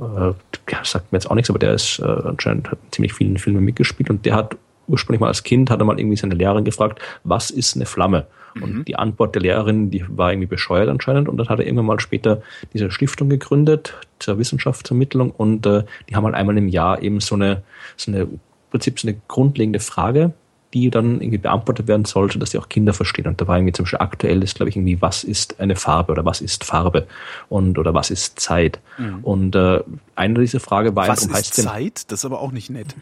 Äh, sagt mir jetzt auch nichts, aber der ist äh, anscheinend hat ziemlich vielen Filmen mitgespielt und der hat ursprünglich mal als Kind hat er mal irgendwie seine Lehrerin gefragt, was ist eine Flamme? Mhm. Und die Antwort der Lehrerin, die war irgendwie bescheuert anscheinend und dann hat er irgendwann mal später diese Stiftung gegründet zur Wissenschaftsvermittlung und äh, die haben halt einmal im Jahr eben so eine so eine im Prinzip so eine grundlegende Frage, die dann irgendwie beantwortet werden sollte, dass die auch Kinder verstehen. Und da war irgendwie zum Beispiel aktuell ist, glaube ich, irgendwie, was ist eine Farbe oder was ist Farbe und oder was ist Zeit? Mhm. Und äh, eine dieser Fragen war... Was ist Zeit? Das ist aber auch nicht nett.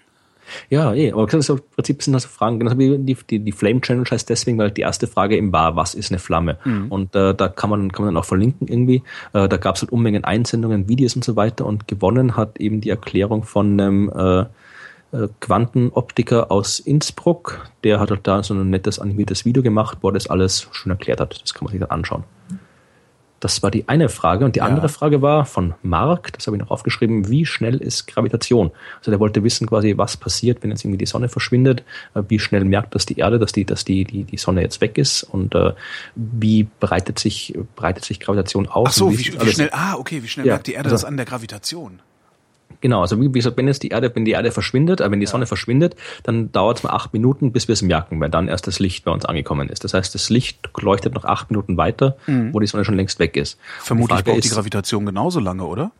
Ja, eh, aber das ist im Prinzip sind das Fragen, genau wie die, die, die Flame Challenge heißt deswegen, weil die erste Frage eben war, was ist eine Flamme? Mhm. Und äh, da kann man, kann man dann auch verlinken irgendwie, äh, da gab es halt Unmengen Einsendungen, Videos und so weiter und gewonnen hat eben die Erklärung von einem äh, Quantenoptiker aus Innsbruck, der hat halt da so ein nettes animiertes Video gemacht, wo er das alles schön erklärt hat, das kann man sich dann anschauen. Das war die eine Frage. Und die ja. andere Frage war von Mark, das habe ich noch aufgeschrieben, wie schnell ist Gravitation? Also der wollte wissen quasi, was passiert, wenn jetzt irgendwie die Sonne verschwindet, wie schnell merkt das die Erde, dass die, dass die, die, die Sonne jetzt weg ist und äh, wie breitet sich, breitet sich Gravitation aus? Ach so, wie, wie, wie schnell, ah, okay, wie schnell ja, merkt die Erde also, das an der Gravitation? Genau, also wie gesagt, wenn jetzt die Erde, wenn die Erde verschwindet, aber wenn die Sonne ja. verschwindet, dann dauert es mal acht Minuten, bis wir es merken, weil dann erst das Licht bei uns angekommen ist. Das heißt, das Licht leuchtet noch acht Minuten weiter, mhm. wo die Sonne schon längst weg ist. Vermutlich braucht die Gravitation genauso lange, oder?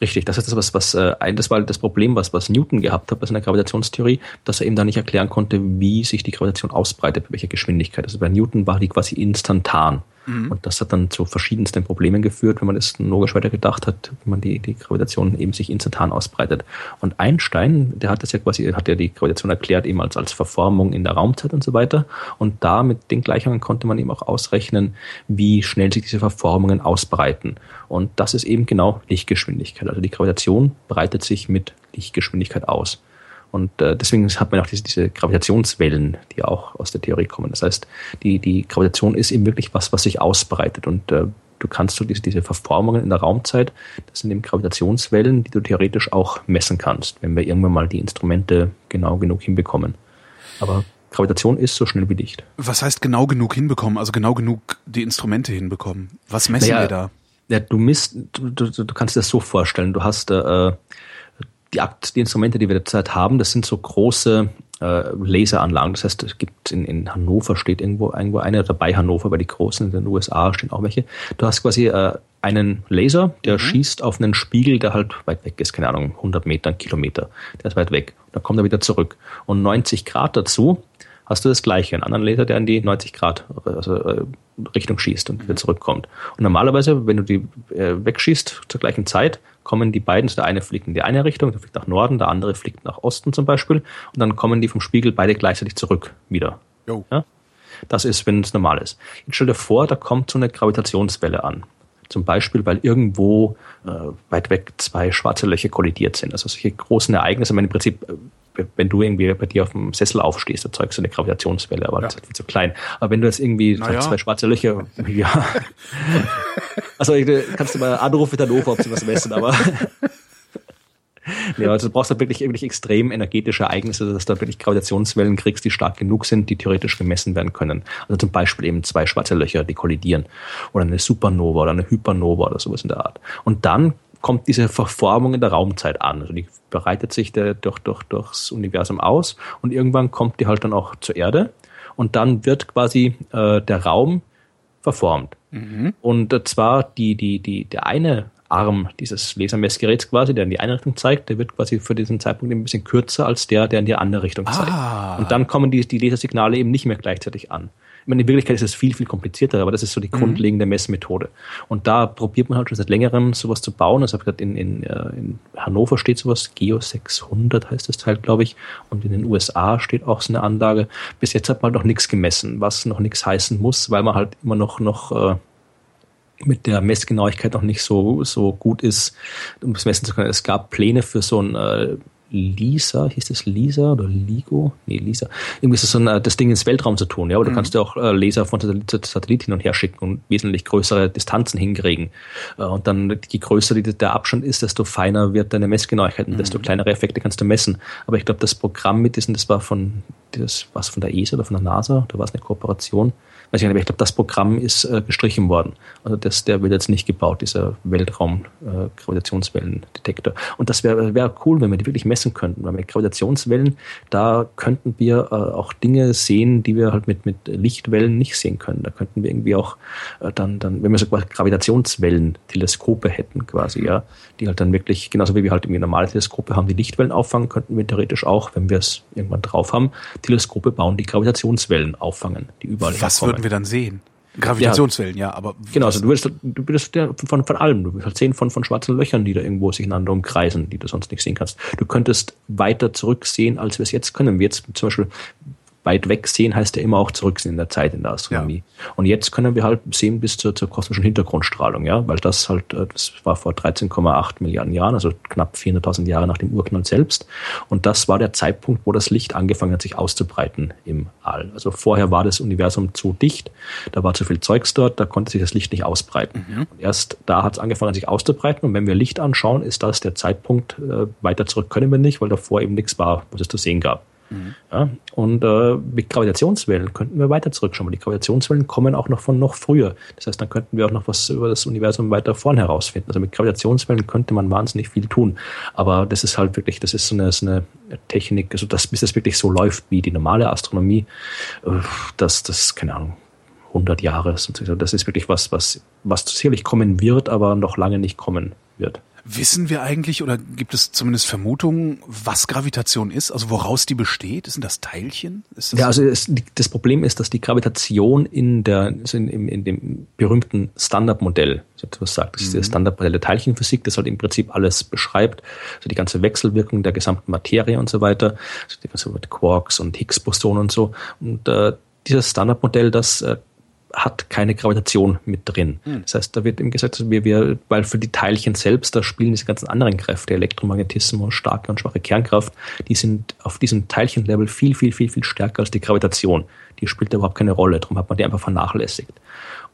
Richtig, das ist das, was, was äh, das war das Problem, was, was Newton gehabt hat bei seiner Gravitationstheorie, dass er eben da nicht erklären konnte, wie sich die Gravitation ausbreitet, bei welcher Geschwindigkeit. Also bei Newton war die quasi instantan. Mhm. Und das hat dann zu verschiedensten Problemen geführt, wenn man das logisch weitergedacht hat, wenn man die, die Gravitation eben sich instantan ausbreitet. Und Einstein, der hat das ja quasi, hat ja die Gravitation erklärt, eben als, als Verformung in der Raumzeit und so weiter. Und da mit den Gleichungen konnte man eben auch ausrechnen, wie schnell sich diese Verformungen ausbreiten. Und das ist eben genau Lichtgeschwindigkeit. Also die Gravitation breitet sich mit Lichtgeschwindigkeit aus. Und äh, deswegen hat man auch diese, diese Gravitationswellen, die auch aus der Theorie kommen. Das heißt, die, die Gravitation ist eben wirklich was, was sich ausbreitet. Und äh, du kannst so diese, diese Verformungen in der Raumzeit, das sind eben Gravitationswellen, die du theoretisch auch messen kannst, wenn wir irgendwann mal die Instrumente genau genug hinbekommen. Aber Gravitation ist so schnell wie Licht. Was heißt genau genug hinbekommen? Also genau genug die Instrumente hinbekommen? Was messen naja, wir da? Ja, du, misst, du, du, du kannst dir das so vorstellen. Du hast... Äh, Die, die Instrumente, die wir derzeit haben, das sind so große äh, Laseranlagen. Das heißt, es gibt in, in Hannover steht irgendwo, irgendwo eine oder bei Hannover, bei die großen in den U S A stehen auch welche. Du hast quasi äh, einen Laser, der mhm. schießt auf einen Spiegel, der halt weit weg ist, keine Ahnung, hundert Meter, ein Kilometer. Der ist weit weg. Dann kommt er wieder zurück. Und neunzig Grad dazu hast du das Gleiche. Einen anderen Laser, der in die neunzig Grad also, äh, Richtung schießt und mhm. wieder zurückkommt. Und normalerweise, wenn du die äh, wegschießt zur gleichen Zeit, kommen die beiden, der eine fliegt in die eine Richtung, der fliegt nach Norden, der andere fliegt nach Osten zum Beispiel und dann kommen die vom Spiegel beide gleichzeitig zurück wieder. Ja? Das ist, wenn es normal ist. Jetzt stell dir vor, da kommt so eine Gravitationswelle an. Zum Beispiel, weil irgendwo äh, weit weg zwei schwarze Löcher kollidiert sind. Also solche großen Ereignisse, ich meine, im Prinzip, wenn du irgendwie bei dir auf dem Sessel aufstehst, erzeugst du eine Gravitationswelle, aber ja. das ist viel zu klein. Aber wenn du jetzt irgendwie ja. zwei schwarze Löcher, ja. Also kannst du mal anrufen, dann rufen, ob sie was messen, aber... Ja, also du brauchst da wirklich, wirklich extrem energetische Ereignisse, dass du da wirklich Gravitationswellen kriegst, die stark genug sind, die theoretisch gemessen werden können. Also zum Beispiel eben zwei schwarze Löcher, die kollidieren. Oder eine Supernova oder eine Hypernova oder sowas in der Art. Und dann kommt diese Verformung in der Raumzeit an. Also die breitet sich der, durch, durch, durchs Universum aus und irgendwann kommt die halt dann auch zur Erde. Und dann wird quasi äh, der Raum verformt. Mhm. Und zwar die, die, die, der eine Arm dieses Lasermessgeräts quasi, der in die eine Richtung zeigt, der wird quasi für diesen Zeitpunkt ein bisschen kürzer als der, der in die andere Richtung zeigt. Ah. Und dann kommen die, die Lasersignale eben nicht mehr gleichzeitig an. Ich meine, in Wirklichkeit ist es viel, viel komplizierter, aber das ist so die grundlegende mhm. Messmethode. Und da probiert man halt schon seit längerem sowas zu bauen. Also in, in, in Hannover steht sowas, Geo sechshundert heißt das Teil, glaube ich. Und in den U S A steht auch so eine Anlage. Bis jetzt hat man halt noch nichts gemessen, was noch nichts heißen muss, weil man halt immer noch, noch mit der Messgenauigkeit noch nicht so, so gut ist, um es messen zu können. Es gab Pläne für so ein äh, LISA, hieß das LISA oder LIGO? Nee, LISA. Irgendwie ist das so ein, das Ding ins Weltraum zu tun, ja, aber mhm. du kannst ja auch äh, Laser von Satellit zu Satellit hin und her schicken und wesentlich größere Distanzen hinkriegen. Äh, und dann, je größer die, der Abstand ist, desto feiner wird deine Messgenauigkeit und mhm. desto kleinere Effekte kannst du messen. Aber ich glaube, das Programm mit diesen, das war von, das war von der E S A oder von der NASA, da war es eine Kooperation. Weiß ich nicht, aber ich glaube, das Programm ist äh, gestrichen worden. Also das, der wird jetzt nicht gebaut, dieser Weltraum-Gravitationswellendetektor. Äh, und das wäre wär cool, wenn wir die wirklich messen könnten, weil mit Gravitationswellen, da könnten wir äh, auch Dinge sehen, die wir halt mit, mit Lichtwellen nicht sehen können. Da könnten wir irgendwie auch äh, dann, dann, wenn wir so Gravitationswellen-Teleskope hätten quasi, ja, die halt dann wirklich, genauso wie wir halt irgendwie normale Teleskope haben, die Lichtwellen auffangen, könnten wir theoretisch auch, wenn wir es irgendwann drauf haben, Teleskope bauen, die Gravitationswellen auffangen, die überall herkommen. Was würden wir dann sehen? Gravitationswellen, ja, ja aber... Genau, also du würdest, du würdest ja von, von allem, du würdest halt sehen von, von schwarzen Löchern, die da irgendwo sich einander umkreisen, die du sonst nicht sehen kannst. Du könntest weiter zurücksehen, als wir es jetzt können. Jetzt zum Beispiel weit weg sehen, heißt ja immer auch zurücksehen in der Zeit in der Astronomie. Ja. Und jetzt können wir halt sehen bis zur, zur kosmischen Hintergrundstrahlung, ja, weil das halt, das war vor dreizehn Komma acht Milliarden Jahren, also knapp vierhunderttausend Jahre nach dem Urknall selbst. Und das war der Zeitpunkt, wo das Licht angefangen hat, sich auszubreiten im All. Also vorher war das Universum zu dicht, da war zu viel Zeugs dort, da konnte sich das Licht nicht ausbreiten. Mhm. Und erst da hat es angefangen, sich auszubreiten. Und wenn wir Licht anschauen, ist das der Zeitpunkt, äh, weiter zurück können wir nicht, weil davor eben nichts war, was es zu sehen gab. Mhm. Ja, und äh, mit Gravitationswellen könnten wir weiter zurückschauen, weil die Gravitationswellen kommen auch noch von noch früher. Das heißt, dann könnten wir auch noch was über das Universum weiter vorn herausfinden. Also mit Gravitationswellen könnte man wahnsinnig viel tun. Aber das ist halt wirklich, das ist so eine, so eine Technik, also das, bis das wirklich so läuft wie die normale Astronomie, dass das, keine Ahnung, hundert Jahre ist. Das ist wirklich was, was, was sicherlich kommen wird, aber noch lange nicht kommen wird. Wissen wir eigentlich oder gibt es zumindest Vermutungen, was Gravitation ist? Also woraus die besteht? Sind das Teilchen? Ist das ja, also es, das Problem ist, dass die Gravitation in, der, in, in dem berühmten Standardmodell, ich habe das gesagt, das ist mhm. das Standardmodell der Teilchenphysik, das halt im Prinzip alles beschreibt, also die ganze Wechselwirkung der gesamten Materie und so weiter, also die ganze Quarks und Higgs-Bosonen und so. Und äh, dieses Standardmodell, das äh, hat keine Gravitation mit drin. Das heißt, da wird eben gesagt, wir, wir, weil für die Teilchen selbst, da spielen diese ganzen anderen Kräfte, Elektromagnetismus, starke und schwache Kernkraft, die sind auf diesem Teilchenlevel viel, viel, viel, viel stärker als die Gravitation. Die spielt da überhaupt keine Rolle, darum hat man die einfach vernachlässigt.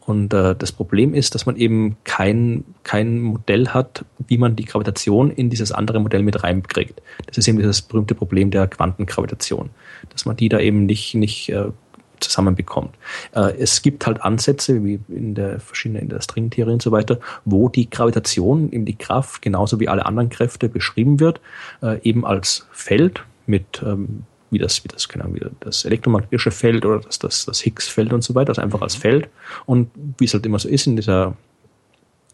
Und äh, das Problem ist, dass man eben kein, kein Modell hat, wie man die Gravitation in dieses andere Modell mit reinkriegt. Das ist eben dieses berühmte Problem der Quantengravitation, dass man die da eben nicht, nicht äh, zusammenbekommt. Es gibt halt Ansätze, wie in der verschiedenen in der Stringtheorie und so weiter, wo die Gravitation, eben die Kraft, genauso wie alle anderen Kräfte beschrieben wird, eben als Feld mit, wie das, wie das, keine Ahnung, wie das elektromagnetische Feld oder das, das, das Higgs-Feld und so weiter, also einfach als Feld. Und wie es halt immer so ist in dieser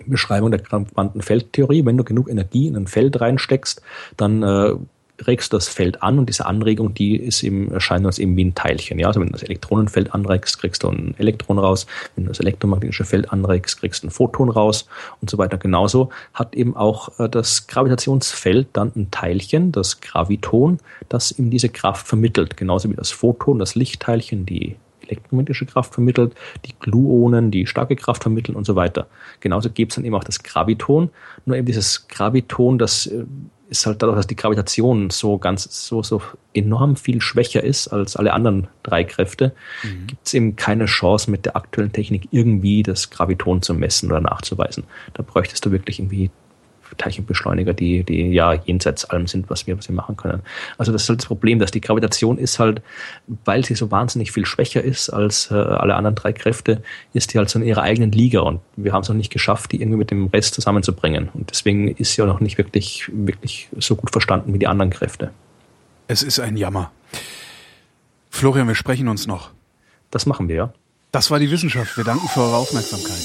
Beschreibung der Quantenfeldtheorie, wenn du genug Energie in ein Feld reinsteckst, dann regst du das Feld an und diese Anregung, die ist eben, erscheint uns eben wie ein Teilchen. Ja? Also wenn du das Elektronenfeld anregst, kriegst du ein Elektron raus. Wenn du das elektromagnetische Feld anregst, kriegst du ein Photon raus und so weiter. Genauso hat eben auch das Gravitationsfeld dann ein Teilchen, das Graviton, das ihm diese Kraft vermittelt. Genauso wie das Photon, das Lichtteilchen, die elektromagnetische Kraft vermittelt, die Gluonen, die starke Kraft vermitteln und so weiter. Genauso gibt es dann eben auch das Graviton. Nur eben dieses Graviton, das ist halt dadurch, dass die Gravitation so ganz, so, so enorm viel schwächer ist als alle anderen drei Kräfte, mhm. gibt es eben keine Chance mit der aktuellen Technik irgendwie das Graviton zu messen oder nachzuweisen. Da bräuchtest du wirklich irgendwie Teilchenbeschleuniger, die, die ja jenseits allem sind, was wir, was wir machen können. Also das ist halt das Problem, dass die Gravitation ist halt, weil sie so wahnsinnig viel schwächer ist als äh, alle anderen drei Kräfte, ist die halt so in ihrer eigenen Liga und wir haben es noch nicht geschafft, die irgendwie mit dem Rest zusammenzubringen. Und deswegen ist sie auch noch nicht wirklich, wirklich so gut verstanden wie die anderen Kräfte. Es ist ein Jammer. Florian, wir sprechen uns noch. Das machen wir, ja. Das war die Wissenschaft. Wir danken für eure Aufmerksamkeit.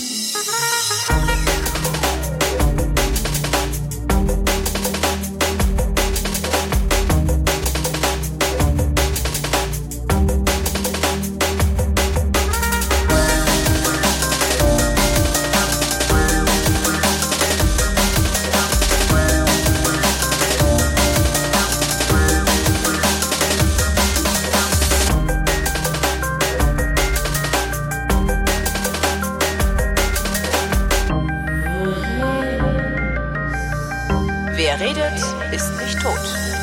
Wer redet, ist nicht tot.